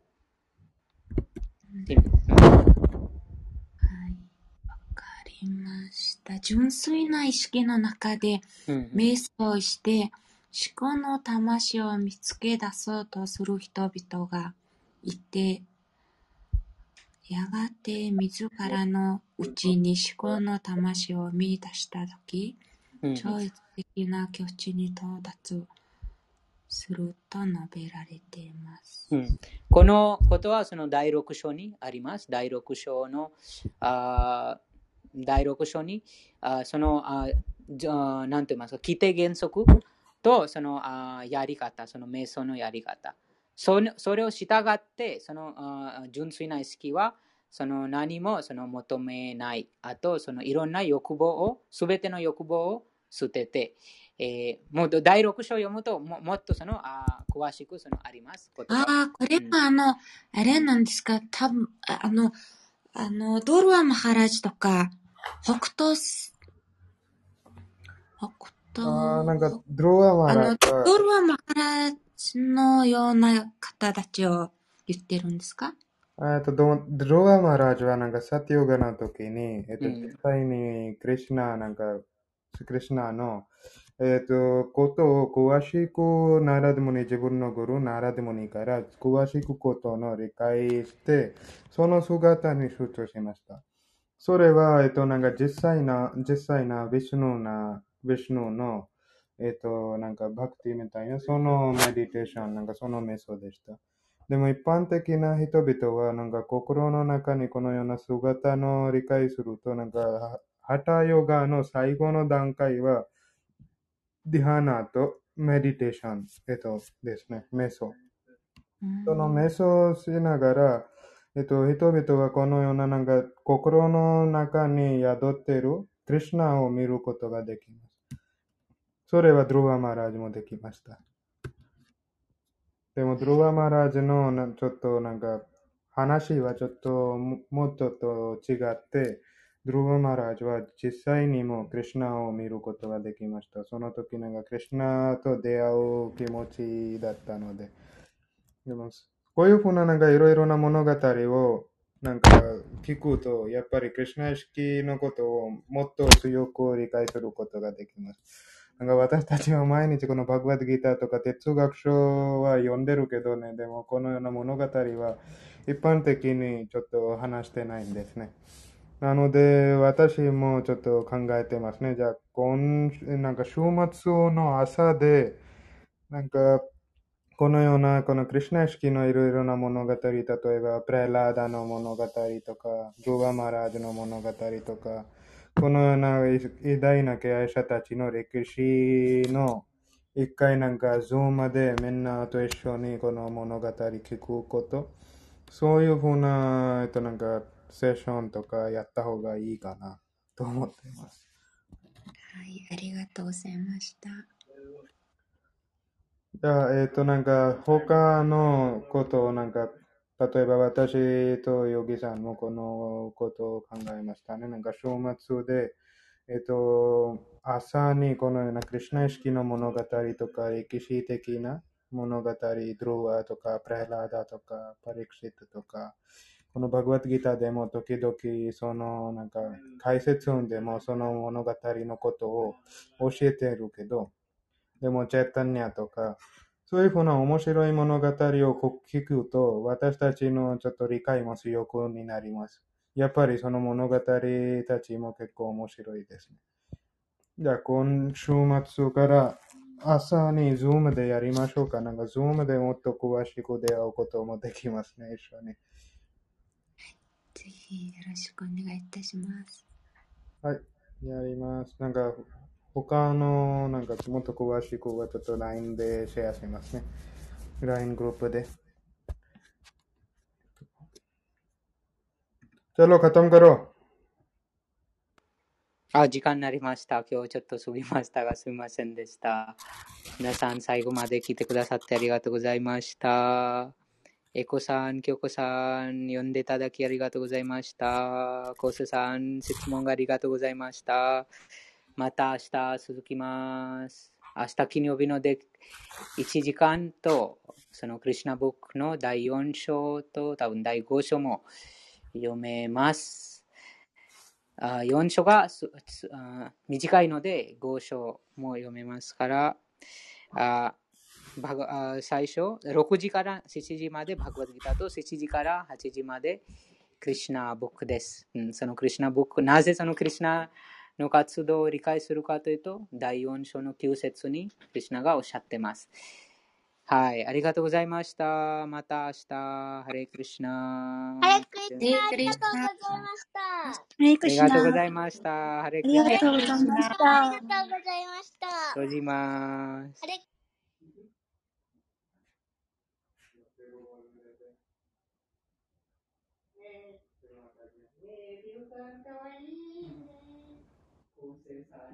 ました純粋な意識の中で瞑想して思考の魂を見つけ出そうとする人々がいて、やがて自らのうちに思考の魂を見出したとき、超越的な境地に到達すると述べられています。うん、このことはそのだいろく章にあります。だいろく章のあだいろく章に、あその、ああなんて言いますか、規定原則とそのあやり方、その瞑想のやり方。そ, それを従って、そのあ純粋な意識はその何もその求めない。あと、そのいろんな欲望を、すべての欲望を捨てて、えー、もうだいろく章を読むと も, もっとそのあ詳しくそのあります。あこれはあの、うん、あれなんですか、多分あの、あのドルア・マハラジとか、北東北東あなんかドルアマハラドルアマハラジのような方たちを言ってるんですか？えっとドルアマハラジはなんかサティヨガの時に、えっと実際にクリシュナなんかクリシュナのえっとことを詳しくナラデムニ、自分のグルナラデムニから詳しくことの理解してその姿に集中しました。それは、えっと、なんか実際な、実際な、ヴィシュヌな、ヴィシュヌの、えっと、なんか、バクティみたいな、そのメディテーション、なんか、その瞑想でした。でも、一般的な人々は、なんか、心の中にこのような姿の理解すると、なんか、ハタヨガの最後の段階は、ディハナとメディテーション、えっと、ですね、瞑想。その瞑想しながら、えっと、人々はこのようななんか心の中に宿っているクリシュナを見ることができます。それはドゥルヴァ・マハラージもできました。でもドゥルヴァ・マハラージのちょっとなんか話はちょっともっとと違って、ドゥルヴァ・マハラージは実際にもクリシュナを見ることができました。その時なんかクリシュナと出会う気持ちだったので。でもこういうふうななんかいろいろな物語をなんか聞くと、やっぱりクリシュナ意識のことをもっと強く理解することができます。なんか私たちは毎日このバグワッドギターとか哲学書は読んでるけどね、でもこのような物語は一般的にちょっと話してないんですね。なので私もちょっと考えてますね。じゃあ、今なんか週末の朝で、なんかこのような、このクリシュナ意識のいろいろな物語、例えば、プララーダの物語とか、ドゥルヴァ・マハラージの物語とか、このような偉大な経営者たちの歴史の一回なんか、ズームでみんなと一緒にこの物語聞くこと、そういうふうな、えっと、なんか、セッションとかやった方がいいかなと思っています。はい、ありがとうございました。じゃあ、えっと、なんか、他のことを、なんか、例えば私とヨギさんもこのことを考えましたね。なんか、週末で、えっと、朝にこのようなクリシュナ意識の物語とか、歴史的な物語、ドゥルヴァとか、プララーダとか、パリクシットとか、このバグワッドギターでも時々、その、なんか、解説音でもその物語のことを教えているけど、でも、チェタニアとか、そういうふうな面白い物語を聞くと、私たちのちょっと理解も強くになります。やっぱりその物語たちも結構面白いですね。じゃあ今週末から朝にズームでやりましょうか。なんかズームでもっと詳しく出会うこともできますね、一緒に。ぜひよろしくお願いいたします。はい、やります。なんか他のなんかもっと詳しくはちょっと ライン でシェアしますね。ライン グループで。チャロ、固めろ。あ、時間になりました。今日ちょっと過ぎましたが、すみませんでした。皆さん、最後まで聞いてくださってありがとうございました。エコさん、キョコさん、呼んでいただきありがとうございました。コスさん、質問ありがとうございました。また明日続きます。明日金曜日のでいちじかんと、そのクリシュナブックのだいよん章と多分だいご章も読めます。よん章が短いのでご章も読めますから、ああ最初ろくじからしちじまでバグワッドギターとしちじからはちじまでクリシュナブックです、うん、そのクリシュナブック、なぜそのクリシュナの活動を理解するかというとだいよん章のきゅう節にクリシュナがおっしゃってます。はい、ありがとうございました。また明日、ハレクリシュナ。ハレクリシュナ、ありがとうございました。ハレクリシュナ、ありがとうございました。ハレクリシュナ、ありがとうございました。ありがとうございました。閉じます。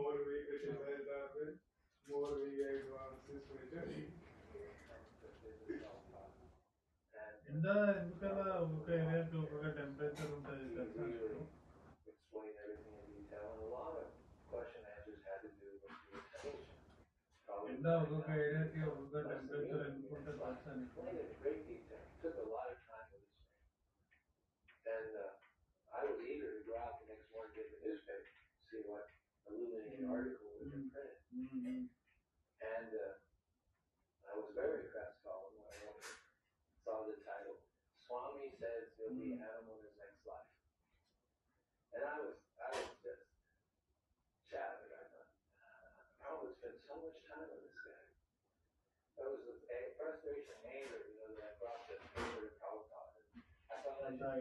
more we criticize that more we advance this majorly and the indukala uka area to uka temperature untadi tarsaru explain everything in detail and a lot of question answers had to do with the explanation and the uka area to uka temperature input tarsaru great detail took a lot of time to listen and uh, I was eager to go out the next morning to the newspaper see what illuminating article was in print. Mm-hmm. And uh, I was very crestfallen when I saw the title, Swami Says You'll Be an Animal in His Next Life. And I was, I was just shattered. I thought, I would spend so much time with this guy. That was the frustration and anger, you know, that I brought to the Prabhupada. I thought I should have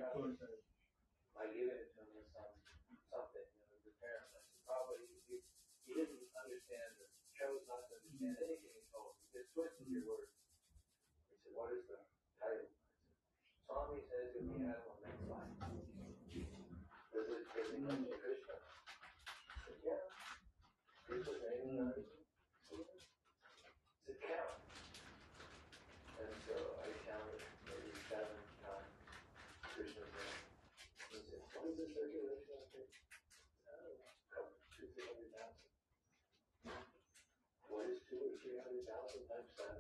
like, given it to him as something, you know, his parents. He didn't understand or chose not to understand anything he told. He just twisted your words. He said, what is the title? Swami Says You'll Be an Animal in His Next Life. Does it come to Krishna? He said, yeah. Krishna's name is Krishna. He said, count. And so I counted maybe seven times Krishna's name. He said, what is the circulation of Krishna? What is two or three hundred thousand times seven?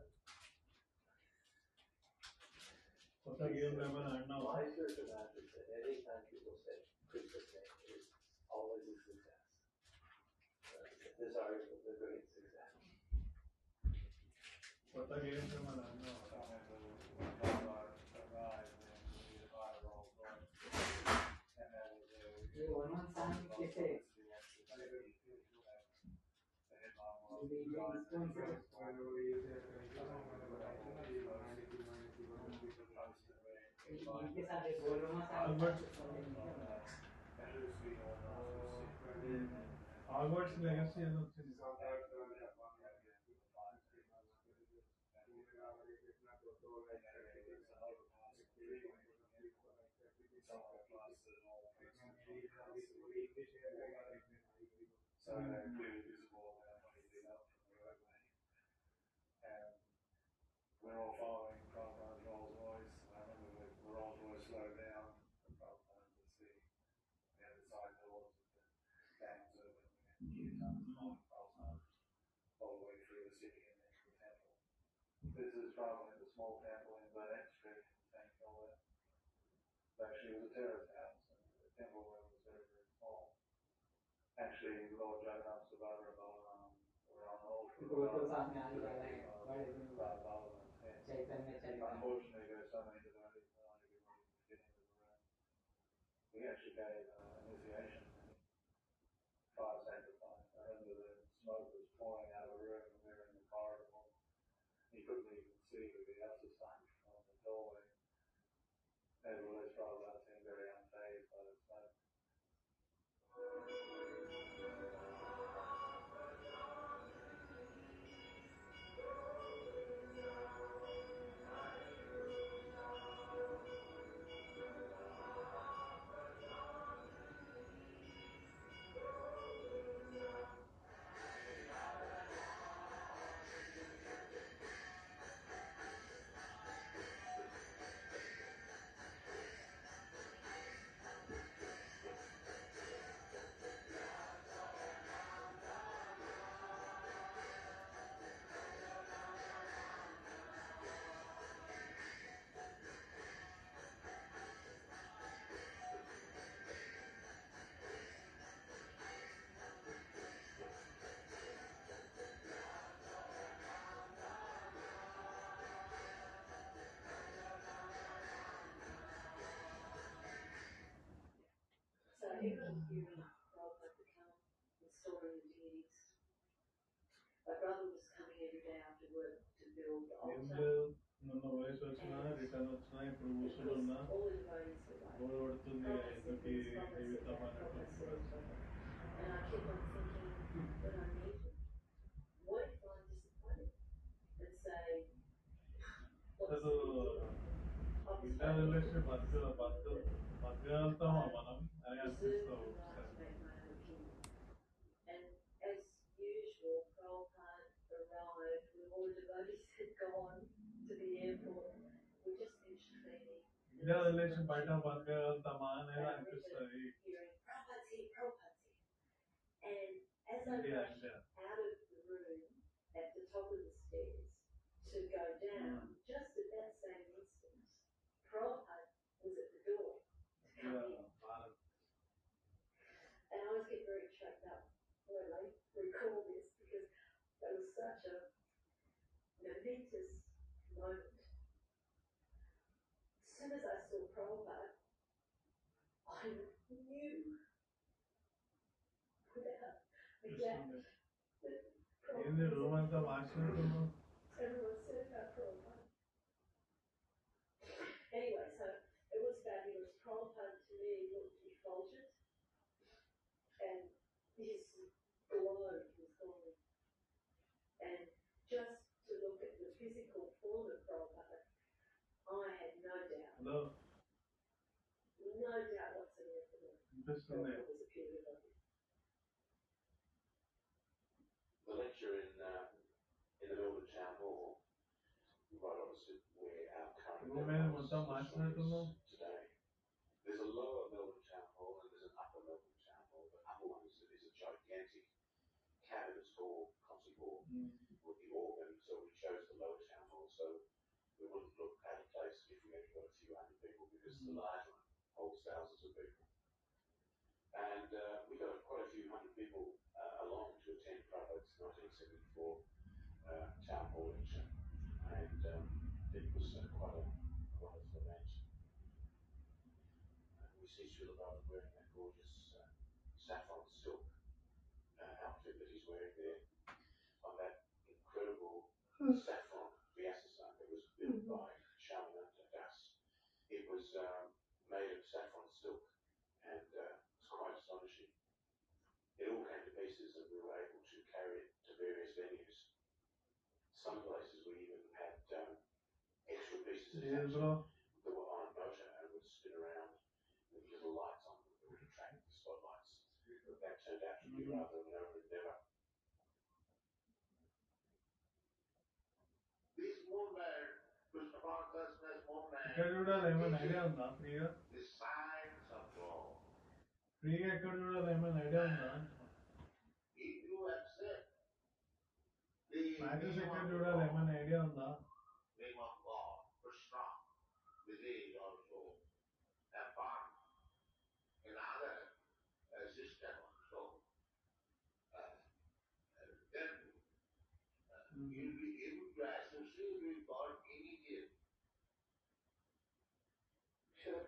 My search of answers that any time people say Krishna's name is always a success. Uh, this article is a great success. The Albert's legacy is of the Albert's legacy all the way through the city and into the temple. This is probably the small temple in Black Street, thank you all that. Actually, it was a terrace house, and the temple room was very, very small. Actually, Lord Jagannath Subhadra Balaram were on all for Balaram. Unfortunately, there are so many devotees that aren't even ready to get into the room. We actually gave an initiation fire sacrifice. I remember the smoke was pouring out of a room and we were in the corridor. You couldn't even see the outer sun from the doorway. Nevertheless, Prabhupada seemed very unfazed by the smoke. Everyone hearing Prabhupada become the story of the deities. My brother was coming every day after work to build the altar. All the devotees were like, Prabhupada said this, Prabhupada said that, Prabhupada said that. And I kept on thinking that I need him. What if I'm disappointed and say, what's the story? Internet బతు బతు బతుకుతామా మనం అని అనిపిస్తూ ఇంటర్నెట్ బయట బతకగలుగుతామా అనేది అనిపిస్తుంది. Prabhupada was at the door to come in. And I always get very choked up when I recall this because that was such a momentous moment. As soon as I saw Prabhupada, I knew without a doubt that Prabhupada. Everyone said about Prabhupada. Anyway, so it was fabulous. Prabhupada to me looked effulgent and his glow was gone. And just to look at the physical form of Prabhupada, I had no doubt. Hello. No doubt whatsoever. Prabhupada was a pure devotee. The lecture in, uh, in the Melbourne Town Hall, right opposite where our current Melbourne is today. There's a lower Melbourne Town Hall and there's an upper Melbourne Town Hall. The upper one is, is a gigantic cabinets hall, concert hall, mm. with the organ, so we chose the lower town hall so we wouldn't look out of place if we only got a few hundred people because mm. the large one holds thousands of people. And uh, we got quite a few hundred people uh, along to attend Prabhupada's nineteen seventy-four uh, Town Hall lecture. And um, it was uh, quite a wonderful event. Uh, we see Srila Prabhupada wearing that gorgeous uh, saffron silk uh, outfit that he's wearing there on that incredible saffron vyasasana that was built by Shamananda Das. It was um, made of saffron silk and uh, it's quite astonishing. It all came to pieces and we were able to carry it to various venues. Some places we even had um, extra pieces yeah, well. that were on a motor and would spin around with little lights on them that would attract the spotlights. But that turned out to be mm-hmm. rather an over endeavour. This movement, Krishna consciousness movement, is the science of law. If you certificate చూడాలి, ఏమైనా ఐడియా ఉందా? Srila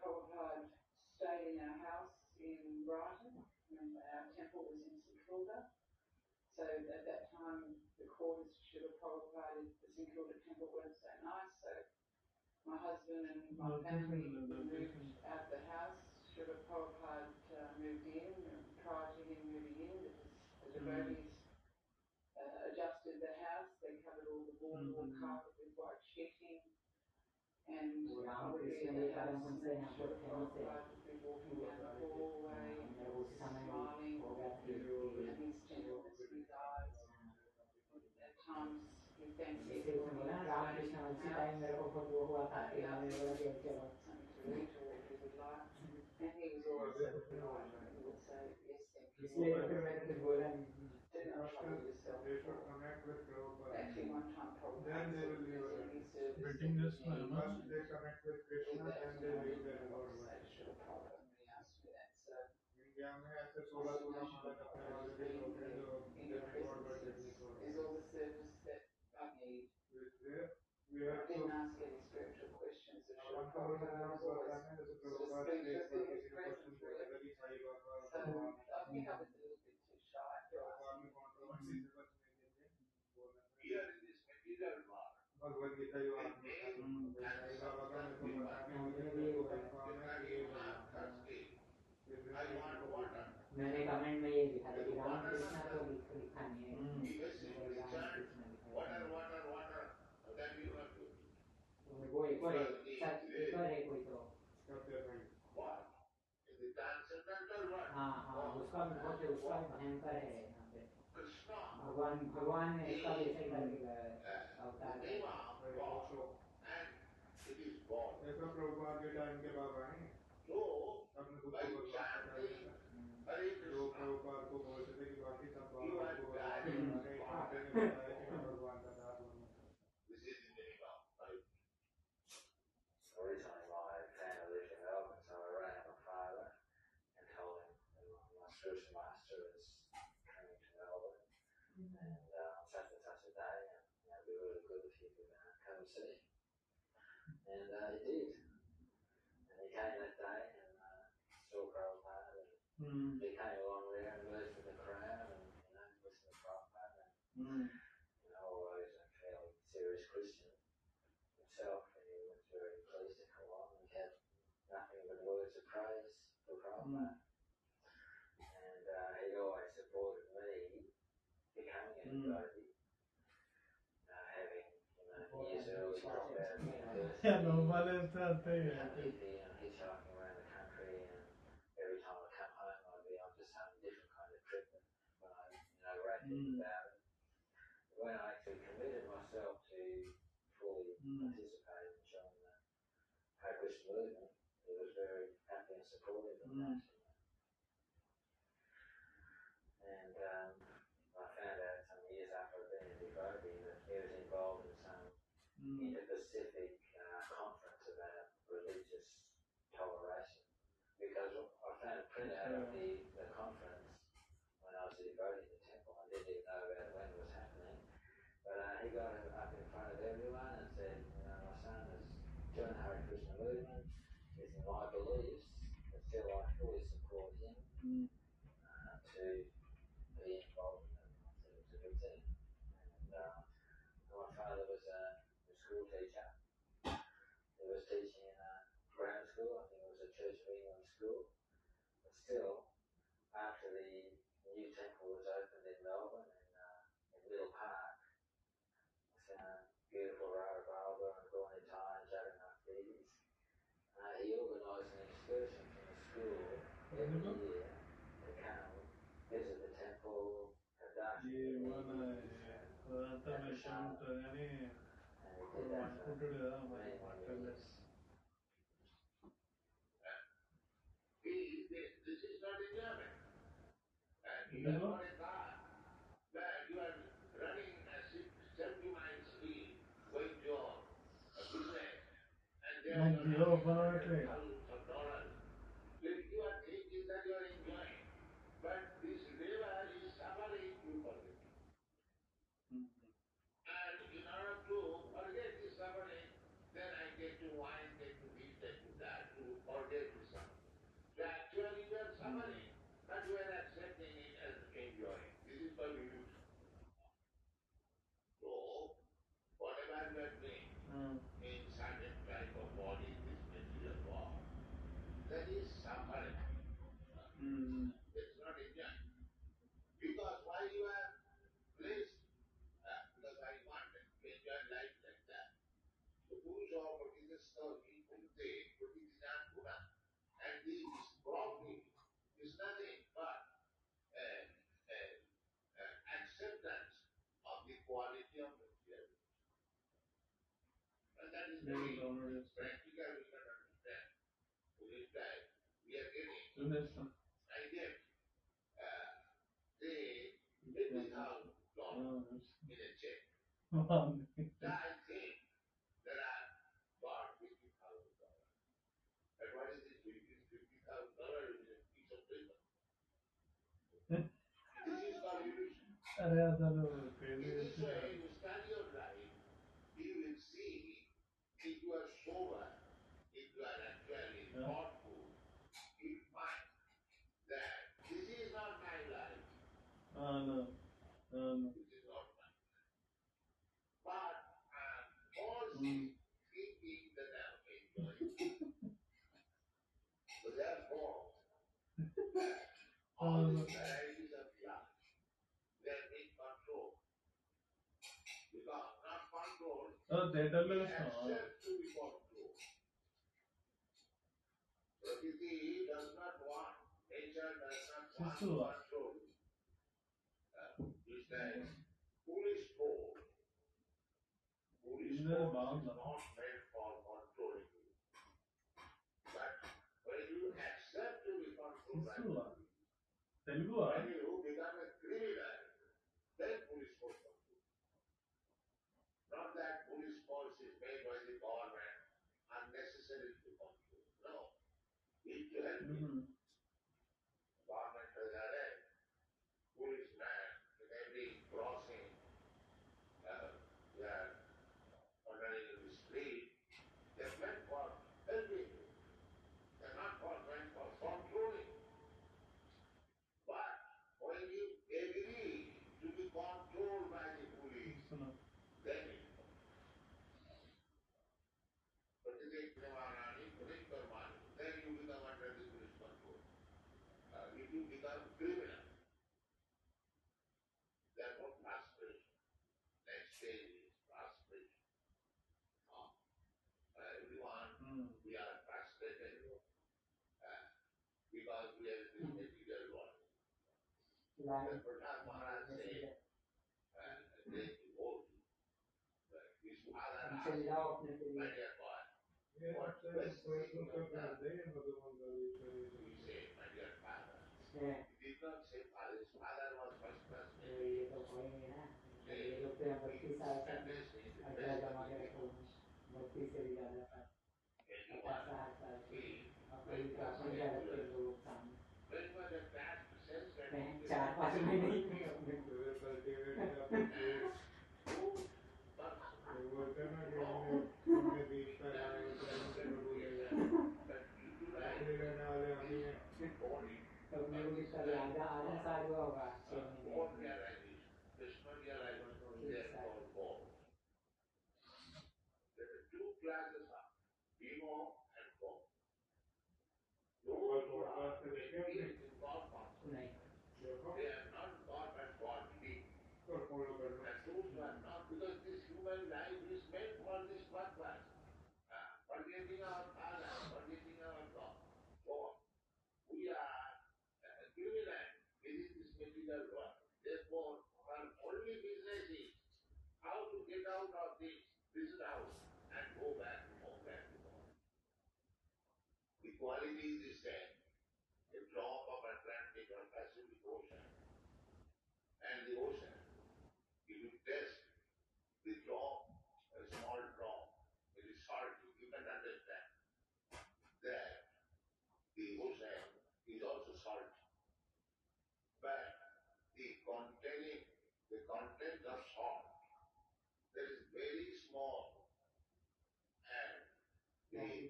Prabhupada stayed in our house in Brighton, and our temple was in St Kilda. So at that time, the quarters Srila Prabhupada, the St Kilda temple weren't so nice, so my husband and my family moved out of the house. Srila Prabhupada uh, moved in, and prior to him moving in, the, the devotees uh, adjusted the house. They covered all the boardwalk mm-hmm. carpet with white sheeting. And I would be in the house and Prabhupada would be walking down the hallway and smiling and his gentleness in his eyes. At times he thanked everyone in the house something to eat or what he would like. And he was always so polite and would say, yes, thank you. Didn't trouble yourself. Actually, one time Prabhupada said, meeting this First they connect with Krishna and they leave their conversation. They asked me that, so in your presence is all the service that I need. I didn't ask any spiritual questions. So Srila Prabhupada was always sort of speechless in his presence, really. So I think I was a little bit too shy for asking him. Here in this material world, Bhagavad Gita you are I want water. मैंने comment में ये लिखा था कि राम कृष्ण को लिखा नहीं है. Water, water, water. Then you have to. कोई कोई सच कोई कोई तो. What? The transcendental one. हाँ हाँ उसका बहुत उसका भयंकर है यहाँ पे. भगवान भगवान ने इसका विषय कर दिया अवतार. ऐसा प्रभुपाद के टाइम के बाद आए अपने खुद को प्रभुपाद को बोलते थे कि बाकी सब भगवान का दास बनना. Originally, my family lived in Melbourne, so I rang my father and told him that my spiritual master is coming to Melbourne mm-hmm. and uh, on such and such a day, and you know, it would be really good if you could uh, come and see him. And uh, he did. And he came that day and uh, saw Prabhupada, and mm-hmm. he came along there and moved in the crowd and you know, listened to Prabhupada. Mm-hmm. You know, although he's a fairly serious Christian himself, very pleased to come along. We had nothing but words of praise for Prabhupada. Mm. And uh, he always supported me becoming a devotee. Mm. Uh, having, you know, years earlier dropped out of university. And he'd be hitchhiking around the country, and every time I come home, I'd be on just some different kind of trip when I, you know, ranted mm. about it. When I actually committed myself to fully mm. participate in showing the Hare Krishna movement, he was very happy and supportive of mm. that. And um, I found out some years after I'd been a devotee that he was involved in some mm. inter-Pacific uh, conference about religious toleration. Because I found a printout of the, the conference when I was a devotee in the temple. I didn't even know about when it was happening. But uh, he got up in front of everyone and said, you know, my son is doing the Hare Krishna movement, it's my beliefs until I fully support him mm. uh, to be involved in it. I said it was a good thing. And uh, my father was a, a school teacher. He was teaching in a grammar school, I think it was a Church of England school. But still, after the new temple was opened in Melbourne, in, uh, in Little Park, Uh, beautiful Radha Balba and Gorni Tai and Jagannath Deities. Uh, he organised an excursion from the school every mm-hmm. year to come visit the temple, have darshan. Yeah, well, uh, yeah. And, and he did that for many, many years. This is not in German. And you are not in Thai. You are running as if Right. Understand.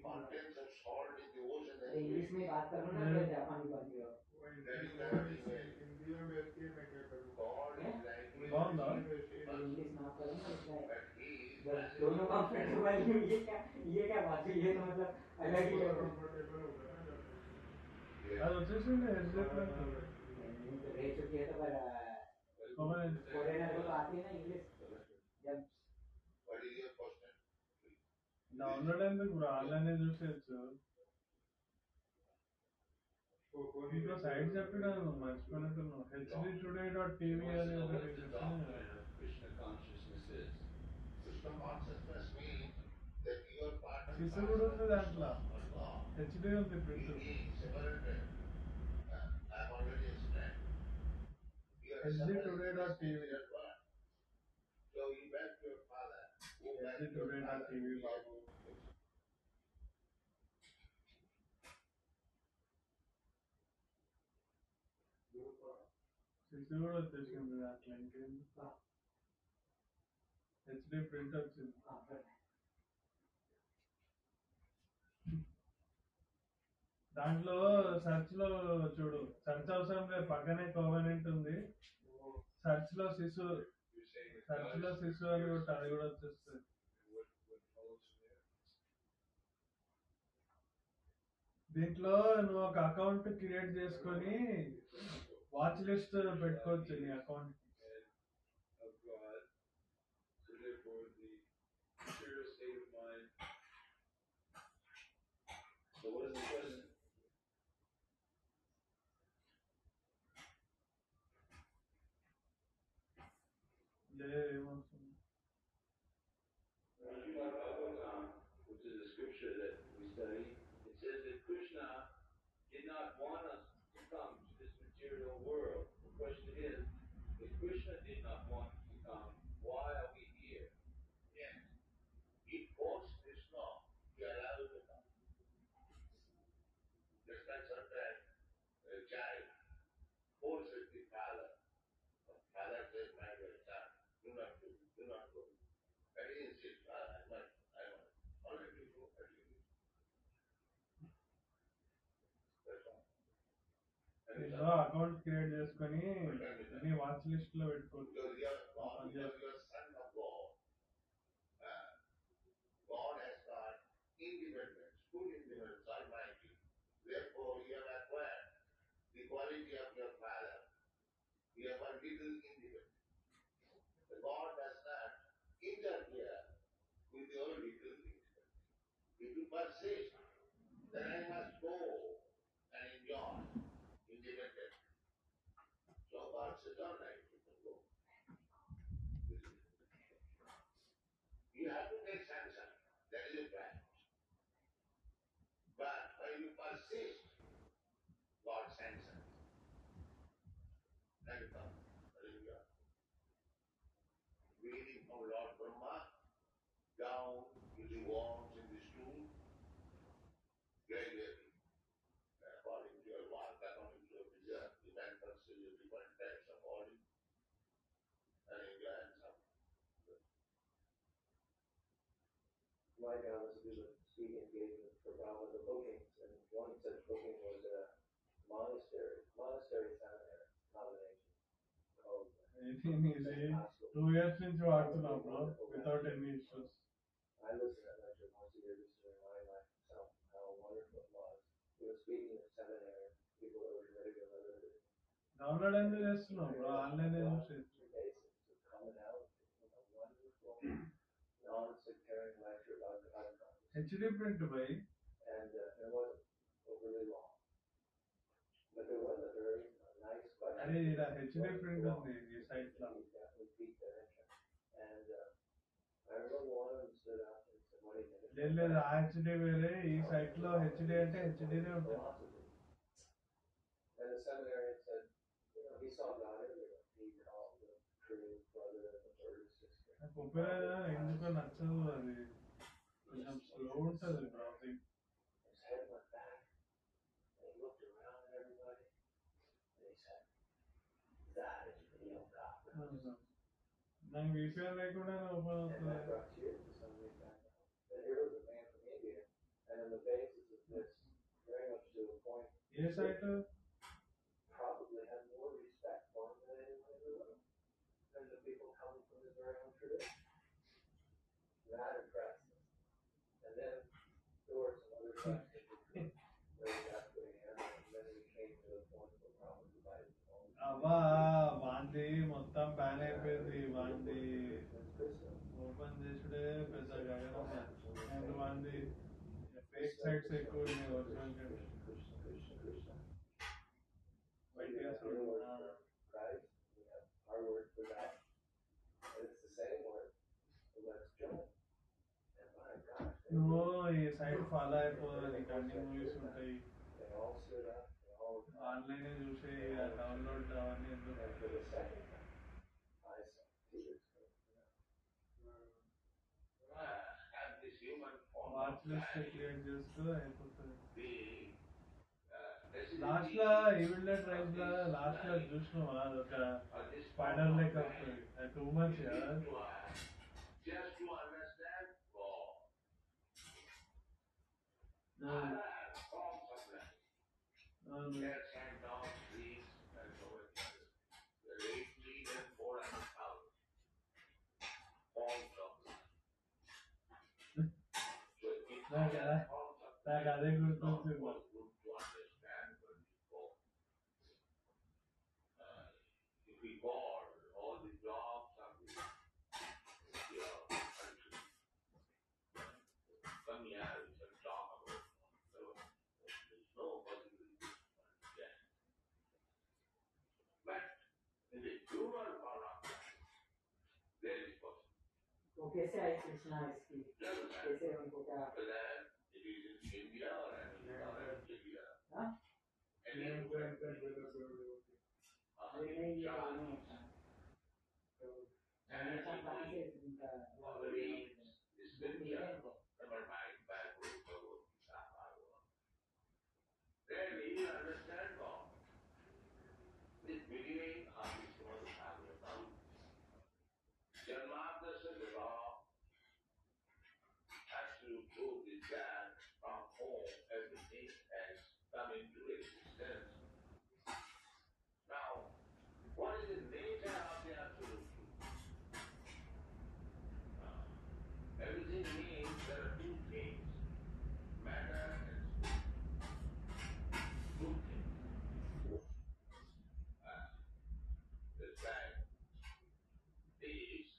English में बात करो ना, तो जापानी बात करो। इंडिया में इसके मैं क्या करूँ? कौन था? इंग्लिश में आप करो ना इसलिए। दोनों कंफर्टेबल हैं। ये क्या? ये क्या बात है? ये तो मतलब अलग ही है। अरे तो इसमें इसमें रह चुकी है तो पर कोरियन को आती है ना इंग्लिश। जब डाउनलोड है तो पुराना ने जो से तो कोई तो साइड चैप्टर है माइंड कनेक्ट करना H D today dot T V वाले उधर Krishna consciousness is Krishna consciousness mean that you are part of Krishna गुरु से दाखला H D of the principle I have already explained you are H D today dot T V so you back to your father go back to your T V babu sincere attention में आप लेंगे ना H D print out से దాంట్లో सर्च లో చూడు सर्च అవసరం లే పక్కనే కోవెనెంట్ ఉంది सर्च లో శిశు सर्च లో శిశు అని ఒకటి కూడా వచ్చేస్తుంది దీంట్లో నువ్వు ఒక అకౌంట్ క్రియేట్ చేసుకొని వాచ్ లిస్ట్ పెట్టుకోవచ్చు నీ అకౌంట్ అకౌంట్ క్రియేట్ చేసుకొని అన్ని వాచ్ లిస్ట్ లో పెట్టుకోవచ్చు My job was to do with speaking engagement for Brahma the bookings, and one such booking was a monastery, monastery seminary combination called Anything is eight, two years since you are to now, bro, without any issues. I listened to that lecture once a year just to remind myself how wonderful it was. We were speaking at seminary, people were ready to go to it. Download and just know, bro, online and shit. H D print bhai and uh, it was really long but it was a very nice but are ida H D print on the site la and I remember one of the somebody said le le H D vere ee site lo H D ante H D ne untadi and the seminary said you know he saw God everywhere he called the crew brother and the third sister popera enduko nachadu adi కొంచెం slow ఉంటుంది browsing నాకు విషయం లేకుండా ఓపెన్ అవుతుంది And on the basis of this, very much to a point, yes, I do. Probably had more respect for him than anyone in the room. There's the people coming from his very own tradition. That impressed him. And then there were some other questions where that's what he had, and then he came to the point where probably divided his own. Abba, Bandi, Mottam, Pane, Pindi, Bandi. Open this today, Pesa Gagana, and Bandi. Fake sites are cool, they are original. But we have hard work for Christ, we have hard work for that. And it's the same word, so let's jump. And my gosh, no, a site fala for recording movies. They all stood up, they all stood up. Online, you say, download, download. And for the second time, I saw Peter's face. This human form of life, the last la evil la tribes la last la juice no adoka spider like up to too much yaar. Just to understand God. No. No. Their hand down trees and over the late lead and four and out. All dogs. That guy, that guy, they could not do what to understand when we go. Uh, if we bore all the jobs and the country, some years we can talk about so there's nobody will understand. But in the human part of life, there is possibility. तो कैसे आई सूचना इसकी कैसे उनको क्या हाँ नहीं ये आने होता है ऐसा कहाँ से इनका Janmadasa the law has to prove this that from home everything has come into existence. Now, what is the nature of the absolute truth? Uh, everything means there are two things, matter and spirit. Two things. Uh, that's right. This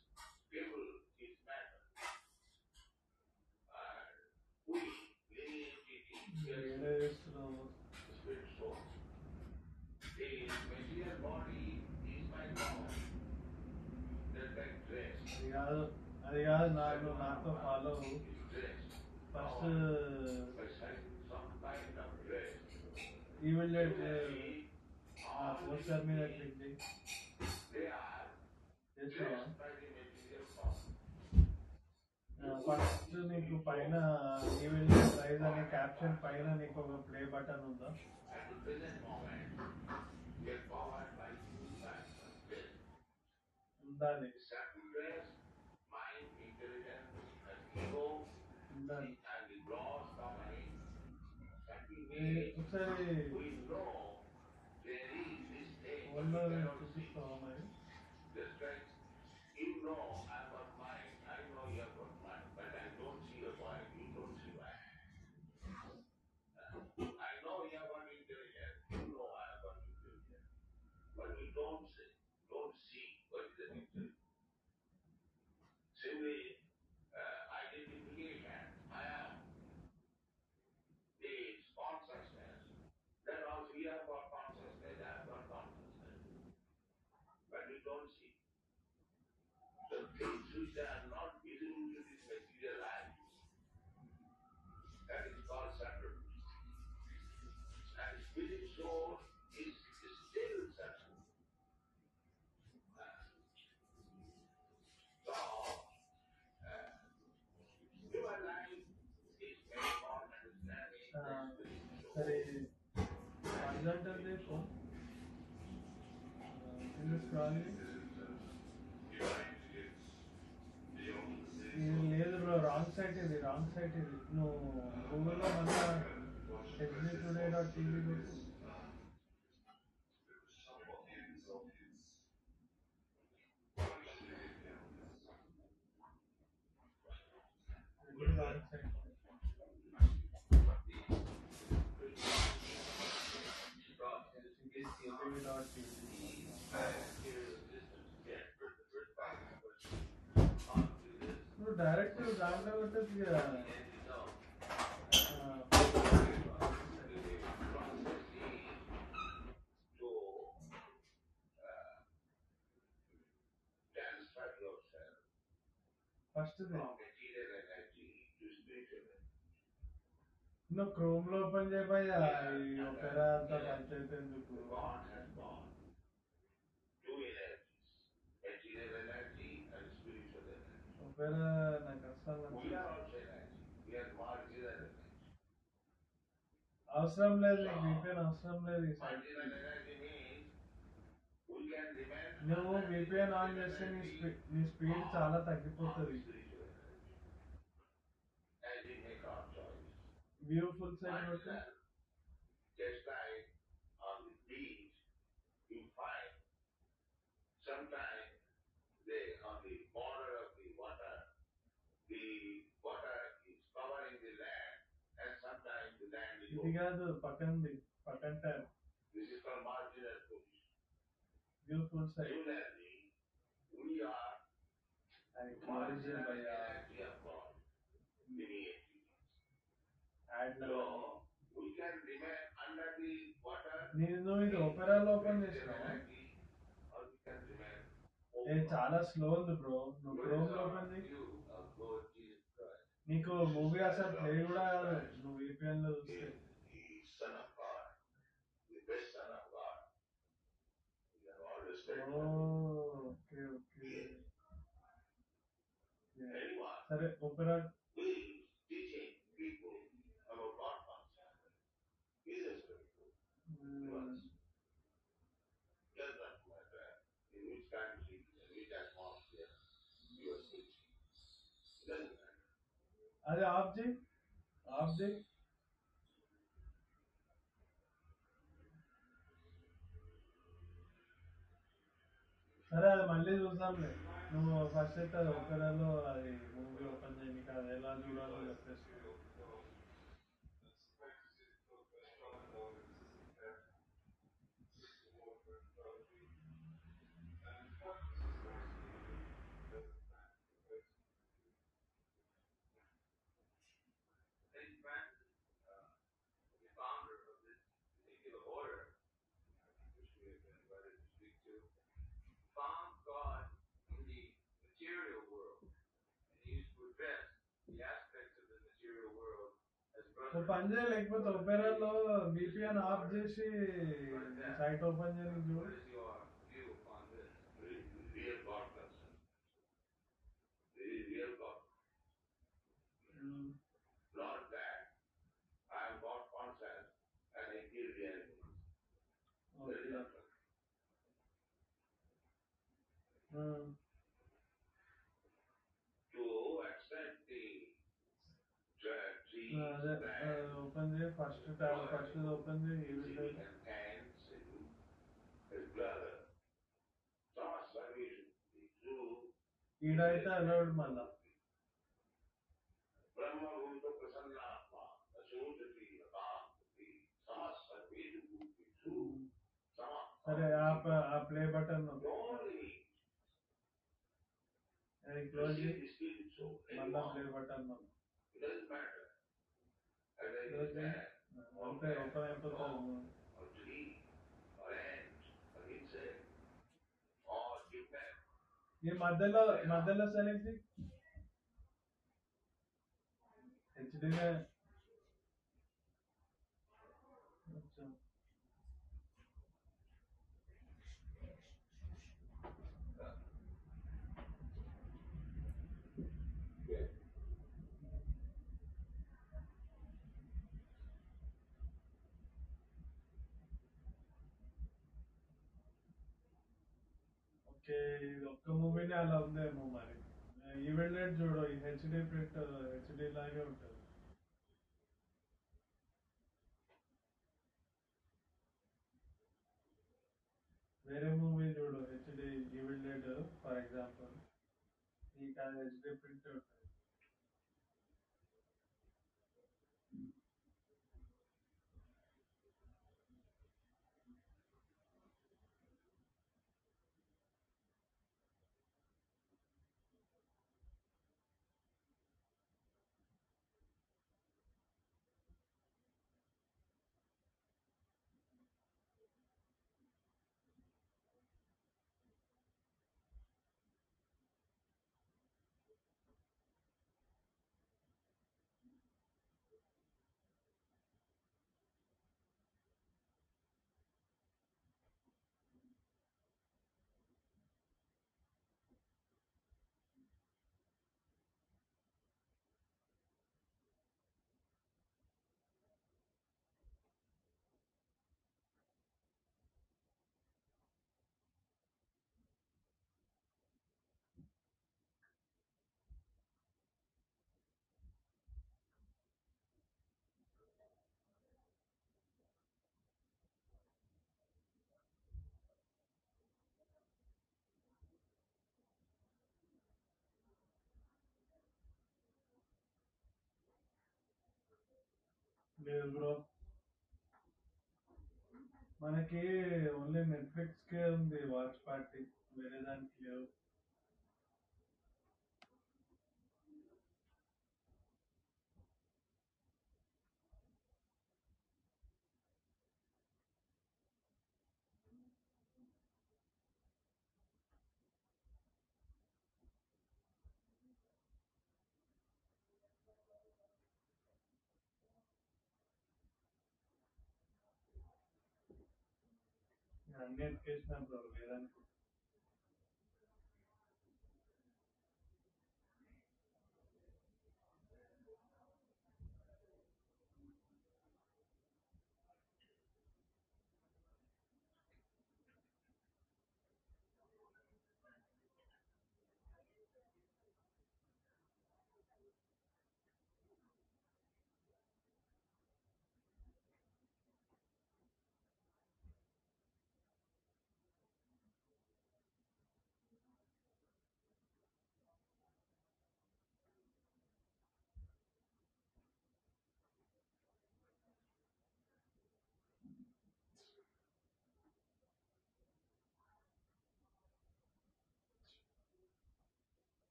people is matter. And we live in the spirit soul. This material body is my God. That's like dress. Ariad Nago Nato follow dress. First some kind of dress. Even that what's that mean? They are Yes, sir. First, you find a even size and a caption, find a Nico play button. At the present moment, we are powered by two types of dress. Certain dress, mind, intelligence, and ego, and the gross domination. Secondly, we know there is this thing that we Just like you know I got mine, I know you have got mine, but I don't see your point, you don't see mine. Uh, I know you have got intelligence, you know I have got intelligence, but you don't see, don't see what is an intelligence. Simply uh, identification, I am the consciousness. That also you have got consciousness, I have got consciousness. But we don't see. The things which are not visible to this material eye, that is called subtle. And spirit soul is still subtle. So, uh, human life is very more understanding the spirit soul. In this crawling, you lay the wrong side site is it? On site is it? No. Google or Manda T V. Google is on site. Direct to ground level तक गया फर्स्ट दिन ना क्रोम लो पंजे भैया ओपेरा तो करते थे दुकान Where uh, na kasam we are also we are part of that ashram le V P N ashram le no V P N on chesthe ni speed chaala taggipotadi beautiful side note just like on the beach you find sometimes they on the border Because patent, patent time. This is called marginal position. Beautiful side. Similarly, we are marginal by energy of God, linear activities. So we can remain under the water. Need no it opera lo open this now. Or we can remain. Hey, chala slow the bro. No bro open this. Niko movie asa play uda no V P N lo usse. Son of God, the best Son of God. We have all respect. Oh, okay, okay. Yeah. Anyone? Sir, opera. We teaching people about God concept. Is a spiritual. Once. Just that matter. In which country, in which atmosphere, you are teaching. Doesn't matter. अरे आप जी, आप जी. अरे मल्ले जो सामने नो first तो open लो अरे मूवी ओपन नहीं निकाल रहा लाल जुड़ा लो लगता है तो पंजे लाइक वो ओपेरा लो V P N आप जैसी साइट ओपन जरूर जो हम्म Uh, open the first time, first open the evening. Idaita allowed Mala. Brahma Guru Prasanna Atma, Ashodati, Abhamati, Samasa Vedu, Vitu, Samasa. Sir, आप आप play button ना. And close it. Mala play button ना. It doesn't matter. Okay, open up the phone. Or tree, or ant, or insect, or you can. ये मध्यला मध्यला सेलेक्ट है। एचडी में अच्छा Okay, the movie is a love name. I event light చూడు, ఈ HD print HD లాగే ఉంటుంది. వేరే మూవీ చూడు, HD event light for example నీకు అది హెచ్డి ప్రింట్ ఉంటుంది. లేదు బ్రో, మనకి ఓన్లీ నెట్ఫ్లిక్స్ కే ఉంది వాచ్ పార్టీ, వేరే దానికి లేవు. నేను అన్ని ఎక్కేసినాను బ్రో, వేదానికి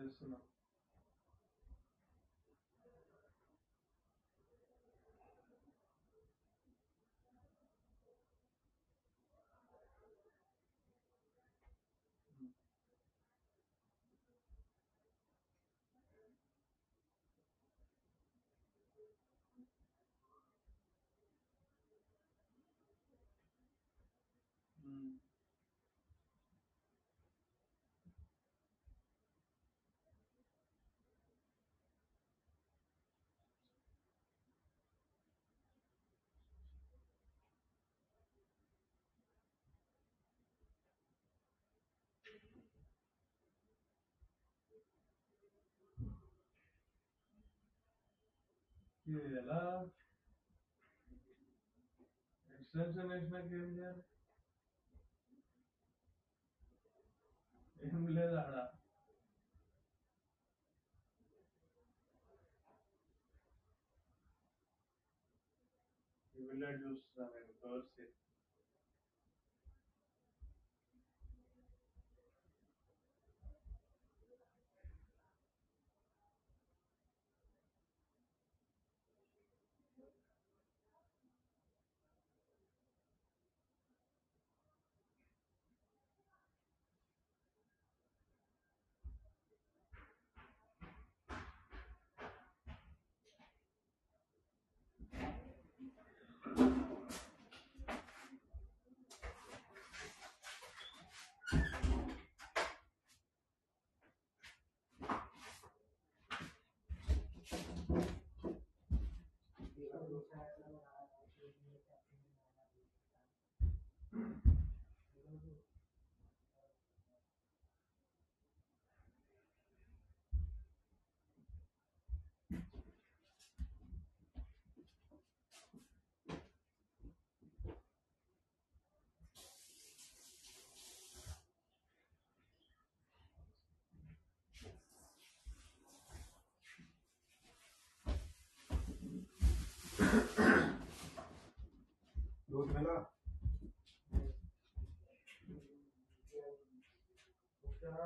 తెలుస్తున్నాం. ఉమ్. ఇది ఎలా ఎక్స్టెన్షన్ వేసినాక ఏం చేయాలి? ఏం లేదు ఆడ. ఈ వెళ్ళా చూస్తున్నా నేను దోసి. हर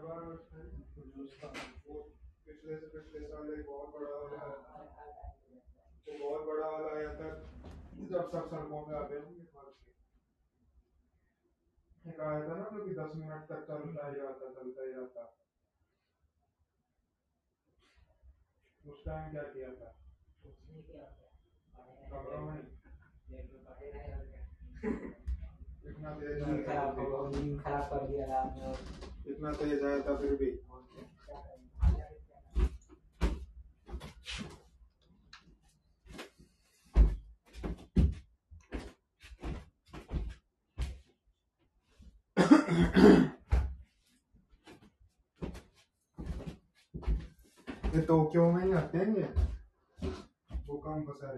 बार पिछले से पिछले साल एक बहुत बड़ा वाला तो बहुत बड़ा वाला आया था, जब सब सड़कों में आ गए आया था ना, क्योंकि दस मिनट तक चलता ही आता चलता ही आता उस टाइम क्या किया था खबरों में इतना तेज खराब कर दिया इतना तेज आया था फिर भी東京मेंになってんねん。ご看護され。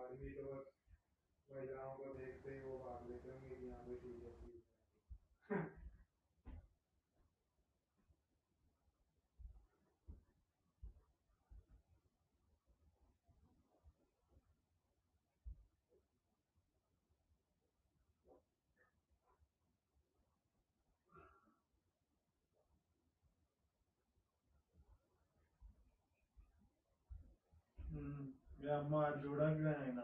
आदमी तो बस महिलाओं को देखते ही वो भाग लेते होंगे कि यहाँ पे ठीक है ठीक है అమ్మా చూడగా ఆయన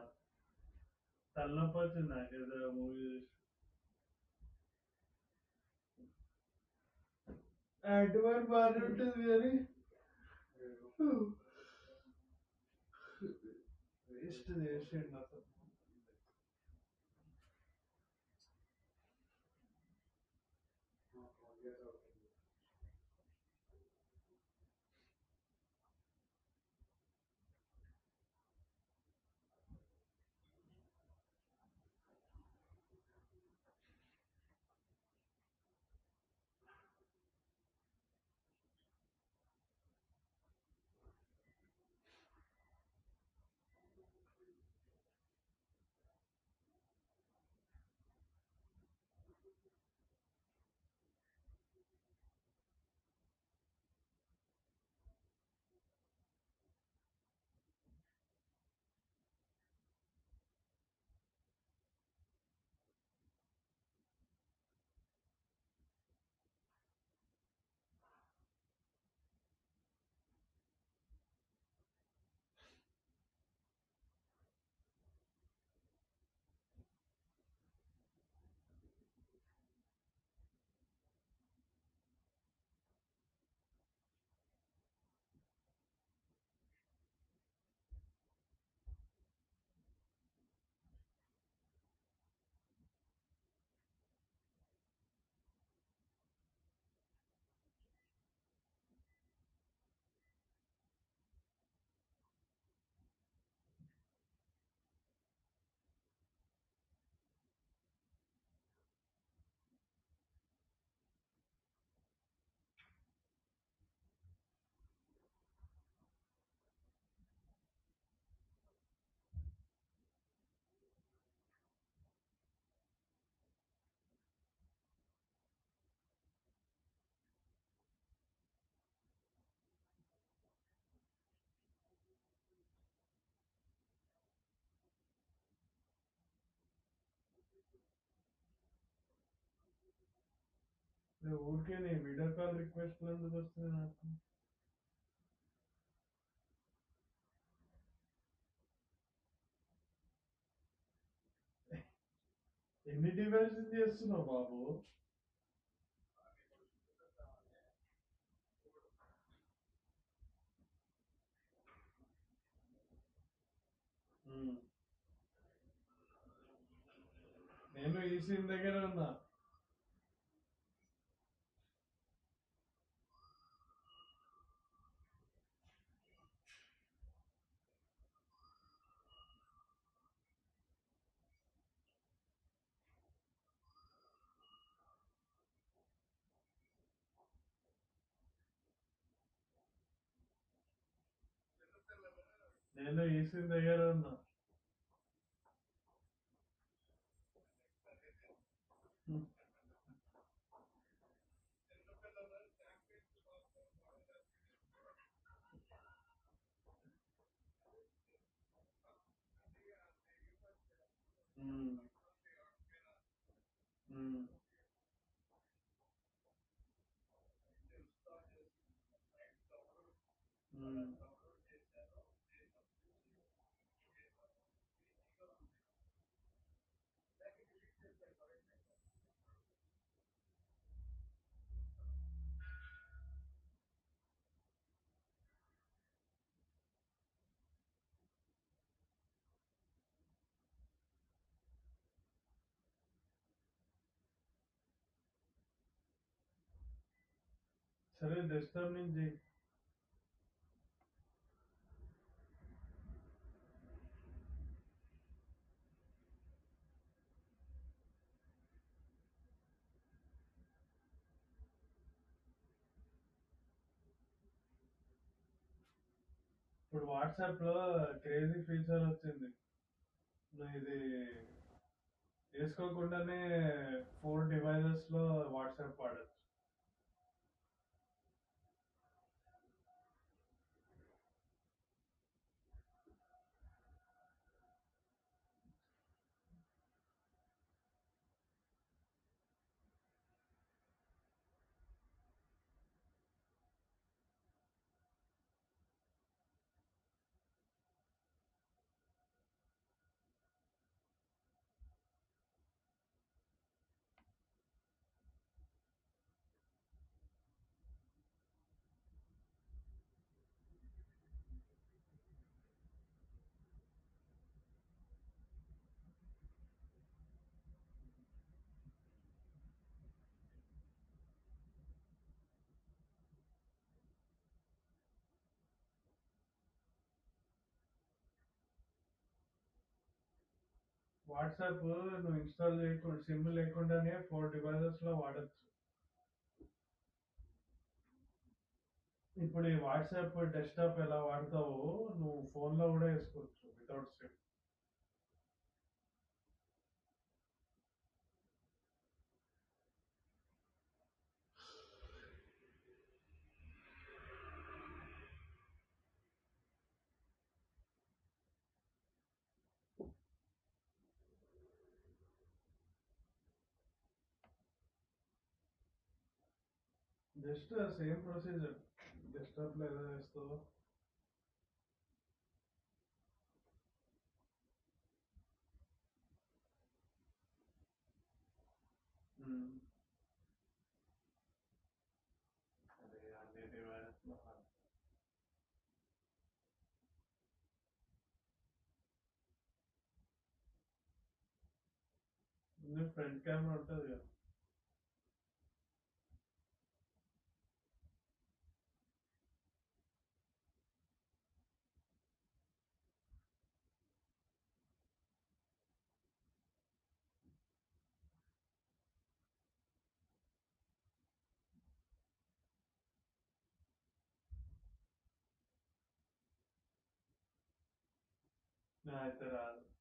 తల్లనొప్పి వచ్చింది నాకు ఏదో మూవీ చూసి అడ్వాన్స్ బాగా ఉంటుంది కానీ వేస్ట్ చేసేయండి నాకు ఊరికే నేను వీడియో కాల్ రిక్వెస్ట్ ఎందుకు వస్తుంది నాకు? ఎన్ని డివైజెస్ చేస్తున్నావు బాబు? నేను ఈ సీన్ దగ్గర ఉన్నా. నేను ఈ సీన్ దగ్గర ఉన్నా. సరే డిస్టర్బెన్స్ చేయి. ఇప్పుడు వాట్సాప్లో క్రేజీ ఫీచర్ వచ్చింది. ఇది వేసుకోకుండానే ఫోర్ డివైజెస్లో వాట్సాప్ వాడచ్చు. వాట్సాప్ నువ్వు ఇన్స్టాల్ చేయకుండా సిమ్ లేకుండానే ఫోర్ డివైజెస్లో వాడచ్చు. ఇప్పుడు ఈ వాట్సాప్ డెస్క్టాప్ ఎలా వాడతావో నువ్వు ఫోన్లో కూడా వేసుకోవచ్చు without sim. Just same procedure డెస్క్టాప్లో ఎలా చేస్తావు. ఫ్రంట్ కెమెరా ఉంటుంది కదా. No, it's not.